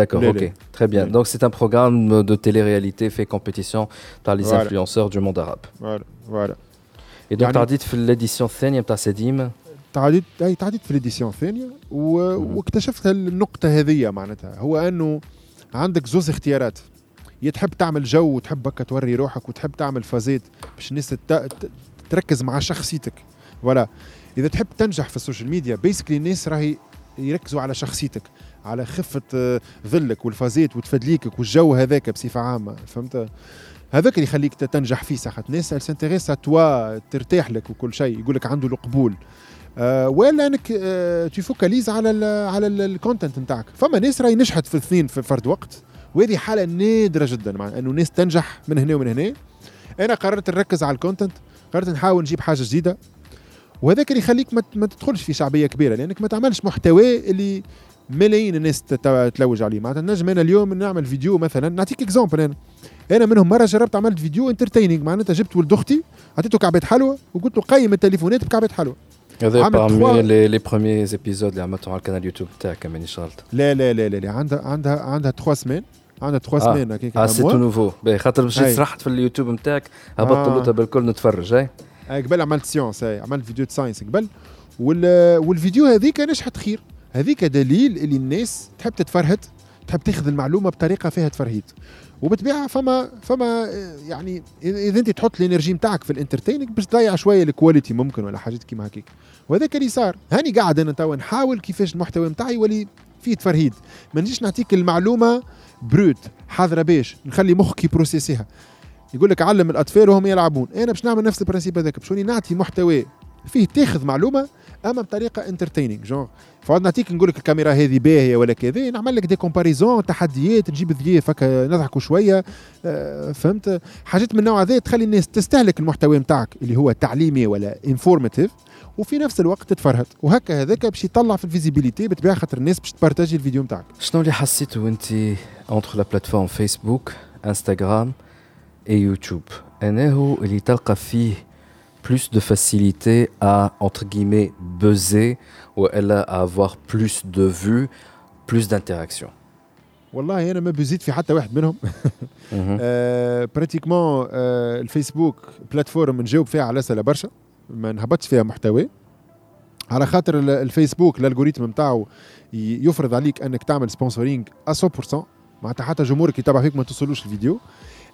D'accord, Lélé. Ok, très bien. Lélé. Donc c'est un programme de télé-réalité fait compétition par les voilà. influenceurs du monde arabe. Voilà, voilà. Et donc tu as dit que l'édition الثانية بتاع سديم تعديت تعديت في الإديسيون الثانية، واكتشفت النقطة هذية معناتها، هو أنه عندك زوز اختيارات، يا تحب تعمل جو وتحب هكا توري روحك وتحب تعمل فازات باش الناس تركز مع شخصيتك، ولا إذا تحب تنجح في السوشيال ميديا بيسكلي الناس راهي يركزوا على شخصيتك، على خفة ظلك والفازات وتفدليكك والجو هذاك بصفة عامة، فهمت؟ هذاك اللي يخليك تنجح فيه، ساعات ناس سانتيريس توا ترتاح لك وكل شيء، يقولك عنده القبول، أه ولا انك أه تفوكاليز على ال على الكونتنت نتاعك. فما ناس راهي نجحت في الاثنين في فرد وقت، وهذه حالة نادرة جدا، مع انه ناس تنجح من هنا ومن هنا. انا قررت نركز على الكونتنت، قررت نحاول نجيب حاجة جديدة، وهذاك اللي يخليك ما ما تدخلش في شعبية كبيرة، لانك ما تعملش محتوى اللي ملايين الناس تتلوج عليه. معناتها نجم انا اليوم نعمل فيديو مثلا، نعطيك اكزامبل، انا انا منهم مره جربت عملت فيديو انترتيننج، معناتها جبت ولد اختي عطيته كعبه حلوه وقلت له قيم التليفونات بكعبه حلوه. هذا parmi les premiers épisodes اللي عملتهم على القناه يوتيوب تاعك من شالت؟ لا لا لا لا، عندها عندها عندها ثلاث سنين، عندها ثلاث سنين هكاك. اه سي تو نوفو، خاطر باش شرحت في اليوتيوب نتاعك هبطلوها بالكل نتفرج. اي قبل عملت سيونس، عملت فيديو ساينس قبل، والفيديو هذيك نجحت خير. هذيك دليل اللي الناس تحب تتفرهد، تحب تاخذ المعلومه بطريقه فيها تفرهيد، وبتبيعها. فما فما يعني اذا انت تحط الانرجي نتاعك في الانترتيننج باش تضيع شويه الكواليتي ممكن، ولا حاجات كيما هكيك. وهذاك اللي صار، هاني قاعد انا توا نحاول كيفاش المحتوى نتاعي يولي فيه تفرهيد، ما نجيش نعطيك المعلومه بروت حاضره باش نخلي مخك يبروسيسيها. يقول لك علم الاطفال وهم يلعبون، انا باش نعمل نفس البرنسيب هذاك، باش نعطي محتوى فيه تاخذ معلومه اما بطريقه انترتيننج جون. فعاد نعطيك نقول لك الكاميرا هذه باهيه ولا كذا، نعمل لك دي كومباريزون، تحديات، نجيب ذياف هكا نضحكوا شويه، فهمت؟ حاجات من النوع هذا تخلي الناس تستهلك المحتوى نتاعك اللي هو تعليمي ولا انفورماتيف، وفي نفس الوقت تتفرهد، وهكا هذاك باش يطلع في الفيزيبيليتي بتبيع، خاطر الناس باش تبارتاجي الفيديو نتاعك. شنو اللي حسيت وانت اونتر لا بلاتفورم فيسبوك انستغرام اي يوتيوب، انه اللي تلقى فيه plus de facilité à, entre guillemets, buzzer ou à avoir plus de vues, plus d'interactions. والله أنا ما بزيد في حتى واحد منهم. براتيكمون الفيسبوك بلاتفورم نجاوب فيها على سلا برشا، ما نهبطش فيها محتوى، على خاطر الفيسبوك الالغوريتم نتاعو يفرض عليك انك تعمل سبونسورينغ مية بالمية، معناتها حتى جمهورك يتابع فيك ما توصلوش الفيديو.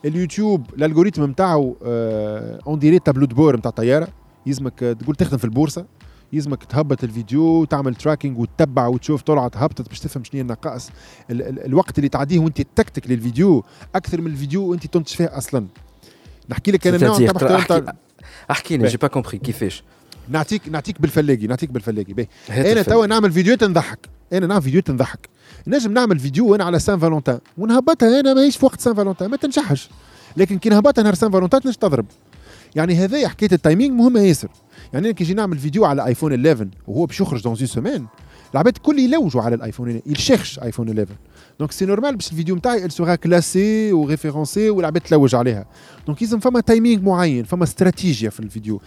اليوتيوب الالغوريتم نتاعو اون ديري تابلو دو بور نتاع طياره، يلزمك تقول تخدم في البورصه، يلزمك تهبط الفيديو وتعمل تراكينج وتتبع وتشوف طلعت هبطت باش تفهم شنو النقائص، ال- ال- الوقت اللي تعديه وانت تكتك للفيديو اكثر من الفيديو وانت تنتج فيه اصلا. نحكي لك انا نوع تاع احكي لي جي با كومبري كيفاش. نعطيك نعطيك بالفلاقي نعطيك بالفلاقي باهي. انا توا نعمل فيديو تنضحك، انا نعمل فيديو تنضحك، نجم نعمل فيديو وانا على سان فالونتان ونهبطها، انا ماهيش في وقت سان فالونتان ما تنجحش، لكن كي نهبطها نهار سان فالونتان تنجم تضرب. يعني هذا حكايه التايمينغ مهمه ياسر. يعني انا كي نجي نعمل فيديو على ايفون إحداش وهو باش يخرج دون اون سيمين، العباد كل يلوجوا على الايفون، يلشيخش ايفون إحداش، دونك سي نورمال باش الفيديو نتاعي il sera classé و référencé والعباد تلوج عليها. دونك لازم فما تايمينغ معين، فما استراتيجيه في الفيديو.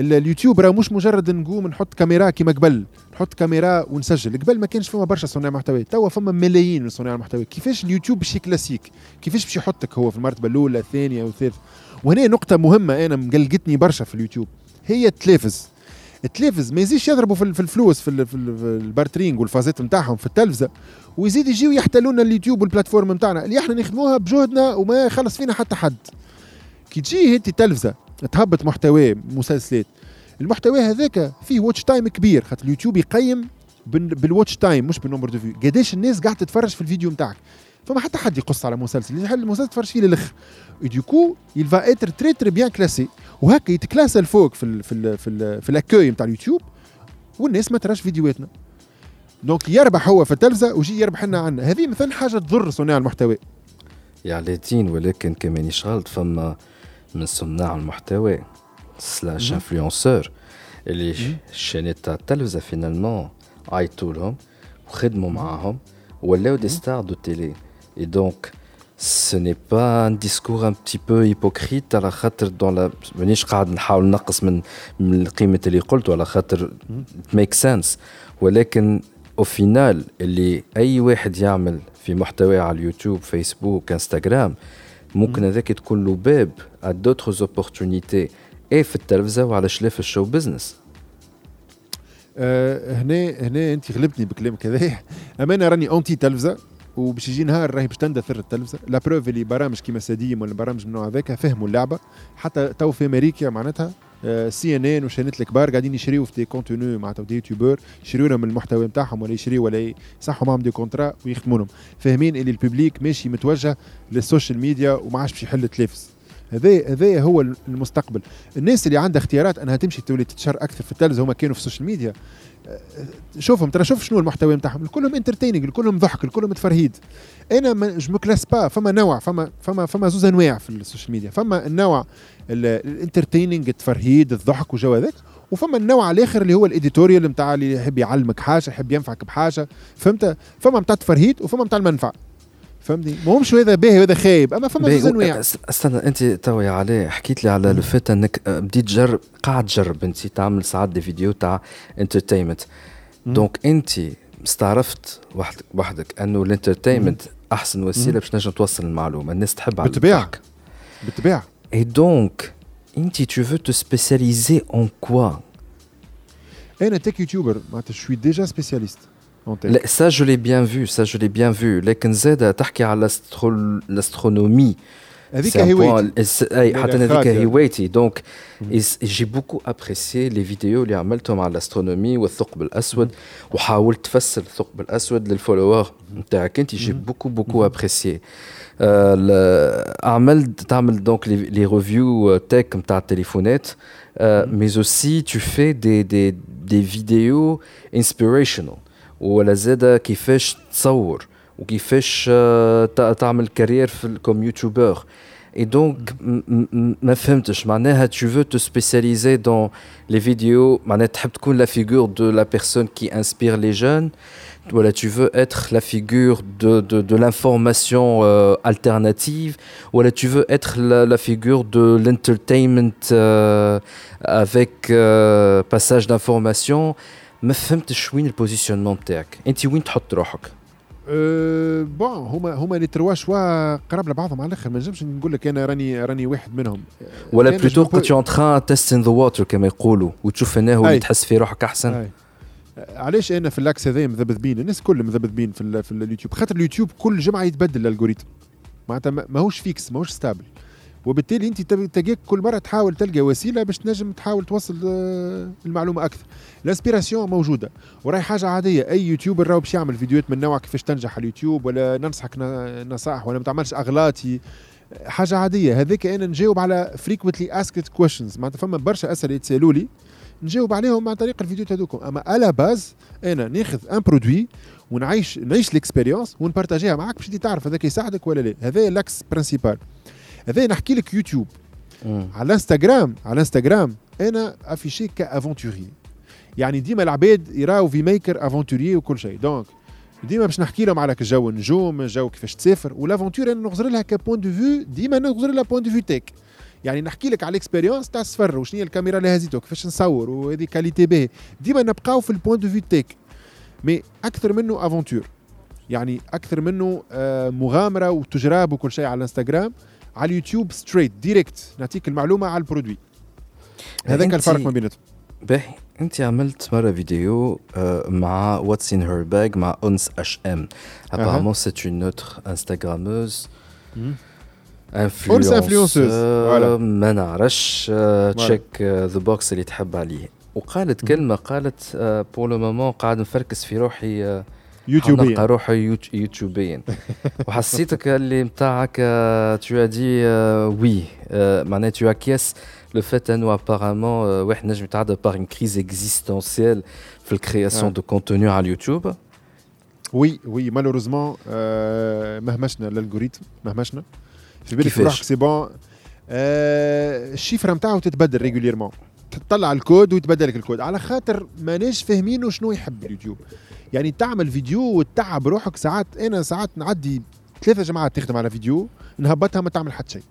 اليوتيوب راه مش مجرد نقوم نحط كاميرا كما قبل، نحط كاميرا ونسجل. قبل ما كانش فما برشا صناع محتوى، توا فما ملايين من صناع المحتوى. كيفاش اليوتيوب باش كلاسيك، كيفاش باش يحطك هو في المرتبه الاولى الثانيه والثالثه. وهنا نقطه مهمه انا مقلقتني برشا في اليوتيوب، هي التلفز. التلفز ما يزيدش يضربوا في الفلوس في البارترينج والفازات نتاعهم في التلفزه، ويزيد يجيو يحتلونا اليوتيوب والبلاتفورم نتاعنا اللي احنا نخدموها بجهدنا وما يخلص فينا حتى حد. كي تجي هتي التلفزه تهبط محتوى مسلسلات، المحتوى هذاك فيه واتش تايم كبير، خاطر اليوتيوب يقيم بالواتش تايم مش بالنمبر دو فيو، قداش الناس قاعده تتفرج في الفيديو نتاعك. فما حتى حد يقص على مسلسل، اللي يحل المسلسل تفرج فيه للاخر، وديكو il va être très très bien classé، وهكا يتكلاسى الفوق في ال في ال في, ال في الاكوي نتاع اليوتيوب، والناس ما تراش فيديوهاتنا. دونك يربح هو في التلفزه ويجي يربح لنا عنا. هذه مثلا حاجه تضر صناع المحتوى يا لاتين. ولكن كمان يشغلت فما من صناع المحتوى سلاش انفلونسور اللي الشانات تاع التلفزه فينالمون عيطوا لهم وخدموا معاهم ولاو دي ستار دو تيلي. اي دونك ce n'est pas un discours un petit peu hypocrite على خاطر دون لا مانيش قاعد نحاول نقص من من القيمه اللي قلت، على خاطر ميك سنس. ولكن او فينال اللي اي واحد يعمل في محتوى على اليوتيوب فيسبوك انستغرام ممكن هذاك تكون له باب à d'autres opportunités et في التلفزة وعلى شلاف الشو بزنس. أه هنا هنا انت غلبتني بكلام كذا. اما انا راني اونتي تلفزة، وباش يجي نهار راهي باش تندثر التلفزة. لا بروف اللي برامج كيما ساديم ولا برامج من نوع هذاك فهموا اللعبة، حتى تو في امريكا معناتها سي ان ان وشانات الكبار قاعدين يشريوا في دي كونتونو معناتها دي يوتيوبر، يشريوا لهم المحتوى نتاعهم ولا يشريوا ولا يصحوا معهم دي كونترا ويخدموا لهم. فاهمين اللي الببليك ماشي متوجه للسوشيال ميديا وما عادش باش يحل التلفز. هذا هذا هو المستقبل. الناس اللي عندها اختيارات انها تمشي تولي تتشهر اكثر في التلفزه هما كانوا في السوشيال ميديا، شوفهم ترى شوف شنو المحتوى نتاعهم، كلهم انترتينينغ، كلهم ضحك، كلهم تفرهيد. انا مش مكلاس با فما نوع فما فما فما زوز انواع في السوشيال ميديا، فما النوع الانترتينينغ التفرهيد الضحك وجو هذاك، وفما النوع الاخر اللي هو الاديتوريال نتاع اللي يحب يعلمك حاجه، يحب ينفعك بحاجه، فهمت؟ فما نتاع التفرهيد وفما نتاع المنفعه، فهمني؟ ماهمش هذا باهي وهذا خايب، اما فما انواع. استنى انت توي عليه حكيت لي على الفات انك بديت تجرب، قاعد تجرب انت تعمل ساعات دي فيديو تاع انترتينمنت. دونك انت استعرفت وحدك وحدك انه الانترتينمنت احسن وسيله باش نجم توصل المعلومه، الناس تحب على بالطبيعه بالطبيعه. اي دونك انت tu veux te spécialiser en quoi؟ انا تك يوتيوبر معناتها je suis déjà spécialiste. لا ça je l'ai bien vu ça je l'ai bien vu لكن زاده تحكي على الاسترونومي هذيك هوايتي، اي حتى هذيك هوايتي. دونك جي بوكو ابريسي لي فيديو اللي عملتهم على الاسترونومي والثقب الاسود، وحاولت تفسر الثقب الاسود للفولوور نتاعك انت. جي بوكو بوكو ابريسي عملت تعمل دونك لي ريفيو تك نتاع التليفونات، mais aussi tu fais des des des vidéos inspirational ولا زاده كيفاش تصور وكيفاش تعمل كارير في كوم يوتيوبر. اي دونك ما فهمتش معناها tu veux te spécialiser dans les vidéos، معناها تحب تكون لا figure de la personne qui inspire les jeunes ولا tu veux être la figure de de de l'information euh, alternative ولا tu veux être la, la figure de l'entertainment euh, avec euh, passage d'information. ما فهمتش وين البوزيشنمون تاعك انت، وين تحط روحك؟ أه بون هما هما لي تروا شوا قراب لبعضهم على الاخر، ما نجمش نقول لك انا راني راني واحد منهم ولا بلوتو كنت اون تران تيستين ذا ووتر كما يقولوا وتشوف انه وتحس في روحك احسن. أي. علاش انا في الاكس هذايا مذبذبين، الناس كل مذبذبين في, في اليوتيوب، خاطر اليوتيوب كل جمعه يتبدل الالغوريثم، معناتها ماهوش فيكس ماهوش ستابل، وبالتالي انت تلقاك كل مره تحاول تلقى وسيله باش تنجم تحاول توصل المعلومه اكثر. الاسبيراسيون موجوده وراي حاجه عاديه، اي يوتيوبر راهو باش يعمل فيديوهات من نوع كيفاش تنجح على اليوتيوب ولا ننصحك نصائح ولا ما تعملش اغلاطي، حاجه عاديه هذيك. انا نجاوب على frequently asked questions، معناتها فما برشا اسئله يتسالوا لي نجاوب عليهم عن طريق الفيديوهات هذوكم. اما على باز انا ناخذ ان برودوي ونعيش نعيش الاكسبيريونس ونبارطاجيها معك باش انت تعرف هذاك يساعدك ولا لا. هذا لاكس برينسيبال. هذا نحكي لك يوتيوب م. على انستغرام على انستغرام انا افيشي كافونتوري، يعني ديما العباد يراو في ميكر افونتوري وكل شيء، دونك ديما باش نحكي لهم على جو النجوم جو كيفاش تسافر والافونتور، انا نغزر لها كبوين دو فيو، ديما نغزر لها بوين دو فيو تيك، يعني نحكي لك على الاكسبيريونس تاع السفر وشنو هي الكاميرا اللي هزيتو كيفاش نصور وهذه كاليتي به، ديما نبقاو في البوين دو فيو تيك، مي اكثر منه افونتور، يعني اكثر منه مغامره وتجربه وكل شيء على الانستغرام. على اليوتيوب ستريت ديريكت نعطيك المعلومه على البرودوي، هذاك الفرق ما بيناتهم. باهي انت عملت مره فيديو مع واتس ان هير باج مع اونس اش ام، apparemment c'est une autre instagrammeuse influenceuse ما نعرفش، تشيك ذا بوكس اللي تحب عليه، وقالت كلمه قالت بور لو مومون قاعد نفركس في روحي يوتيوبيا نلقى روحي يوتيوبيا وحسيتك اللي متاعك تو ادي وي معناتها تو اكيس لو فات انه ابارامون واحد نجم يتعدى بار ان كريز اكزيستانسييل في الكرياسيون دو كونتوني على اليوتيوب. وي وي مالوريزمون مهمشنا الالغوريثم مهمشنا في بالك روحك سي بون، الشيفره نتاعو تتبدل ريغوليرمون، تطلع الكود ويتبدل لك الكود على خاطر ماناش فاهمينه شنو يحب اليوتيوب، يعني تعمل فيديو وتتعب روحك ساعات. انا ساعات نعدي ثلاثه جماعات تخدم على فيديو نهبطها ما تعمل حتى شيء،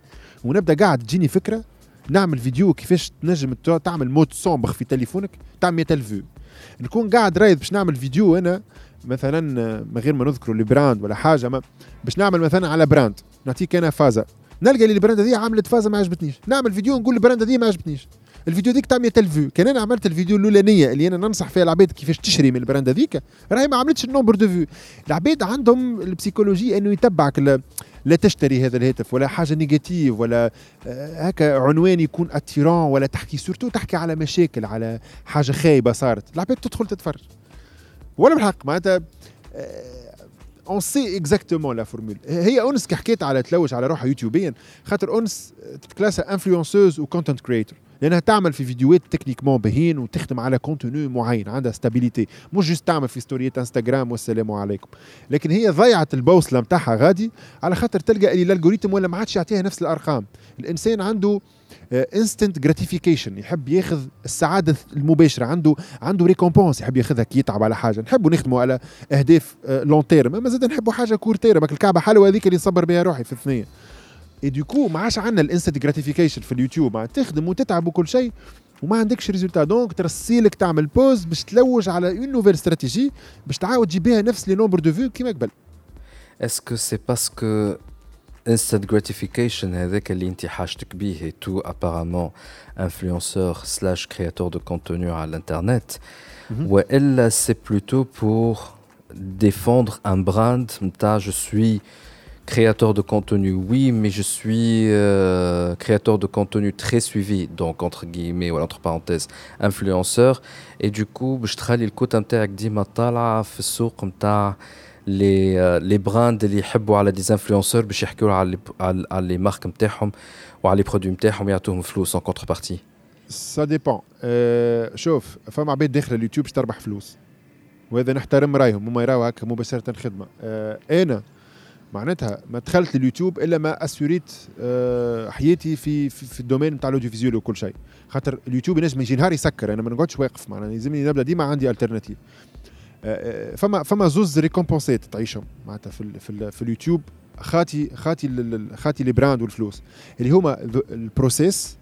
ونبدا قاعد تجيني فكره نعمل فيديو كيفاش تنجم تعمل مود سومبر في تليفونك تاع مية الفيو، نكون قاعد رايد باش نعمل فيديو انا مثلا من غير ما نذكر لي براند ولا حاجه، ما باش نعمل مثلا على براند، نعطيك انا فازه نلقى لي البراند هذه عملت فازه ما عجبتنيش، نعمل فيديو نقول البراند هذه ما عجبتنيش، الفيديو ديك تاع مية الفيو. كان انا عملت الفيديو الاولانيه اللي انا ننصح فيها العباد كيفاش تشري من البراند هذيك، راهي ما عملتش النومبر دو فيو. العباد عندهم البسيكولوجي انه يتبعك لا, لا تشتري هذا الهاتف ولا حاجه نيجاتيف ولا هكا عنوان يكون اتيران، ولا تحكي سورتو تحكي على مشاكل على حاجه خايبه صارت، العباد تدخل تتفرج ولا بالحق معناتها اون سي اكزاكتومون لا فورمول. هي اونس كي حكيت على تلوج على روحها يوتيوبيا، خاطر اونس تتكلاسا انفلونسوز وكونتنت كرييتور، لأنها تعمل في فيديوهات تكنيكمون بهين وتخدم على كونتوني معين، عندها ستابيليتي، مش جست تعمل في ستوريات انستغرام والسلام عليكم. لكن هي ضيعت البوصله نتاعها غادي على خاطر تلقى اللي الالغوريثم ولا ما عادش يعطيها نفس الارقام. الانسان عنده انستنت جراتيفيكيشن، يحب ياخذ السعاده المباشره، عنده عنده ريكومبونس يحب ياخذها كي يتعب على حاجه. نحبوا نخدموا على اهداف لون تيرم، اما زاد نحبوا حاجه كورتيرم، ماك الكعبه حلوه هذيك اللي نصبر بها روحي في الثنيه. اي دوكو ما عادش عندنا الانستنت جراتيفيكيشن في اليوتيوب، تخدم وتتعب وكل شيء وما عندكش ريزولتا، دونك ترسيلك تعمل بوز باش تلوج على اون نوفيل استراتيجي باش تعاود تجيب بها نفس لي نومبر دو فيو كيما قبل. اسكو سي باسكو انستنت جراتيفيكيشن هذاك اللي انت حاجتك بيه تو ابارامون انفلونسور سلاش كرياتور دو كونتوني على الانترنت، والا سي بلوتو بور ديفوندر ان براند نتاع جو سوي créateur de contenu, oui, mais je suis euh, créateur de contenu très suivi, donc entre guillemets ou entre parenthèses influenceur, et du coup je travaille le côté نتاعك ديما طالعه في السوق نتاع لي لي براند اللي يحبوا على دي انفلونسور باش يحكيوا على على لي مارك نتاعهم وعلى لي برودوي نتاعهم يعطوهم فلوس ان كونتربارتي. Ça dépend. شوف فما عباد داخل اليوتيوب باش تربح فلوس، وهذا نحترم رايهم، هما يراو هكا مباشره خدمه. انا معناتها ما دخلت اليوتيوب الا ما اسوريت أه حياتي في في, في الدومين نتاع الاوديوفيزيول وكل شيء، خاطر اليوتيوب ينجم يجي نهار يسكر، انا ما نقعدش واقف، معناها لازمني نبدا ديما عندي التيرناتيف. أه فما فما زوز ريكومبونسات تعيشهم معناتها في ال في, ال في اليوتيوب، خاطي خاطي خاطي لي براند والفلوس اللي هما البروسيس،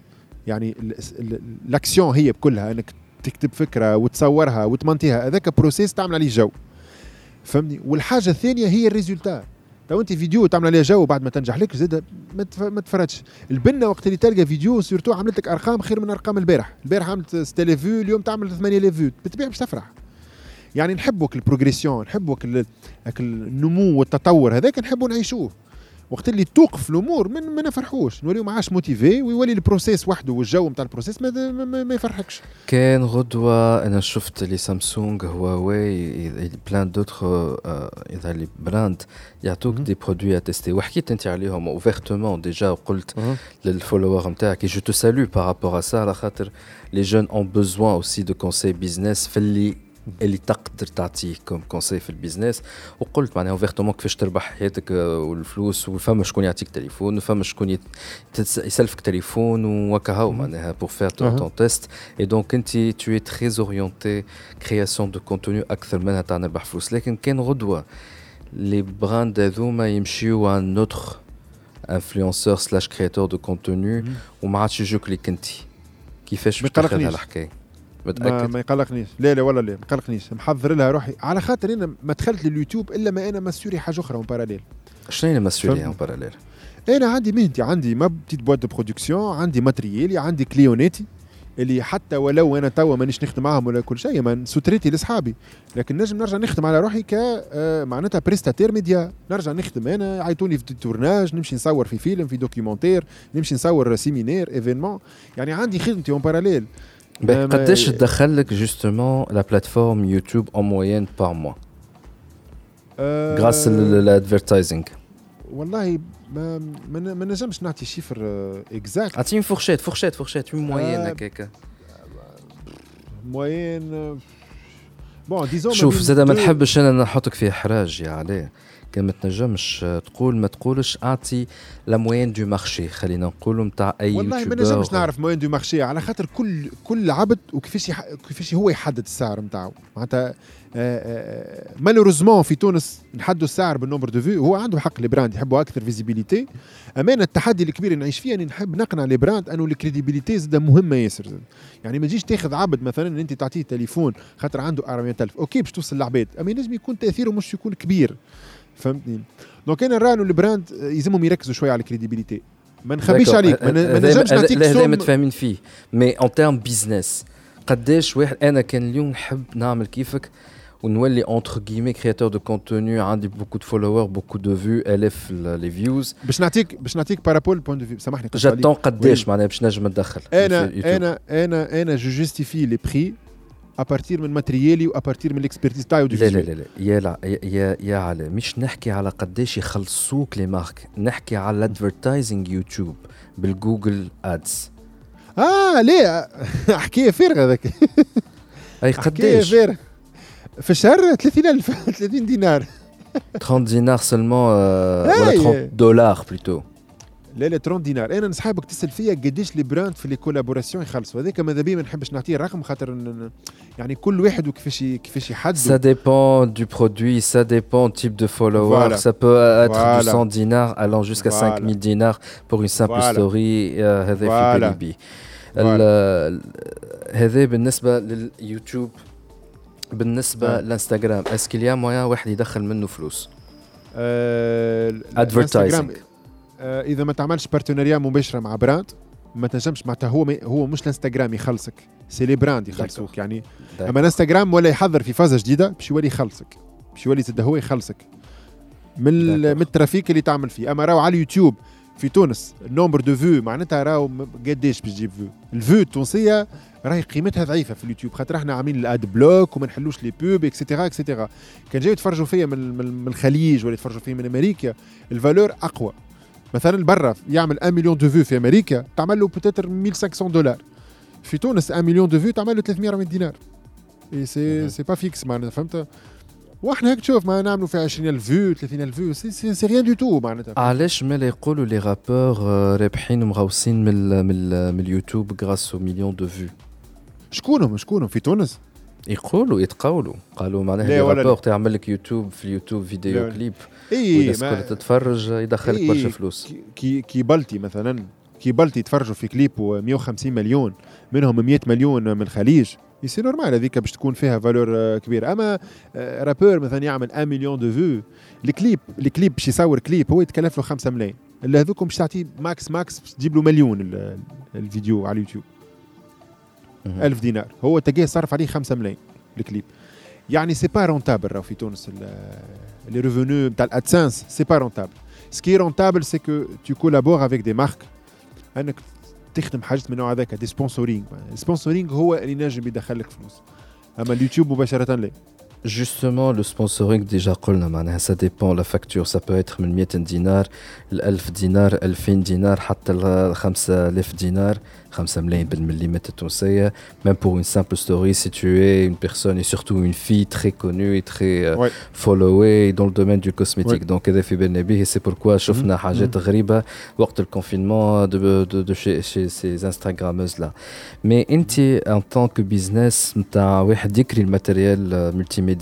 يعني الاكسيون هي بكلها انك تكتب فكره وتصورها وتمنتيها، هذاك بروسيس تعمل عليه جو. فهمني. والحاجه الثانيه هي الريزولتا. لو انت فيديو تعمل عليه جو بعد ما تنجح لك زاد ما تفرجش. البنه وقت اللي تلقى فيديو سورتو عملت لك ارقام خير من ارقام البارح. البارح عملت ستة آلاف فيو، اليوم تعمل ثمانية آلاف فيو، بالطبيعه باش تفرح. يعني نحبوك البروغريسيون، نحبوك النمو والتطور، هذاك نحبو نعيشوه. وقت اللي توقف الامور من ما نفرحوش، نوليو معاش موتيفي ويولي البروسيس وحده والجو نتاع البروسيس ما, ما, ما يفرحكش. كان غدوه انا شفت لي سامسونج هواوي بلان دوتر اذا لي براند يعطوك دي برودوي ا تيستي، وحكيت انت عليهم اوفيرتومون ديجا وقلت للفولوور نتاعك جو تو سالو بارابور ا سا، على خاطر لي جون اون بوزوان اوسي دو كونساي بيزنس في اللي اللي تقدر تعطيه كوم كونساي في البيزنس. وقلت معناها اوفيرتومون كيفاش تربح حياتك والفلوس، وفهم شكون يعطيك تليفون وفهم شكون يسلفك تليفون وكهو معناها بور فير تون تيست. اي دونك انت تو اي تري اورينتي كرياسيون دو كونتوني اكثر منها تاع نربح فلوس. لكن كان غدوه لي براند هذوما يمشيو ان نوتر انفلونسور سلاش كرياتور دو كونتوني وما عادش يجوك ليك انت. كيفاش باش تاخذ على الحكايه؟ ما, ما يقلقنيش، لا لا والله لا ما يقلقنيش، محضر لها روحي على خاطر انا ما دخلت لليوتيوب الا ما انا مسوري حاجه اخرى اون باراليل. شنو هي مسوري اون باراليل؟ انا عندي مهنتي، عندي ما بتيت بواط دو برودكسيون، عندي ماتريالي، عندي كليوناتي اللي حتى ولو انا توا مانيش نخدم معاهم ولا كل شيء، ما سوتريتي لاصحابي، لكن نجم نرجع نخدم على روحي ك معناتها بريستاتير ميديا. نرجع نخدم انا، عيطوني في التورناج نمشي نصور في فيلم، في دوكيومونتير نمشي نصور سيمينار ايفينمون، يعني عندي خدمتي اون باراليل. Ben, qu'est-ce que t'achètes justement la plateforme YouTube en moyenne par mois euh... grâce à l'advertising? والله ما ما نجمش نعطي شيفر اكزاكت. عطيني فورشيت فورشيت فورشيت une moyenne هكاك. moyenne bon disons شوف زاد ما نحبش انا نحطك في احراج يا علي، كما تنجمش تقول ما تقولش اعطي لا موين دو مارشي، خلينا نقولوا نتاع اي والله يوتيوبر. والله ما نجمش نعرف موين دو مارشي على خاطر كل كل عبد وكيفاش يح... كيفاش هو يحدد السعر نتاعو. معناتها مالوريزمون في تونس نحدوا السعر بالنمبر دو في. هو عنده حق لي براند يحبوا اكثر فيزيبيليتي، اما انا التحدي الكبير اللي نعيش فيه اني نحب نقنع لي براند انه الكريديبيليتي زاده مهمه ياسر. يعني ما تجيش تاخذ عبد مثلا انت تعطيه تليفون خاطر عنده أربعمية ألف اوكي باش توصل لعباد، اما لازم يكون تاثيره مش يكون كبير، فهمتني؟ دونك انا رانو البراند يلزمهم يركزوا شويه على الكريديبيليتي. ما نخبيش عليك ما نجمش نعطيك سوم هذا متفاهمين فيه، مي ان تيرم بيزنس قداش واحد. انا كان اليوم نحب نعمل كيفك ونولي اونتر غيمي كرياتور دو كونتوني، عندي بوكو دو فولوور بوكو دو فيو الاف لي فيوز، باش نعطيك باش نعطيك بارابول بوينت دو فيو. سامحني جاتون قداش معناها باش نجم ندخل؟ انا انا انا انا جو جوستيفي لي بري ابارتير من ماتريالي وابارتير من الاكسبيرتيز تاعو. لا لا لا يا لا يا يا على مش نحكي على قداش يخلصوك لي مارك، نحكي على الادفيرتايزينغ يوتيوب بالجوجل ادز. اه ليه حكايه فارغه هذاك. اي قداش في الشهر؟ ثلاثين ألف ثلاثين دينار ثلاثين دينار سلمون ولا ثلاثين دولار بلوتو. لا لا ثلاثين دينار. انا نصحابك تسال فيا قداش لي براند في لي كولابوراسيون يخلصوا. هذاك ماذا بيا ما نحبش نعطيه رقم خاطر يعني كل واحد وكيفاش كيفاش يحدد. سا ديبون دو برودوي، سا ديبون تيب دو فولوور، سا بو اتر مئتين دينار allant jusqu'à cinq mille دينار pour une simple story. هذا في بيبي. هذا بالنسبه لليوتيوب. بالنسبه للانستغرام اسكو ليا مويا واحد يدخل منه فلوس؟ ادفيرتايزينغ اذا ما تعملش بارتنريا مباشره مع براند ما تنجمش. معناتها هو هو مش الانستغرام يخلصك، سي لي براند يخلصوك. يعني اما الانستغرام ولا يحضر في فازه جديده باش يولي يخلصك، باش يولي تبدا هو يخلصك من من الترافيك اللي تعمل فيه. اما راهو على اليوتيوب في تونس النمبر دو فيو معناتها راهو قداش باش تجيب فيو. الفيو التونسيه راهي قيمتها ضعيفه في اليوتيوب خاطر احنا عاملين الاد بلوك وما نحلوش لي بوب اكسيتيرا اكسيتيرا. كان جاي يتفرجوا فيا من من الخليج ولا يتفرجوا فيا من امريكا الفالور اقوى. مثلا برا يعمل واحد مليون دو فيو في امريكا تعمل له بوتيتر ألف وخمسمية دولار، في تونس واحد مليون دو فيو تعمل له ثلاثمية دينار. اي سي سي با فيكس معناتها، فهمت؟ واحنا هيك تشوف ما نعملوا في عشرين ألف فيو ثلاثين ألف فيو سي سي ريان دو تو معناتها. علاش مالا يقولوا لي رابور رابحين ومغوصين من من اليوتيوب غراس مليون دو فيو؟ شكونهم شكونهم في تونس يقولوا يتقاولوا قالوا معناها رابور تعمل لك يوتيوب في اليوتيوب فيديو كليب الناس كلها تتفرج يدخلك إيه برشا فلوس. كي كي بلتي مثلا كي بلتي يتفرجوا في كليب و مية وخمسين مليون منهم مية مليون من الخليج يصير نورمال هذيك باش تكون فيها فالور كبير. اما رابور مثلا يعمل واحد مليون دو فيو الكليب الكليب باش يصور كليب هو يتكلف له خمسة ملايين، اللي هذوكم باش تعطيه ماكس ماكس باش تجيب له مليون الفيديو على اليوتيوب ألف دينار، هو تلقاه صرف عليه خمسة ملايين الكليب. يعني سي با رونتابل راهو في تونس لي ريفونو تاع الادسنس سي با رونتابل. سكي رونتابل سي كو تو كولابور افيك دي مارك، انك تخدم حاجه من النوع هذاك دي سبونسورينغ. السبونسورينغ هو اللي نجم يدخلك فلوس، اما اليوتيوب مباشره لا. Justement, le sponsoring, déjà, ça dépend de la facture. Ça peut être mille dinars, mille dinars, mille dinars, cinq mille dinars, cinq mille dinars. Même pour une simple story, si tu es une personne et surtout une fille très connue et très euh, ouais. followée dans le domaine du cosmétique. Ouais. Donc, c'est pourquoi je trouve que c'est le confinement de, de, de chez, chez ces Instagrammeuses-là. Mais en tant que business, tu as décrit le matériel multimédia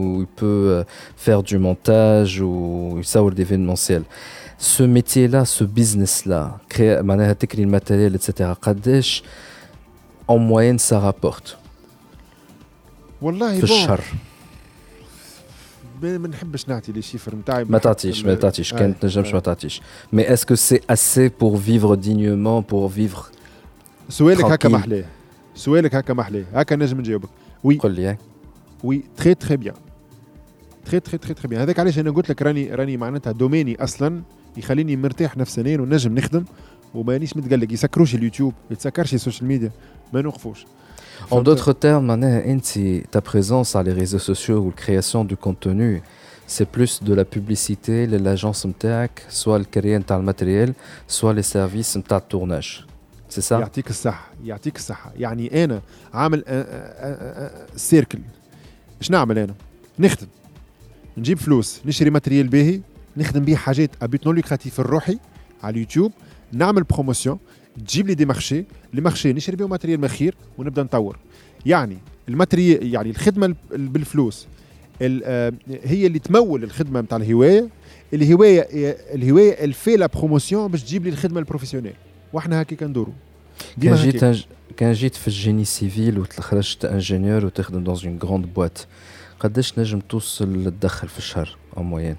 où il peut faire du montage ou ça ou l'événementiel. Ce métier-là, ce business-là, créer, manière technique, matériel, et cetera. Kadesh, en moyenne, ça rapporte. والله. في الشهر. ما نحبش نعطي لي شيفر نتاعي. ما تعطيش ما تعطيش كان تنجمش ما تعطيش. Mais est-ce que c'est assez pour vivre dignement, pour vivre. سؤالك هكا محلاه. سؤالك هكا محلاه. هكا نجم نجاوبك. Oui. قل لي. وي تري تري بيان تري تري تري تري بيان. هذاك علاش انا قلت لك راني راني معناتها دوميني اصلا يخليني مرتاح نفسيا ونجم نخدم ومانيش متقلق. يسكروش اليوتيوب، يتسكرش السوشيال ميديا، ما نوقفوش. En d'autres termes, معناها انت ta présence sur les réseaux sociaux ou la création du contenu, c'est plus de la publicité de l'agence نتاعك، soit le création تاع الماتيريال، soit les services نتاع التورناج. C'est ça؟ يعطيك الصحة يعطيك الصحة. يعني انا عامل سيركل. اش نعمل انا؟ نخدم، نجيب فلوس، نشري ماتريال باهي، نخدم بيه حاجات ابيت نون لوكراتيف الروحي على اليوتيوب، نعمل بروموسيون، تجيب لي دي مارشي، لي مارشي نشري بيهم ماتريال مخير ونبدا نطور. يعني الماتريال يعني الخدمه بالفلوس هي اللي تمول الخدمه نتاع الهوايه، الهوايه الهوايه الفي لا بروموسيون باش تجيب لي الخدمه البروفيسيونيل. واحنا هكا كندورو. كان جيت هكي. كان جيت في الجيني سيفيل وتخرجت انجينيور وتخدم dans une grande boîte، قداش نجم توصل للدخل في الشهر او موين؟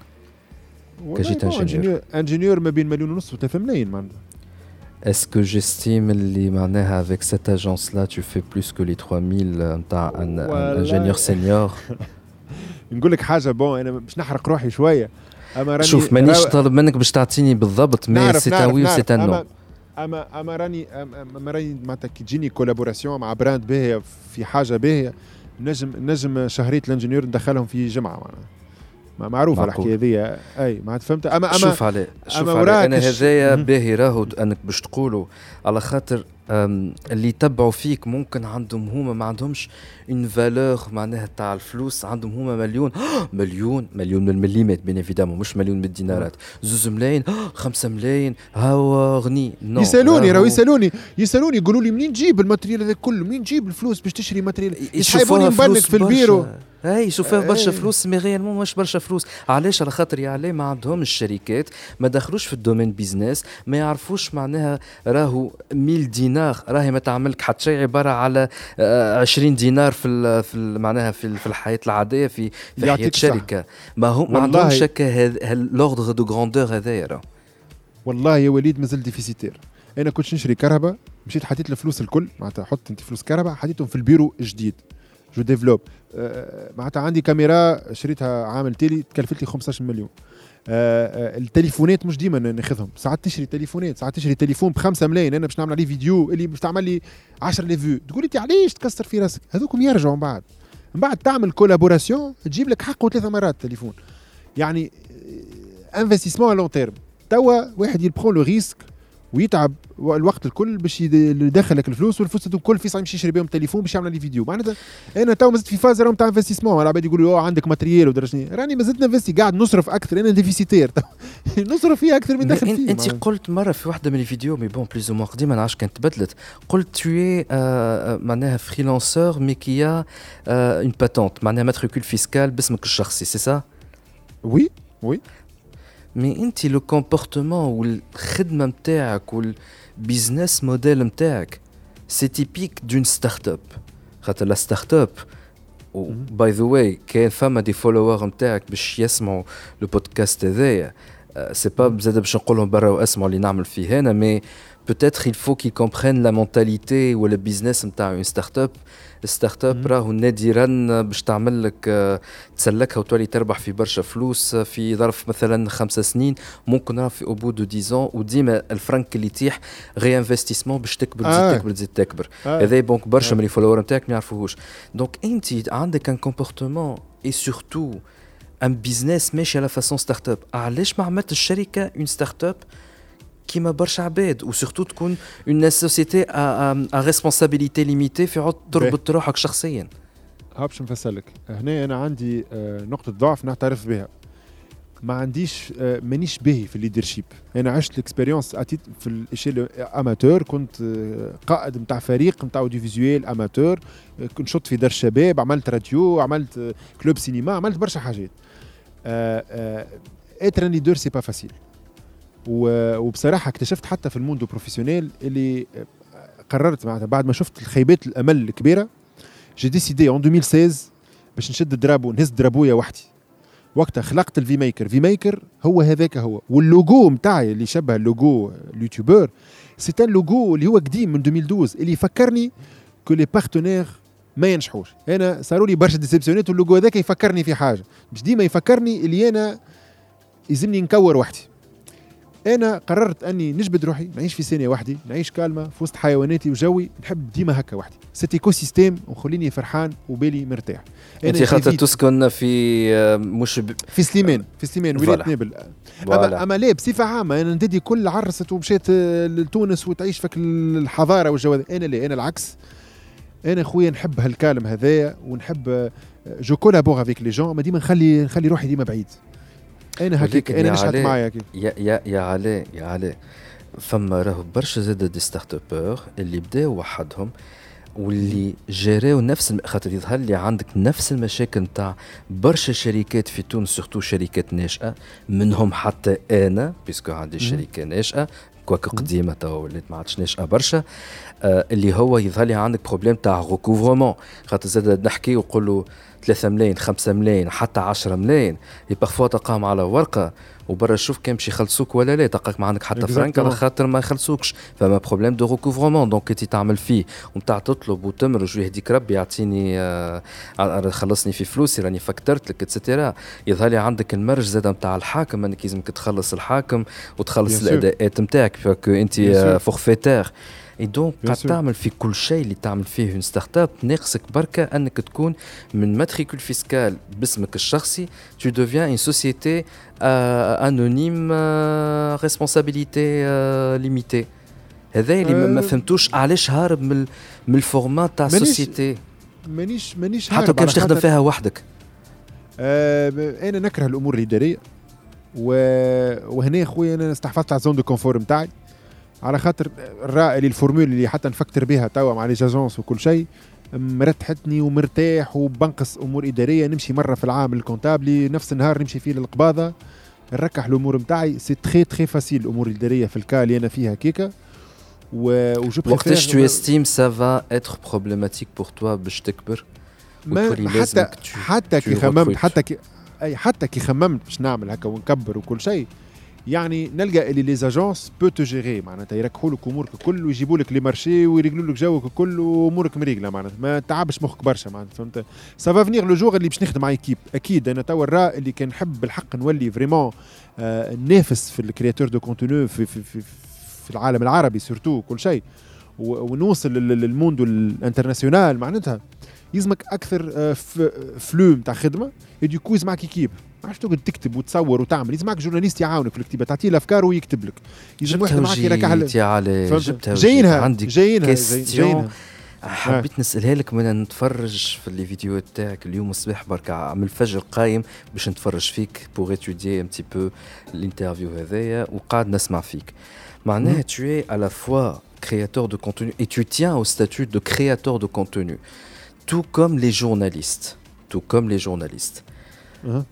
كان جيت انجينيور انجينيور ما بين مليون ونص و ثلاثة ملايين معناتها. Est-ce que j'estime اللي معناها avec cette agence là tu fais plus que les trois mille نتاع ان انجينيور سينيور؟ نقول لك حاجه بون انا باش نحرق روحي شويه، اما راني شوف مانيش طالب منك باش تعطيني بالضبط، مي سي تا وي سي تا نو. اما اما راني اما راني معناتها كي تجيني كولابوراسيون مع براند باهيه في حاجه باهيه نجم نجم شهريه الانجينيور ندخلهم في جمعه معناها ما معروفه الحكايه هذه. اي ما فهمت. اما اما شوف عليه شوف عليه انا هذايا باهي راهو انك باش تقولوا على خاطر اللي يتبعوا فيك ممكن عندهم هما ما عندهمش اون فالور معناها تاع الفلوس، عندهم هما مليون مليون مليون من المليمات بين ايفيدامون، مش مليون من الدينارات، زوز ملايين، خمسة ملايين، هاو غني. يسالوني راهو يسالوني يسالوني يقولوا لي منين تجيب الماتريال هذا كله، منين تجيب الفلوس باش تشري ماتريال؟ يشوفوني نبلك في البيرو هاي شوفها برشا فلوس، مي غيالمون مش برشا فلوس. علاش؟ على خاطر يعلي ما عندهم الشركات، ما دخلوش في الدومين بيزنس، ما يعرفوش معناها راهو ميل دينار راهي ما تعملك حتى شيء، عباره على عشرين دينار في ال في ال معناها في, في الحياه العاديه في, في حياه الشركه. ما هم ما عندهمش هاللوردر دو غراندور هذايا. والله يا وليد مازال ديفيسيتير. انا كنت نشري كهرباء، مشيت حطيت الفلوس الكل معناتها، حط انت فلوس كهرباء حطيتهم في البيرو جديد جو ديفلوب. أه معناتها عندي كاميرا شريتها عامل تالي تكلفت لي خمسة عشر مليون. أه التليفونات مش ديما ناخذهم، ساعات تشري تليفونات، ساعات تشري تليفون بخمسة ملايين انا باش نعمل عليه فيديو اللي باش تعمل لي عشرة لي فيو. تقول لي علاش تكسر في راسك؟ هذوكم يرجعوا من بعد من بعد تعمل كولابوراسيون تجيب لك حقه ثلاثة مرات التليفون. يعني انفستيسمون لون تيرم. توا واحد يبرون لو ريسك ويتعب الوقت الكل باش يدخل لك الفلوس، والفلوس الكل فيصا يمشي يشري بهم تليفون باش يعمل لي فيديو. معناتها انا تو مازلت في فاز راهم تاع انفستيسمون، على بالي يقولوا اه عندك ماتريال ودرجني، راني مازلت انفستي قاعد نصرف اكثر. انا ديفيسيتير نصرف فيها اكثر من دخل فيه. انت قلت مره في واحده من الفيديو مي بون بليز او موا قديم، انا عاش كانت تبدلت، قلت توي معناها فريلانسور مي كيا اون باتونت معناها ماتريكول فيسكال باسمك الشخصي، سي سا؟ وي وي. مي انت لو كومبورتمون والخدمه نتاعك وال business model نتاعك c'est typique d'une start-up. خاطر لا ستارت اب باي ذا واي كاين فما دي فولوور نتاعك باش يسمعوا البودكاست هذايا سي با بزاف باش نقولهم برا واسمعوا اللي نعمل فيه هنا مي peut-être il faut qu'ils comprennent la mentalité ou le business نتاع une startup. الستارتاب راهو نادرا باش تعمل لك تسلكها وتولي تربح في برشا فلوس في ظرف مثلا خمسة سنين ممكن راه في أبود ديزون وديما الفرنك اللي يطيح غي انفستيسمون باش تكبر تزيد تكبر تزيد تكبر هذا دونك برشا من الفولور نتاعك ما يعرفوهوش دونك انت عندك ان كومبورتمون اي سورتو ان بيزنس ماشي على فاسون ستارتاب علاش ما عملتش الشركه اون ستارتاب كيما برشا عباد وسورتو تكون اون سوسيتي ا ريسبونسابيلتي ليميتي في عوض تربط روحك شخصيا هابش نفسلك هنا انا عندي نقطه ضعف نعترف بها ما عنديش مانيش باهي في الليدرشيب انا عشت الاكسبيريونس اتيت في الاشيل اماتور كنت قائد نتاع فريق نتاع اوديو فيزيوال اماتور كنت شط في دار الشباب عملت راديو عملت كلوب سينما عملت برشا حاجات اتر ليدر سي با فاسيل وبصراحة اكتشفت حتى في الموندو بروفيسيونيل اللي قررت معناتها بعد ما شفت الخيبات الأمل الكبيرة جي ديسيدي ان ألفين وستة عشر باش نشد درابو نهز درابويا وحدي وقتها خلقت الفي ميكر في ميكر هو هذاك هو واللوجو متاعي اللي شبه اللوجو اليوتيوبر سيتان لوجو اللي هو قديم من ألفين واثناعش اللي يفكرني كو لي بارتنير ما ينجحوش أنا صاروا لي برشا ديسيبسيونات واللوجو هذاك يفكرني في حاجة باش ديما يفكرني اللي أنا يلزمني نكور وحدي أنا قررت أني نجبد روحي نعيش في سنة وحدي نعيش كالمة في وسط حيواناتي وجوي نحب ديما هكا وحدي ست إيكو سيستم وخليني فرحان وبالي مرتاح أنت خاطر تسكن في مش ب... في سليمان في سليمان ولاية نابل أما, أما ليه بصفة عامة أنا نددي كل عرست ومشيت لتونس وتعيش فك الحضارة والجواد أنا ليه أنا العكس أنا خويا نحب هالكالم هذايا ونحب جو كولابور افيك لي جون ما ديما نخلي نخلي روحي ديما بعيد انا هكيك انا نشهد معايا يا يا يا علي يا علي فما راهو برشا زاد دي ستارت ابور اللي بداو وحدهم واللي جراو نفس خاطر يظهر لي عندك نفس المشاكل نتاع برشا شركات في تونس سورتو شركات ناشئه منهم حتى انا بيسكو عندي شركه ناشئه كواك قديمه تو ولات ما عادش ناشئه برشا آه اللي هو يظهر لي عندك بروبليم تاع ريكوفرمون خاطر زاد نحكي ونقولوا ثلاثة ملايين خمسة ملايين حتى عشرة ملايين يبقفوا تقام على ورقة وبرا شوف كم شي خلصوك ولا لا تقاك ما عندك حتى فرانك على خاطر ما يخلصوكش فما بروبليم دو ريكوفرمون دونك كي تعمل فيه ومتاع تطلب وتمرج ويهديك ربي يعطيني آه خلصني في فلوسي راني فكرت لك اتسيتيرا يظهر لي عندك المرج زاد نتاع الحاكم انك لازمك تخلص الحاكم وتخلص الاداءات نتاعك فكو انت فورفيتير اي دونك قاعد تعمل في كل شيء اللي تعمل فيه اون ستارت اب ناقصك بركه انك تكون من ماتريكول فيسكال باسمك الشخصي تو دوفيان اون سوسيتي انونيم ريسبونسابيلتي ليميتي هذا اللي ما فهمتوش علاش هارب من من الفورمات تاع السوسيتي مانيش مانيش حتى كان تخدم فيها وحدك انا نكره الامور الاداريه وهنا يا خويا انا استحفظت على زون دو كونفور نتاعي على خاطر الرائل الفورمول اللي حتى نفكر بها توا مع ليجاجونس وكل شيء مرتحتني ومرتاح وبنقص امور اداريه نمشي مره في العام للكونتابلي نفس النهار نمشي فيه للقباضه نركح الامور نتاعي سي تري تري فاسيل الامور الاداريه في الكا اللي انا فيها كيكا وجو بريفير وقتاش تو استيم سا فا اتر بروبليماتيك بور توا باش تكبر حتى حتى كي خممت حتى كي اي حتى كي خممت باش نعمل هكا ونكبر وكل شيء يعني نلقى اللي لي زاجونس بو تو جيري معناتها يركحوا لك امورك كل ويجيبوا لك لي مارشي ويريقلوا لك جوك كل امورك مريقله معناتها ما تعبش مخك برشا معناتها فهمت سا فا فينير لو جور اللي باش نخدم مع ايكيب اكيد انا توا الراء اللي كان نحب بالحق نولي فريمون آه نافس في الكرياتور دو كونتونو في, في في في العالم العربي سورتو كل شيء ونوصل للموندو الانترناسيونال معناتها يزمك اكثر آه فلوم تاع خدمه يديكو يزمك ايكيب عايش تقعد تكتب وتصور وتعمل يسمعك جورناليست يعاونك في الكتابه تعطيه الافكار ويكتب لك يجي واحد معك يركح جايينها عندي جايينها جايينها حبيت نسالها لك من نتفرج في لي فيديو تاعك اليوم الصباح بركع من الفجر قايم باش نتفرج فيك بوغ اتودي ان تي بو الانترفيو هذايا وقاعد نسمع فيك معناها tu es à la fois créateur de contenu et tu tiens au statut de créateur de contenu tout comme les journalistes tout comme les journalistes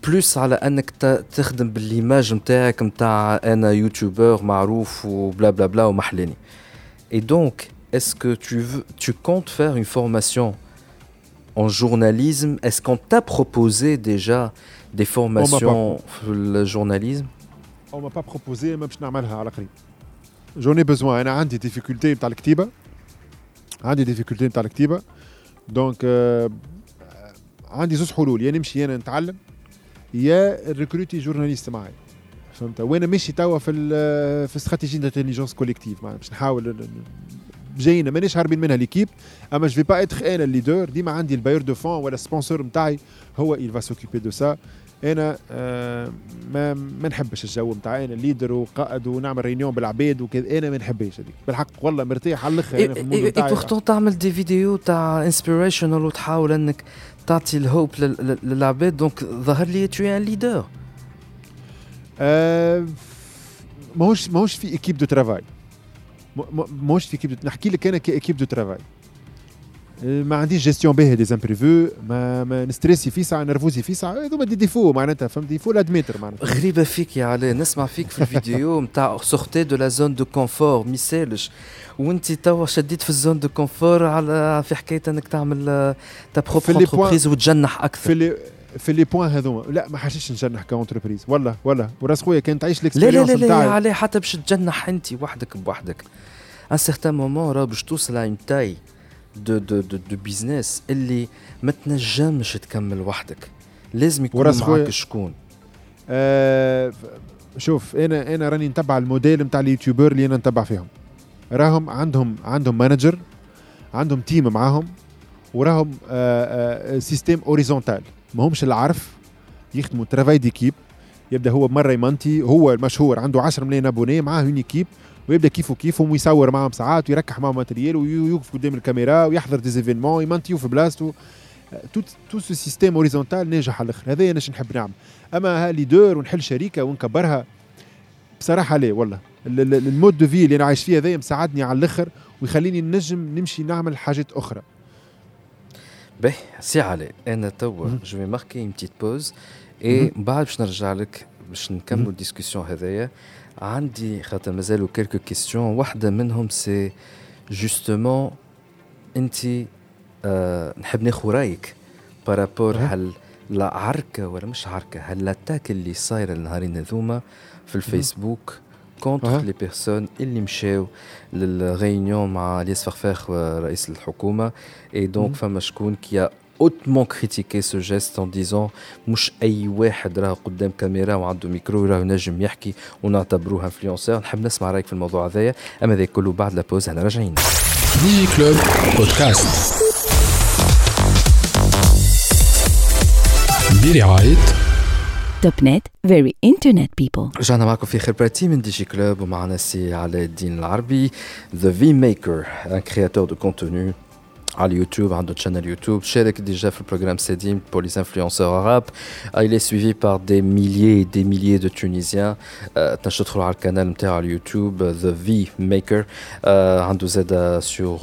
بلس على انك تخدم بالليماج نتاعك نتاع انا يوتيوبر معروف وبلا بلا بلا ومحلاني اي دونك اسكو تو تو كونت فير اون فورماسيون en journalisme, est-ce qu'on t'a proposé déjà des formations dans le journalisme ? On ne m'a pas proposé, mais je vais la faire à l'aqrib. J'en ai besoin, j'ai des difficultés dans l'écriture. J'ai des difficultés dans l'écriture. Donc, j'ai des solutions. يعني نمشي أنا نتعلم يا الريكروتي جورناليست معي. فهمت؟ وأنا ماشي توا في ال في استراتيجية الانتيليجنس كوليكتيف معنا باش نحاول جاينا مانيش هاربين منها ليكيب اما جو في با اتر انا الليدر ديما عندي الباير دو فون ولا سبونسور نتاعي هو il va s'occuper de ça انا آه ما ما نحبش الجو نتاعي انا الليدر وقائد ونعمل رينيون بالعباد وكذا انا ما نحبهاش هذيك بالحق والله مرتاح على الاخر انا في المود نتاعي اي بورتون تعمل دي فيديو تاع انسبيريشنال وتحاول انك تعطي الهوب للعباد دونك ظهر لي tu es un leader آه ماهوش ماهوش في équipe de travail ماهوش في كيب نحكي لك انا كاكيب دو ترافاي ما عنديش جيستيون باهي دي امبريفو ما, ما نستريسي في ساعه نرفوزي في ساعه هذوما دي ديفو معناتها فهمت ديفو لادميتر معناتها غريبه فيك يا علي نسمع فيك في الفيديو نتاع سورتي دو لا زون دو كونفور ميسالش وانت توا شديت في الزون دو كونفور على في حكايه انك تعمل تا بروبر انتربريز وتجنح اكثر في لي في لي بوين هذوما لا ما حاجتش نجنح كونتربريز والله والله وراس خويا كان تعيش ليكسبيريونس نتاعك لا لا لا علي حتى باش تجنح انت وحدك بوحدك à un certain moment راه باش توصل à une taille de de de de business اللي ما تنجمش تكمل وحدك لازم يكون معاك شكون آه شوف انا انا راني نتبع الموديل نتاع اليوتيوبر اللي انا نتبع فيهم راهم عندهم عندهم مانجر عندهم تيم معاهم وراهم آه آه سيستم هوريزونتال ما همش العرف يخدموا ترافاي ديكيب يبدا هو مره يمنتي هو المشهور عنده عشرة ملايين ابوني معاه اون ايكيب ويبدا كيف وكيفهم ويصور معهم ساعات ويركح معهم ماتيريال ويوقف قدام الكاميرا ويحضر دي زيفينمون يمنتيو في بلاصتو تو تو سو سيستيم هوريزونتال ناجح على الاخر هذا انا شنو نحب نعمل اما ها ليدر ونحل شركه ونكبرها بصراحه لا والله المود دو في اللي انا عايش فيه هذا مساعدني على الاخر ويخليني نجم نمشي نعمل حاجات اخرى باهي سي علي انا توا جو مي ماركي اون بتيت بوز اي بعد باش نرجع لك باش نكملوا الديسكسيون هذايا عندي خاطر مازالوا كلكو كيستيون واحده منهم سي جوستومون انت آه نحب ناخذ رايك بارابور هل لا عركه ولا مش عركه هل لاتاك اللي صاير النهارين هذوما في الفيسبوك كونتر لي بيرسون اللي مشاو للريونيون مع الياس فرفاخ رئيس الحكومه اي دونك فما شكون كي hautement critiqué ce geste en disant مش اي واحد راه قدام كاميرا وعنده ميكرو راه نجم يحكي ونعتبروه انفلونسور نحب نسمع رايك في الموضوع هذايا اما ذاك كله بعد لا بوز احنا راجعين دي كلوب بودكاست برعايه توبنت very internet people. رجعنا معكم في خبرتي من ديجي كلوب ومعنا سي علادين العربي The V-Maker, un créateur de contenu على اليوتيوب عنده channel يوتيوب شارك déjà في البرنامج ساديم pour les influenceurs arabes. Il est suivi par des milliers et des milliers de Tunisiens. تنجموا تدخلوا على القناة نتاعو على اليوتيوب The V-Maker. عنده زاد sur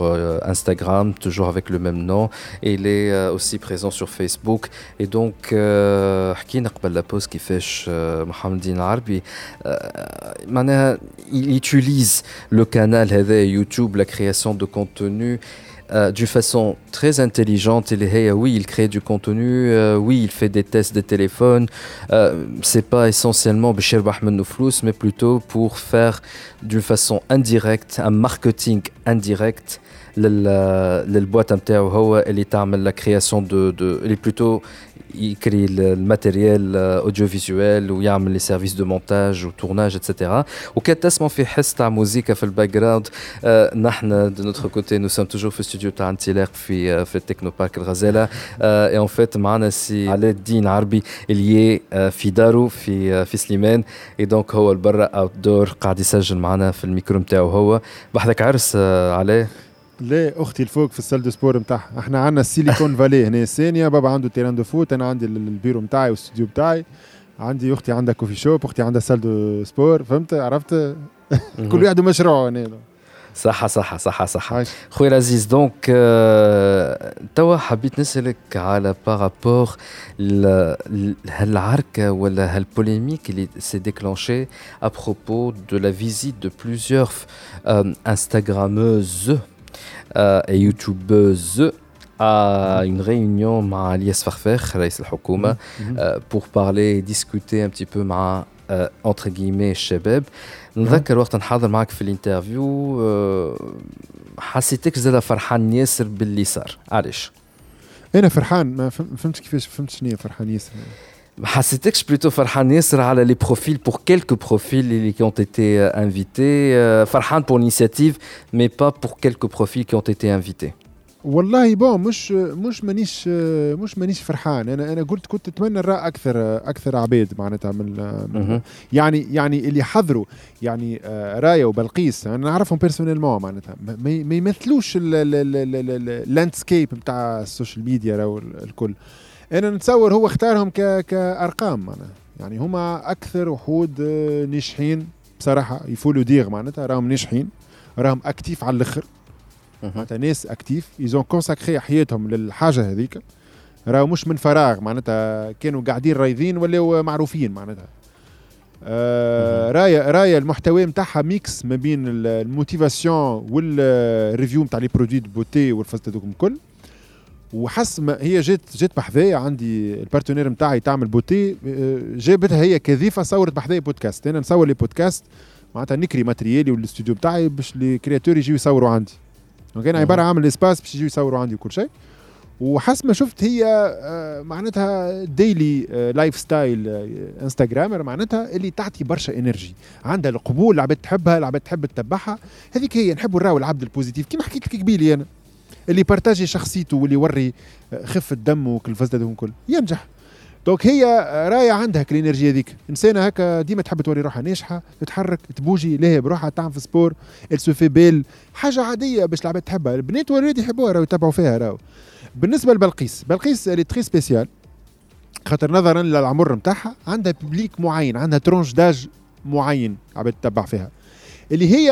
Instagram toujours avec le même nom. Il est aussi présent sur Facebook. Et donc حكينا قبل la pause كيفاش محمد الدين العربي معناها il utilise le canal هذا يوتيوب la création de contenu Euh, d'une façon très intelligente il est hey, oui il crée du contenu euh, oui il fait des tests des téléphones euh, c'est pas essentiellement Bachir Bahman Flous mais plutôt pour faire d'une façon indirecte un marketing indirect la boîte نتاعو هو اللي تعمل la création de de اللي plutôt il crée le matériel audiovisuel ou يعمل les services de montage ou tournage et cetera وكتسمع في حس تاع موسيقى في الباك جراوند نحن de notre côté nous sommes toujours في الاستوديو تاع انطلاق في في التكنو بارك الغزاله et en fait معنا سي علاء الدين عربي اللي في دارو في في سليمان et donc هو البرا اوت دور قاعد يسجل معنا في الميكرو نتاعو هو بحذاك عرس عليه لا اختي الفوق في السال دو سبور نتاعها احنا عندنا السيليكون فالي هنا ثانيه بابا عنده تيران دو فوت انا عندي البيرو نتاعي والاستوديو نتاعي عندي اختي عندها كوفي شوب اختي عندها سال دو سبور فهمت عرفت كل واحد مشروعه هنا صح صح صح صح خويا العزيز دونك توا حبيت نسالك على بارابور هالعركه ولا هالبوليميك اللي سي ديكلانشي ا بروبو دو لا فيزيت دو بلوزيور انستغراموز Euh, et youtubeuse à une réunion مع الياس فرفاخ رئيس الحكومة pour parler, discuter un petit peu مع entre guillemets الشباب. نذكر وقت نحضر معك في الانترفيو حسيتك زادة فرحان ياسر باللي صار. علاش؟ أنا فرحان ما فهمت كيفاش فهمت شنو فرحان ياسر. حسيتكش plutôt فرحان ياسر على les profils pour quelques profils qui ont été invités, فرحان pour l'initiative mais pas pour quelques profils qui ont été invités. والله بون مش مش مانيش مش مانيش فرحان. انا انا قلت كنت اتمنى نرى اكثر اكثر عباد معناتها من يعني يعني اللي حضروا يعني رايه وبلقيس انا نعرفهم بيرسونيلمون معناتها ما يمثلوش اللاندسكيب نتاع السوشيال ميديا او الكل. انا نتصور هو اختارهم ك كارقام معناتها يعني هما اكثر وحود ناجحين بصراحه يفولوا ديغ معناتها راهم ناجحين راهم اكتيف على الاخر معناتها ناس اكتيف يزون كونساكري حياتهم للحاجه هذيك راهو مش من فراغ معناتها كانوا قاعدين رايضين ولاو معروفين معناتها آه رايه رايه المحتوى نتاعها ميكس ما بين الموتيفاسيون والريفيو نتاع لي برودوي دو بوتي والفاست هذوكم الكل. وحس هي جات جات بحذايا عندي البارتنير نتاعي تعمل بوتي جابتها هي كذيفه صورت بحذايا بودكاست. انا نصور لي بودكاست معناتها نكري ماتريالي والاستوديو نتاعي باش لي كرياتور يجيو يصوروا عندي. كان عبارة عامل الاسباس باش يجيو يصوروا عندي وكل شيء. وحسب ما شفت هي معناتها ديلي لايف ستايل انستغرامر معناتها اللي تعطي برشا انرجي عندها القبول العباد تحبها العباد تحب تتبعها هذيك هي نحبوا نراو العبد البوزيتيف كيما حكيت لك قبيلي انا اللي بارتاجي شخصيته واللي يوري خفه الدم وكل الفزده هذوك الكل ينجح. دونك هي رايه عندها كل الانرجي هذيك انسانه هكا ديما تحب توري روحها ناجحه تتحرك تبوجي لها بروحها تعمل في سبور السوفي بيل حاجه عاديه باش العباد تحبها البنات والولاد يحبوها راهو يتبعوا فيها. راهو بالنسبه لبلقيس بلقيس اللي تري سبيسيال خاطر نظرا للعمر نتاعها عندها ببليك معين عندها ترونج داج معين عباد تتبع فيها اللي هي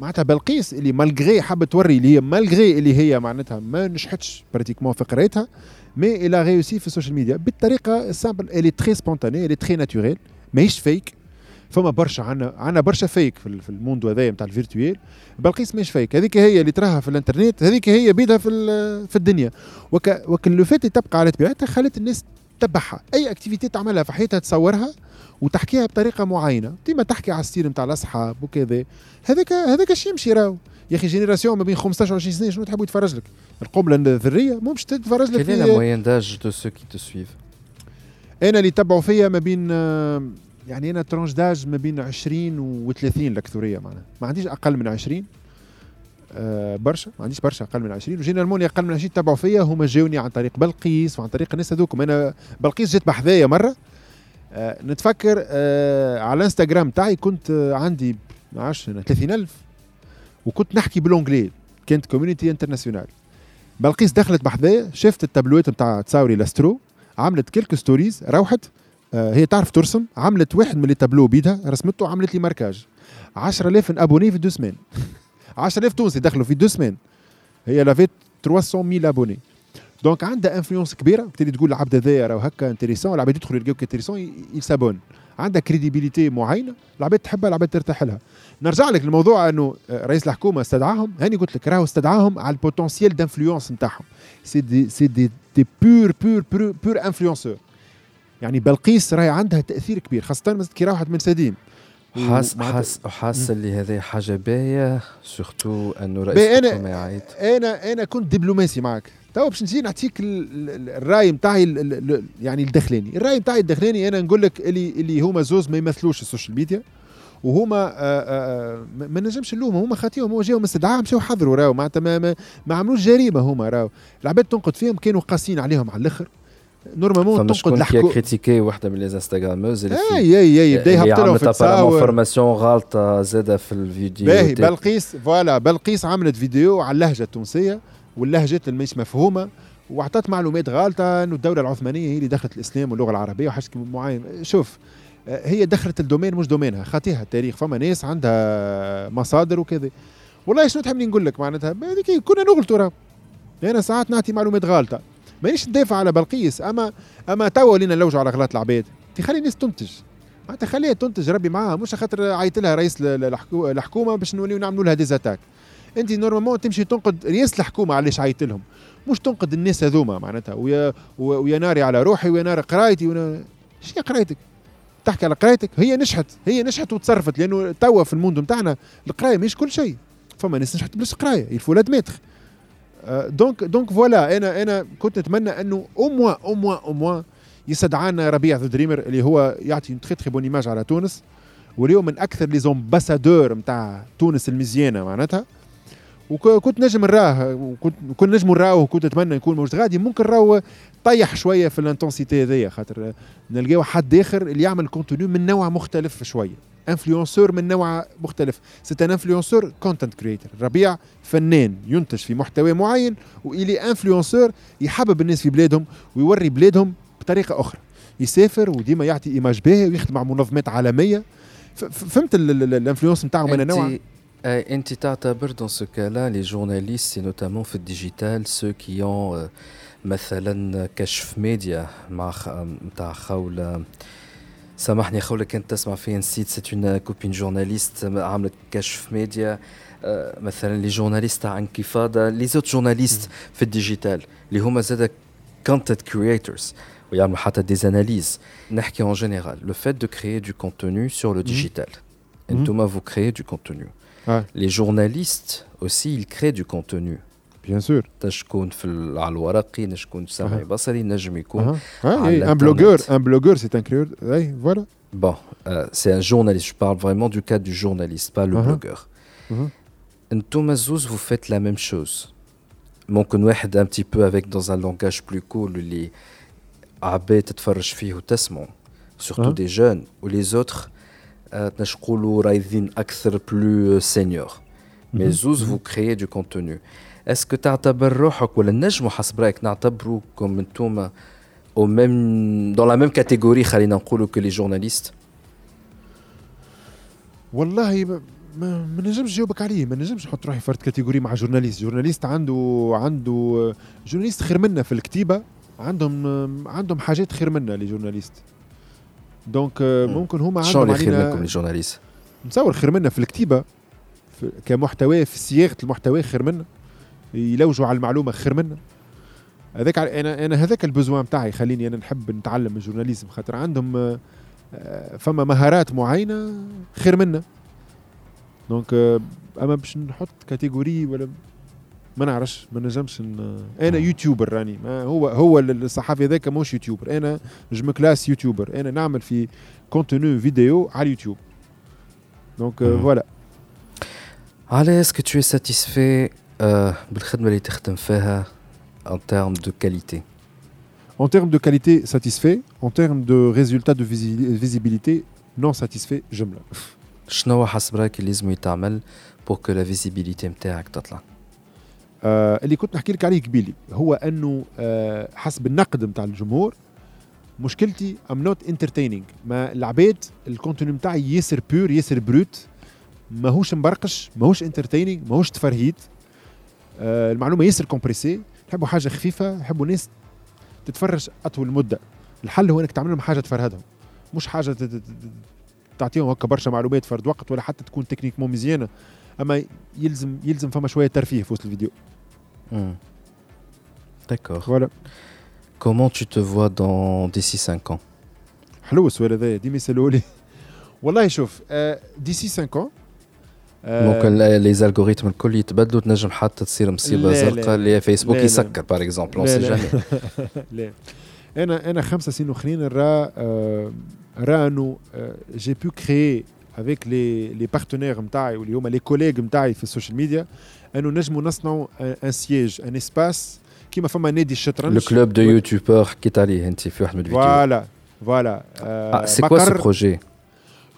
معناتها بلقيس اللي مالغري حابه توري اللي هي مالغري اللي هي معناتها ما نجحتش براتيكمون في قرايتها mais elle a réussi sur social media بطريقه simple. elle est très spontanée elle est très naturelle ماهيش فيك. فما برشا عنا عنا برشا فيك في في الموندو هذايا نتاع الفيرتويال بلقيس ماهيش فيك. هذيك هي اللي تراها في الانترنت هذيك هي بيدها في في الدنيا وك وكل فات تبقى على طبيعتها خلت الناس تتبعها اي اكتيفيتي تعملها في حياتها تصورها وتحكيها بطريقه معينه ديما تحكي على السير نتاع الاصحاب وكذا. هذاك هذاك الشيء يمشي راهو يا اخي جينيراسيون ما بين خمسطاش وعشرين سنه شنو تحبوا يتفرج لك القبله الذريه مش تتفرج لك كاين الموين داج دو سو كي تو سويف. انا اللي تبعوا فيا ما بين يعني انا ترونج داج ما بين عشرين وثلاثين الاكثريه معناها ما عنديش اقل من عشرين أه برشا ما عنديش برشا اقل من عشرين وجينا الموني اقل من عشرين تبعوا فيا هما جاوني عن طريق بلقيس وعن طريق الناس هذوكم. انا بلقيس جات بحذايا مره أه نتفكر أه على الانستغرام تاعي كنت أه عندي عشرة ثلاثين ألف وكنت نحكي بالانجلي كانت كوميونيتي انترناسيونال. بلقيس دخلت بحذايا شافت التابلوات نتاع تصاوري لاسترو عملت كلك ستوريز روحت أه هي تعرف ترسم عملت واحد من التابلو بيدها رسمته عملت لي ماركاج عشرة آلاف ابوني في دو سمان عشرة آلاف تونسي دخلوا في دو سمان هي لافيت ثلاثمية ألف ابوني. دونك عندها انفلونس كبيره تبدا تقول العبد هذايا راهو هكا انتريسون العباد يدخلوا يلقاو كانتريسون يسابون عندها كريديبيليتي معينه العباد تحبها العباد ترتاح لها. نرجع لك الموضوع انه رئيس الحكومه استدعاهم هاني قلت لك راهو استدعاهم على البوتنسيال دانفلونس نتاعهم سي دي سي دي دي بور بور بور بور انفلونسور يعني بلقيس راهي عندها تاثير كبير خاصه كي راحت من سديم حاس حاس حاس اللي هذه حاجه باهيه سورتو انه رئيس الحكومه يعيط. انا انا كنت دبلوماسي معك تو باش نجي نعطيك الراي نتاعي يعني الداخلاني الراي نتاعي الداخلاني. انا نقول لك اللي اللي هما زوز ما يمثلوش السوشيال ميديا وهما ما نجمش نلومهم هما خاطيهم هو جاوا مستدعاء مشاو حضروا راهو معناتها ما ما عملوش جريمه هما راهو العباد تنقد فيهم كانوا قاسين عليهم على الاخر نورمالمون تنقد لحقوا كريتيكي واحده من لي انستغراموز اللي اي اي اي بدا يهبطوا في تصاور انفورماسيون غلطه زاده في الفيديو باهي بلقيس فوالا بلقيس عملت فيديو على اللهجه التونسيه واللهجات اللي مش مفهومه واعطت معلومات غالطه انه الدوله العثمانيه هي اللي دخلت الاسلام واللغه العربيه وحاجه معين. شوف هي دخلت الدومين مش دومينها خاطيها التاريخ فما ناس عندها مصادر وكذا. والله شنو تحبني نقول لك معناتها هذيك كنا نغلطوا راه انا ساعات نعطي معلومات غالطه مانيش ندافع على بلقيس اما اما توا لينا نلوجوا على غلط العباد تخلي الناس تنتج معناتها خليها تنتج ربي معاها مش خاطر عيط لها رئيس الحكومه باش نوليو نعملوا لها ديزاتاك. انت نورمالمون تمشي تنقد رئيس الحكومه علاش عيط لهم مش تنقد الناس هذوما معناتها ويا ويا ناري على روحي ويا نار قرايتي. شنو قرايتك؟ تحكي على قرايتك؟ هي نشحت هي نشحت وتصرفت، لانه توا في الموند نتاعنا القرايه مش كل شيء، فما ناس نشحت بلاش قرايه، يلفو لا دماغ. دونك دونك فوالا انا انا كنت نتمنى انه اوموا اوموا اوموا يستدعانا ربيع ذا دريمر اللي هو يعطي تري تري بون ايماج على تونس، واليوم من اكثر لي زومباسادور نتاع تونس المزيانه معناتها. وكنت نجم نراه وكنت كنت نجم نراه وكنت اتمنى يكون موجود غادي، ممكن راهو طيح شويه في الانتنسيتي هذيا، خاطر نلقاو حد اخر اللي يعمل كونتوني من نوع مختلف شويه، انفلونسور من نوع مختلف. سي ان انفلونسور كونتنت كرييتور، ربيع فنان ينتج في محتوى معين والي انفلونسور يحبب الناس في بلادهم ويوري بلادهم بطريقه اخرى، يسافر وديما يعطي ايماج باهي ويخدم مع منظمات عالميه. فهمت الانفلونس نتاعهم من نوع. انت تعتبر dans ce cas-là les journalistes et notamment في الديجيتال ceux qui ont مثلا كشف ميديا مع نتاع خوله، سامحني خوله كنت تسمع في نسيت سيت اون كوبين جورناليست عملت كشف ميديا مثلا لي جورناليست تاع انكفاضه لي زوت جورناليست في الديجيتال اللي هما زاد كونتنت كرييتورز ويعملوا حتى des analyses. نحكي en général le fait de créer du contenu sur le digital. انتوما vous créez du contenu. Ah. Les journalistes aussi ils créent du contenu. Bien sûr. تشكون في على الورقي، نشكون سامي بصري، نجم يكون. Un blogueur, un blogueur c'est un créateur. Oui, voilà. Bon, euh, c'est un journaliste, je parle vraiment du cas du journaliste, pas le uh-huh. blogueur. انتوما زوز vous faites la même chose. ممكن واحد un petit peu avec dans un langage plus cool اللي عباد تتفرج فيه وتسمعه surtout des jeunes ou les autres تنشقولوا رايدين أكثر plus senior. Mais زوز vous créez du contenu. Est-ce que تعتبر روحك ولا النجم حسب رأيك نعتبروا comme انتوما au même dans la même catégorie خلينا نقولوا que les journalistes؟ والله ما ما نجمش جاوبك عليه، ما نجمش نحط روحي فرد كاتيجوري مع جورناليست. جورناليست عنده عنده جورناليست خير منا في الكتيبة، عندهم عندهم حاجات خير منا لي جورناليست. دونك ممكن هما عندهم خير منكم لي جورناليست، نتصور خير منا في الكتيبة في كمحتوى في صياغة المحتوى خير منا، يلوجوا على المعلومة خير منا. هذاك انا انا هذاك البزوام تاعي خليني انا نحب نتعلم من الجورناليزم، خاطر عندهم فما مهارات معينة خير منا. دونك اما باش نحط كاتيجوري ولا ما نعرفش، ما نجمش ان... انا يوتيوبر راني، ما هو هو الصحفي هذاك موش يوتيوبر، انا نجم كلاس يوتيوبر، انا نعمل في كونتوني فيديو على اليوتيوب. دونك فوالا. على اسكو تو ساتيسفاي بالخدمه اللي تخدم فيها ان تيرم دو كاليتي؟ ان تيرم دو كاليتي ساتيسفاي، ان تيرم دو ريزولتا دو فيزيبيليتي نون ساتيسفاي. جمله شنو حسب رايك اللي لازم يتعمل pour que la visibilité نتاعك تطلع؟ آه اللي كنت نحكي لك عليه قبيلي هو انه آه حسب النقد نتاع الجمهور، مشكلتي ام نوت انترتينينغ، ما العباد الكونتوني نتاعي ياسر بيور ياسر بروت، ماهوش مبرقش ماهوش انترتينينغ ماهوش تفرهيد. آه المعلومه ياسر كومبريسي، نحبوا حاجه خفيفه، نحبوا ناس تتفرج اطول مده. الحل هو انك تعمل لهم حاجه تفرهدهم، مش حاجه تت... تعطيهم هكا برشا معلومات فرد وقت ولا حتى تكون تكنيك مو مزيانه، اما يلزم يلزم فما شويه ترفيه في وسط الفيديو. امم داكور. Voilà. Comment tu te vois dans d'ici cinq ans؟ حلو السؤال هذا، ديما يسالوا لي. والله شوف d'ici cinq ans ممكن لي زالغوريتم الكل يتبدلوا، تنجم حتى تصير مصيبه زرقاء اللي فيسبوك يسكر باغ اكزومبل، اون سي جامي. لا انا انا خمسه سنين اخرين نرى Rano, euh, j'ai pu créer avec les les partenaires m'taï ou les hommes, les collègues m'taï sur social media, nous نجموا نصنعوا un siège, un espace qui m'a fait mener des chatranges. Le club de youtubeurs qui est allé انت في واحد من الفيديوهات. Voilà, voilà. C'est quoi ce projet?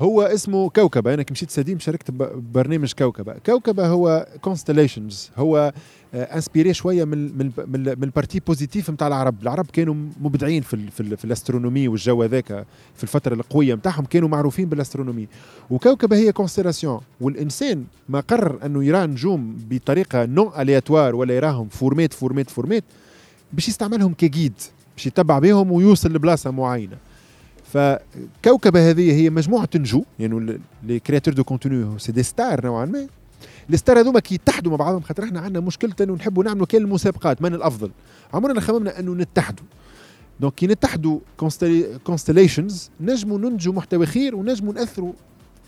هو اسمه كوكبة. أنا كمشيت ساديم شاركت ببرنامج كوكبة. كوكبة هو constellations، هو انسبيري شوية من من من البارتي بوزيتيف متاع العرب. العرب كانوا مبدعين في ال في, ال في الاسترونومي والجو ذاك، في الفترة القوية متاعهم كانوا معروفين بالاسترونومي. وكوكبة هي constellation، والإنسان ما قرر أنه يرى نجوم بطريقة نون ألياتوار ولا يراهم فورمات فورمات فورمات باش يستعملهم كجيد، باش يتبع بهم ويوصل لبلاصة معينة. فكوكبة هذه هي مجموعة نجوم، يعني لي كرياتور دو كونتوني سي دي ستار نوعا ما، الستار هذوما كي يتحدوا مع بعضهم، خاطر احنا عندنا مشكله انه نحبوا نعملوا كان المسابقات من الافضل، عمرنا خممنا انه نتحدوا. دونك كي نتحدوا كونستليشنز نجموا ننتجوا محتوى خير ونجموا ناثروا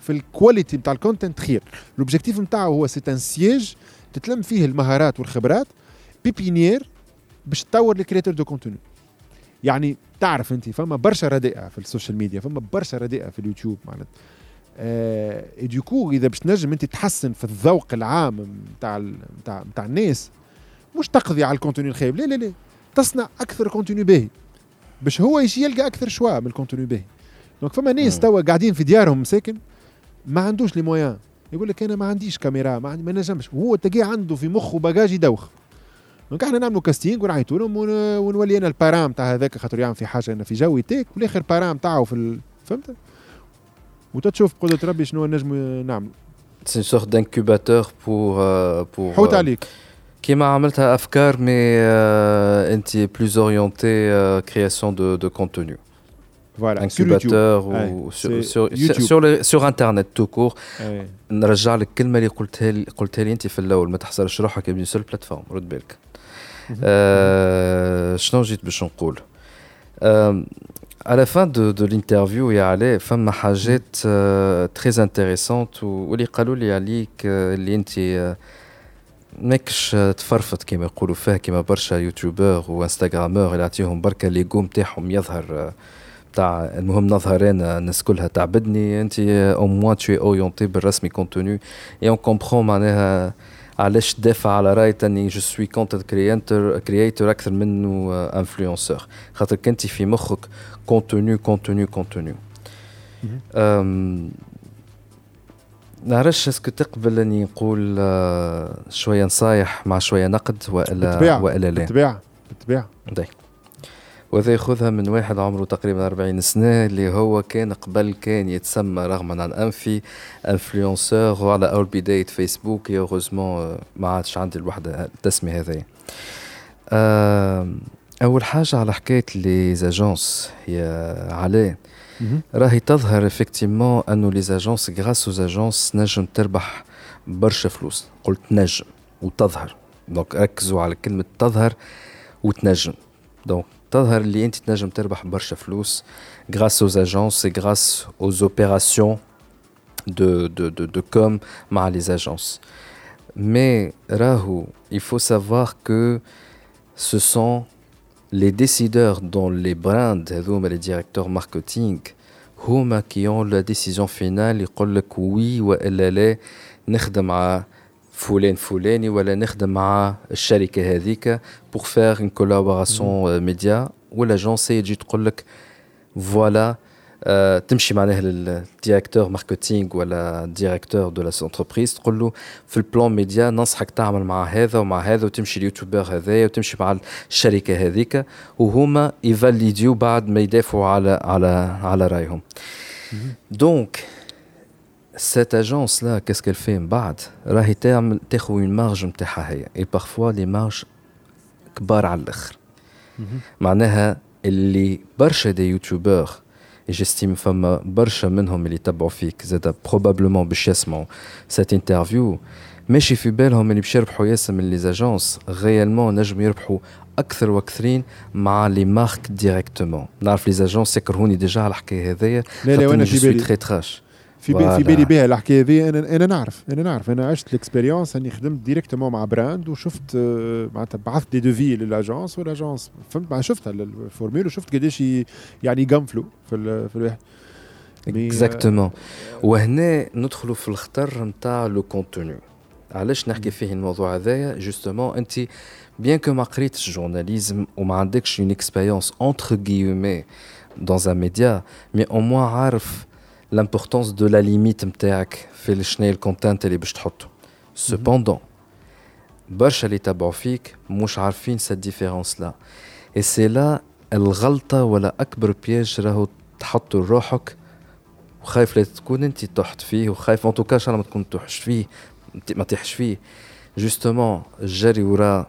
في الكواليتي نتاع الكونتنت خير. الاوبجيكتيف نتاعه هو سي ان سييج تتلم فيه المهارات والخبرات بيبينير باش تطور الكرياتور دو كونتوني. يعني تعرف انت فما برشا رديئه في السوشيال ميديا، فما برشا رديئه في اليوتيوب معناتها اا آه ديكو اذا باش تنجم انت تحسن في الذوق العام نتاع نتاع نتاع الناس، مش تقضي على الكونتوني الخايب، لا لا لا، تصنع اكثر كونتوني باهي باش هو يجي يلقى اكثر شوا من الكونتوني باهي. دونك فما ناس توا قاعدين في ديارهم مساكن ما عندوش لي مويان، يقول لك انا ما عنديش كاميرا ما عندي ما نجمش، وهو تلقاه عنده في مخه باجاج يدوخ. دونك احنا نعملوا كاستينغ ونعيطوا لهم ونولي انا البارام تاع هذاك، خاطر يعمل في حاجه انا في جوي تيك والاخر بارام تاعو في ال... فهمت، وتتشوف قدرة ربي شنو نجم نعمل. سي سورت دانكوباتور بور بور حوت عليك كيما عملتها افكار مي انت بلوز اورينتي كرياسيون دو دو كونتوني. Voilà, incubateur ou sur sur sur le sur internet tout court. نرجع لك الكلمه اللي قلتها لي قلتها لي انت في الاول، ما تحصلش روحك يبني سول بلاتفورم. رد بالك شنو جيت باش نقول à la fin de de l'interview يا علي. فما حاجات très intéressantes واللي قالوا لي عليك اللي انت ماكش تفرفط كما يقولوا فيها كما برشا يوتيوبر وانستغرامر اللي عطيهم بركه لي قوم تاعهم يظهر تاع المهم نظهرين الناس كلها تعبدني. انت او موان تشي اورينتي بالرسمي كونتوني اي اون كومبرون معناها علاش دافع على راي تاني جو سوي كونتنت كرياتور كرياتور اكثر منه انفلونسور، خاطر كنتي في مخك كونتوني كونتوني كونتوني. امم نعرفش اسكو تقبل اني نقول شويه نصايح مع شويه نقد والا والا لا؟ بالطبيعه بالطبيعه بالطبيعه. وذا يخذها من واحد عمره تقريبا أربعين سنة اللي هو كان قبل كان يتسمى رغم عن أنفي انفلونسور وعلى أول بداية فيسبوك، يغزمون ما عادش عندي الوحدة التسمية هذه. أول حاجة على حكاية ليزاجونس يا علي، راهي تظهر إفكتيمون أنه ليزاجونس غراس وزاجونس نجم تربح برشا فلوس. قلت نجم وتظهر، دونك ركزوا على كلمة تظهر وتنجم. دونك تظهر اللي انت تنجم تربح برشا فلوس grâce aux agences et grâce aux opérations de de de de com مع les agences. Mais راهو il faut savoir que ce sont les décideurs dans les brands هذوما les directeurs marketing هما qui ont la décision finale. يقول لك وي والا لا نخدم مع فلان فلاني ولا نخدم مع الشركه هذيك pour faire une collaboration média. والاجنس يجي تقول لك فوالا تمشي معناها للديريكتور ماركتينغ ولا ديريكتور دو لا انتربريز تقول له في البلان ميديا ننصحك تعمل مع هذا ومع هذا وتمشي اليوتيوبر هذايا وتمشي مع الشركه هذيك، وهما يفاليديو بعد ما يدافعوا على على على رايهم. دونك cette agence là qu'est-ce qu'elle fait من بعد؟ راهي تعمل تاخذ une marge نتاعها هي et parfois les marges كبار على الاخر. معناها اللي برشا دي يوتيوبر جستيم فما برشا منهم اللي تبعوا فيك زاد probablement باش يسمعوا cette interview ماشي في بالهم اللي باش يربحوا ياسم من les agences réellement نجم يربحوا اكثر واكثرين مع لي مارك ديريكتومون. نعرف les agences يكرهوني ديجا على الحكايه هذيا انا في تراش في بي في بالي بها الحكايه هذه. انا انا نعرف انا نعرف انا عشت الاكسبيريونس اني خدمت ديريكتومون مع براند وشفت معناتها بعثت دي دوفي للاجونس والاجونس فهمت مع شفتها الفورمول وشفت قداش يعني يقنفلوا في ال في الواحد اكزاكتومون. وهنا ندخلوا في الخطر نتاع لو كونتوني. علاش نحكي فيه الموضوع هذايا جوستومون؟ انت بيان كو ما قريتش الجورناليزم وما عندكش اون اكسبيريونس اونتر غيومي دون ان ميديا، مي او موان عارف l'importance de la limite نتاعك في الشناي الكونتنت اللي باش تحطه. Cependant برشا اللي تابعوا فيك مش عارفين cette différence là et c'est là الغلطه ولا اكبر بياج راهو تحط روحك وخايف لا تكون انت تحط فيه وخايف ان توكاش انا ما تكون تحش فيه ما تحش فيه justement جري وراء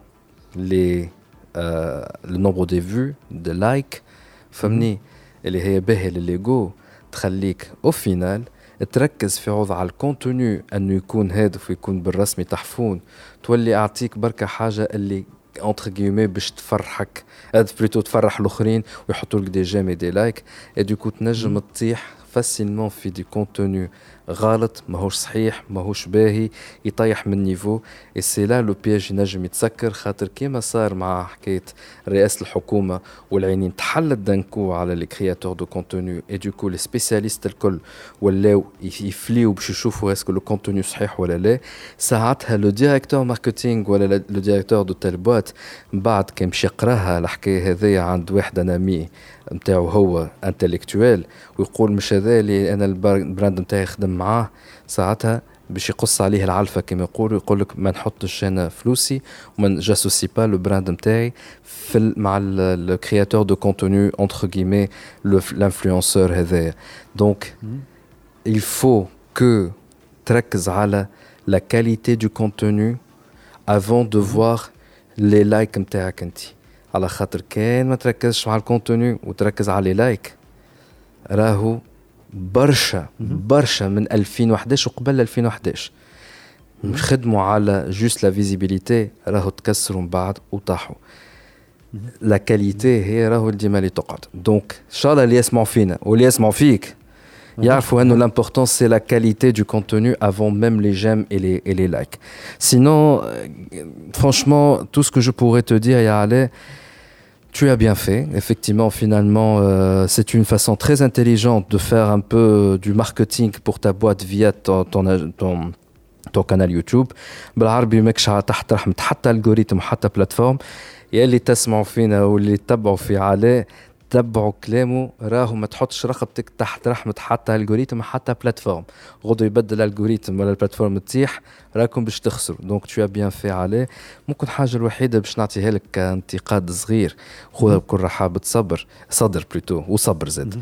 les euh, le nombre de vues de likes فهمني اللي هي باهي لليغو تخليك أو فينال تركز في وضع الكونتوني أنه يكون هادف ويكون بالرسمي تحفون، تولي أعطيك بركة حاجة اللي entre guillemets باش تفرحك، بلوتو تفرح الآخرين ويحطوا لك دي جيم دي لايك، ادوكو تنجم تطيح فاسيلمون في دي كونتوني غلط ماهوش صحيح ماهوش باهي، يطيح من نيفو. اي سي لا لو بياج ينجم يتسكر، خاطر كيما صار مع حكايه رئاسه الحكومه والعينين تحلت دانكو على لي كرياتور دو كونتوني، اي دوكو لي سبيسياليست الكل ولاو يفليو باش يشوفوا اسكو لو كونتوني صحيح ولا لا. ساعتها لو ديريكتور ماركتينغ ولا لو ديريكتور دو تال بوات بعد كيمشي يقراها الحكايه هذيا عند واحد انامي نتاعو هو انتليكتويل ويقول مش هذا اللي انا البراند نتاعي خدم معاه، ساعتها باش يقص عليه العلفه كما يقولوا، يقول لك ما نحطش هنا فلوسي وما جاسوسي با لو براند نتاعي في مع لو كرياتور دو كونتوني انتر غيمي لو لانفلونسور هذا. دونك il faut que تركز على la qualité du contenu avant de voir les likes نتاعك انت، على خاطر كان ما تركزش على الكونتوني وتركز على لايك راهو برشا برشا من ألفين وإحدى عشر وقبل ألفين وإحدى عشر مش خدموا على جوست لا فيزيبيليتي راهو تكسروا من بعد وطاحوا. لا كاليتي هي راهو ديما اللي تقعد. دونك ان شاء الله اللي يسمعوا فينا واللي يسمعوا فيك يعرفوا انه l'important c'est la qualité du contenu avant même les j'aime et les et les likes. Sinon franchement tout ce que je pourrais te dire ya allez. Tu as bien fait. Effectivement, finalement, euh, c'est une façon très intelligente de faire un peu du marketing pour ta boîte via ton, ton, ton, ton canal YouTube. بالعربي ماكش تحت رحمة حتى الجوريتم حتى بلاتفورم. يلي تسمعوا فينا واللي تتبعوا في عليه تتبعوا كلامه، راهو ما تحطش رقبتك تحت رحمة حتى الجوريتم حتى بلاتفورم. غدو يبدل الجوريتم ولا البلاتفورم تتيح راكم باش تخسروا. دونك tu as bien fait عليه. ممكن حاجة الوحيدة باش نعطيها لك كانتقاد صغير، خذها بكل راحة بتصبر صدر بلوتو وصبر زاد.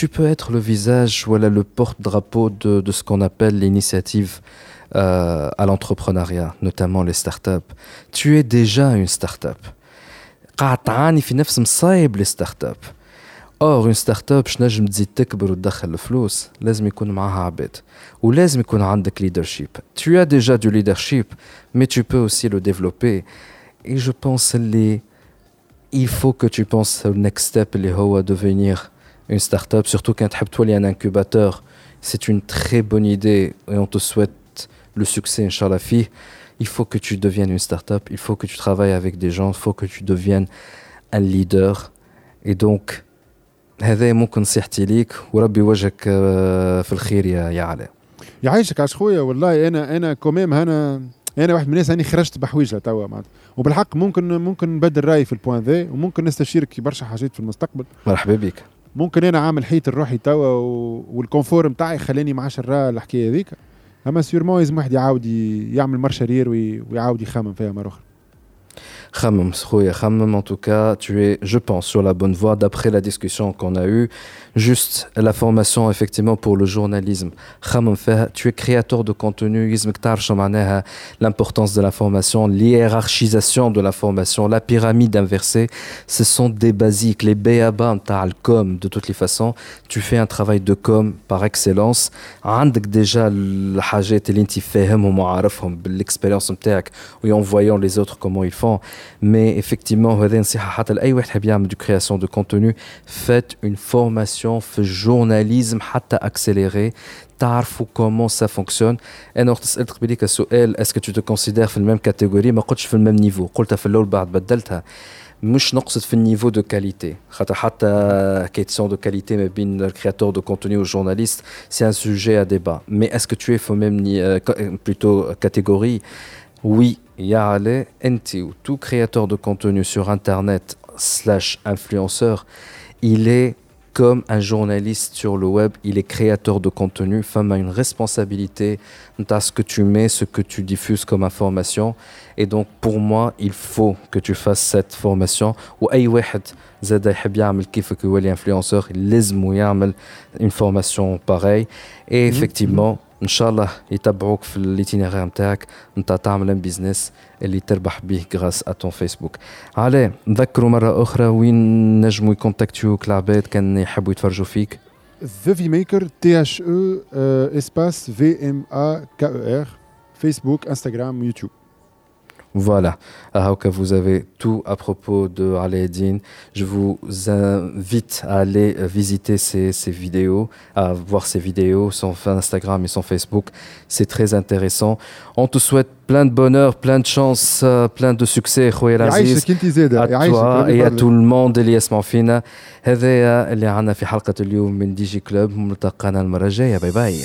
Tu peux être le visage ou le porte-drapeau de, de ce qu'on appelle l'initiative euh, à l'entrepreneuriat, notamment les startups. Tu es déjà une startup. قاعد تعاني في نفس مصايب الستارت اب. اور اون ستارت اب باش نجم تزيد تكبر وتدخل الفلوس لازم يكون معها عباد ولازم يكون عندك ليدرشيب. Tu as déjà du leadership mais tu peux aussi le développer et je pense les il faut que tu penses au next step اللي هو devenir une startup, surtout quand تحب تولي un incubateur. C'est une très bonne idée et on te souhaite le succès inchallah فيه. Il faut que tu deviennes une start-up, il faut que tu travailles avec des gens, il faut que tu deviennes un leader. Et donc, هذا ممكن نصيحتي ليك وربي وجهك في الخير يا يا علاء. يعيشك عاش خويا والله. انا انا كوميم انا انا واحد من الناس اني خرجت بحويجه توا معناتها، وبالحق ممكن ممكن نبدل رايي في البوان ذا وممكن نستشيرك برشا حاجات في المستقبل. مرحبا بك. ممكن انا عامل حيط الروحي توا والكونفور نتاعي خلاني مع شرا الحكايه هذيك، اما سيرمون لازم واحد يعاود يعمل مرشا رير ويعاود يخمم فيها مره اخرى. خمم خويا خمم. En tout cas tu es je pense sur la bonne voie d'après la discussion qu'on a eu. Juste la formation effectivement pour le journalisme خمم فيها. Tu es créateur de contenu لازمك تعرف شنو معناها l'importance de la formation, l'hiérarchisation de la formation, la pyramide inversée. Ce sont des basiques, les B A B A نتاع الكوم. De toutes les façons tu fais un travail de com par excellence. عندك déjà الحاجات اللي انت فاهمهم وعارفهم بالاكسبيريونس نتاعك ويون voyant les autres comment ils font. Mais effectivement, هذه نصيحة حتى لأي واحد حاب يعمل du création de contenu. Faites une formation في journalisme حتى accélérée. تعرفوا comment ça fonctionne. أنا وقت سألتك بليك السؤال est-ce que tu te considères في المام كاتيجوري، ما قلتش في المام نيفو، قلتها في اللول بعد بدلتها. مش نقصد في النيفو دو كاليتي، خاطر حتى كيتسون دو كاليتي ما بين الكرياتور دو كونتوني والجورناليست سي ان سوجي ا ديبا. مي اسكو تو اي في مام بلوتو كاتيجوري. Oui, Yale, enti ou tout créateur de contenu sur internet slash influenceur, il est comme un journaliste sur le web, il est créateur de contenu, femme a une responsabilité dans ce que tu mets, ce que tu diffuses comme information. Et donc pour moi, il faut que tu fasses cette formation. Ou ay wahed zada yhab ya'mel kifak ou les influenceurs, lazmou ya'mel une formation pareille. Et effectivement, إن شاء الله يتابعوك في الاتينيغير متاعك نتا تعمل بيزنس اللي تربح به غراس اتون فيسبوك. علي نذكروا مرة أخرى وين نجموا يكونتاكتيوك العباد كان يحبوا يتفرجوا فيك؟ The V-Maker, T H E, euh, espace V M A K E R, Facebook, Instagram, YouTube. Voilà, Ahouka, vous avez tout à propos de Aladin. Je vous invite à aller visiter ses, ses vidéos, à voir ses vidéos, son Instagram et son Facebook. C'est très intéressant. On te souhaite plein de bonheur, plein de chance, plein de succès. Khoyel Aziz, à toi et à tout le monde اللي يسمعوا فينا. هذا اللي عنا في حلقة اليوم من ديجي كلوب. ملتقانا المرة الجاية. باي باي.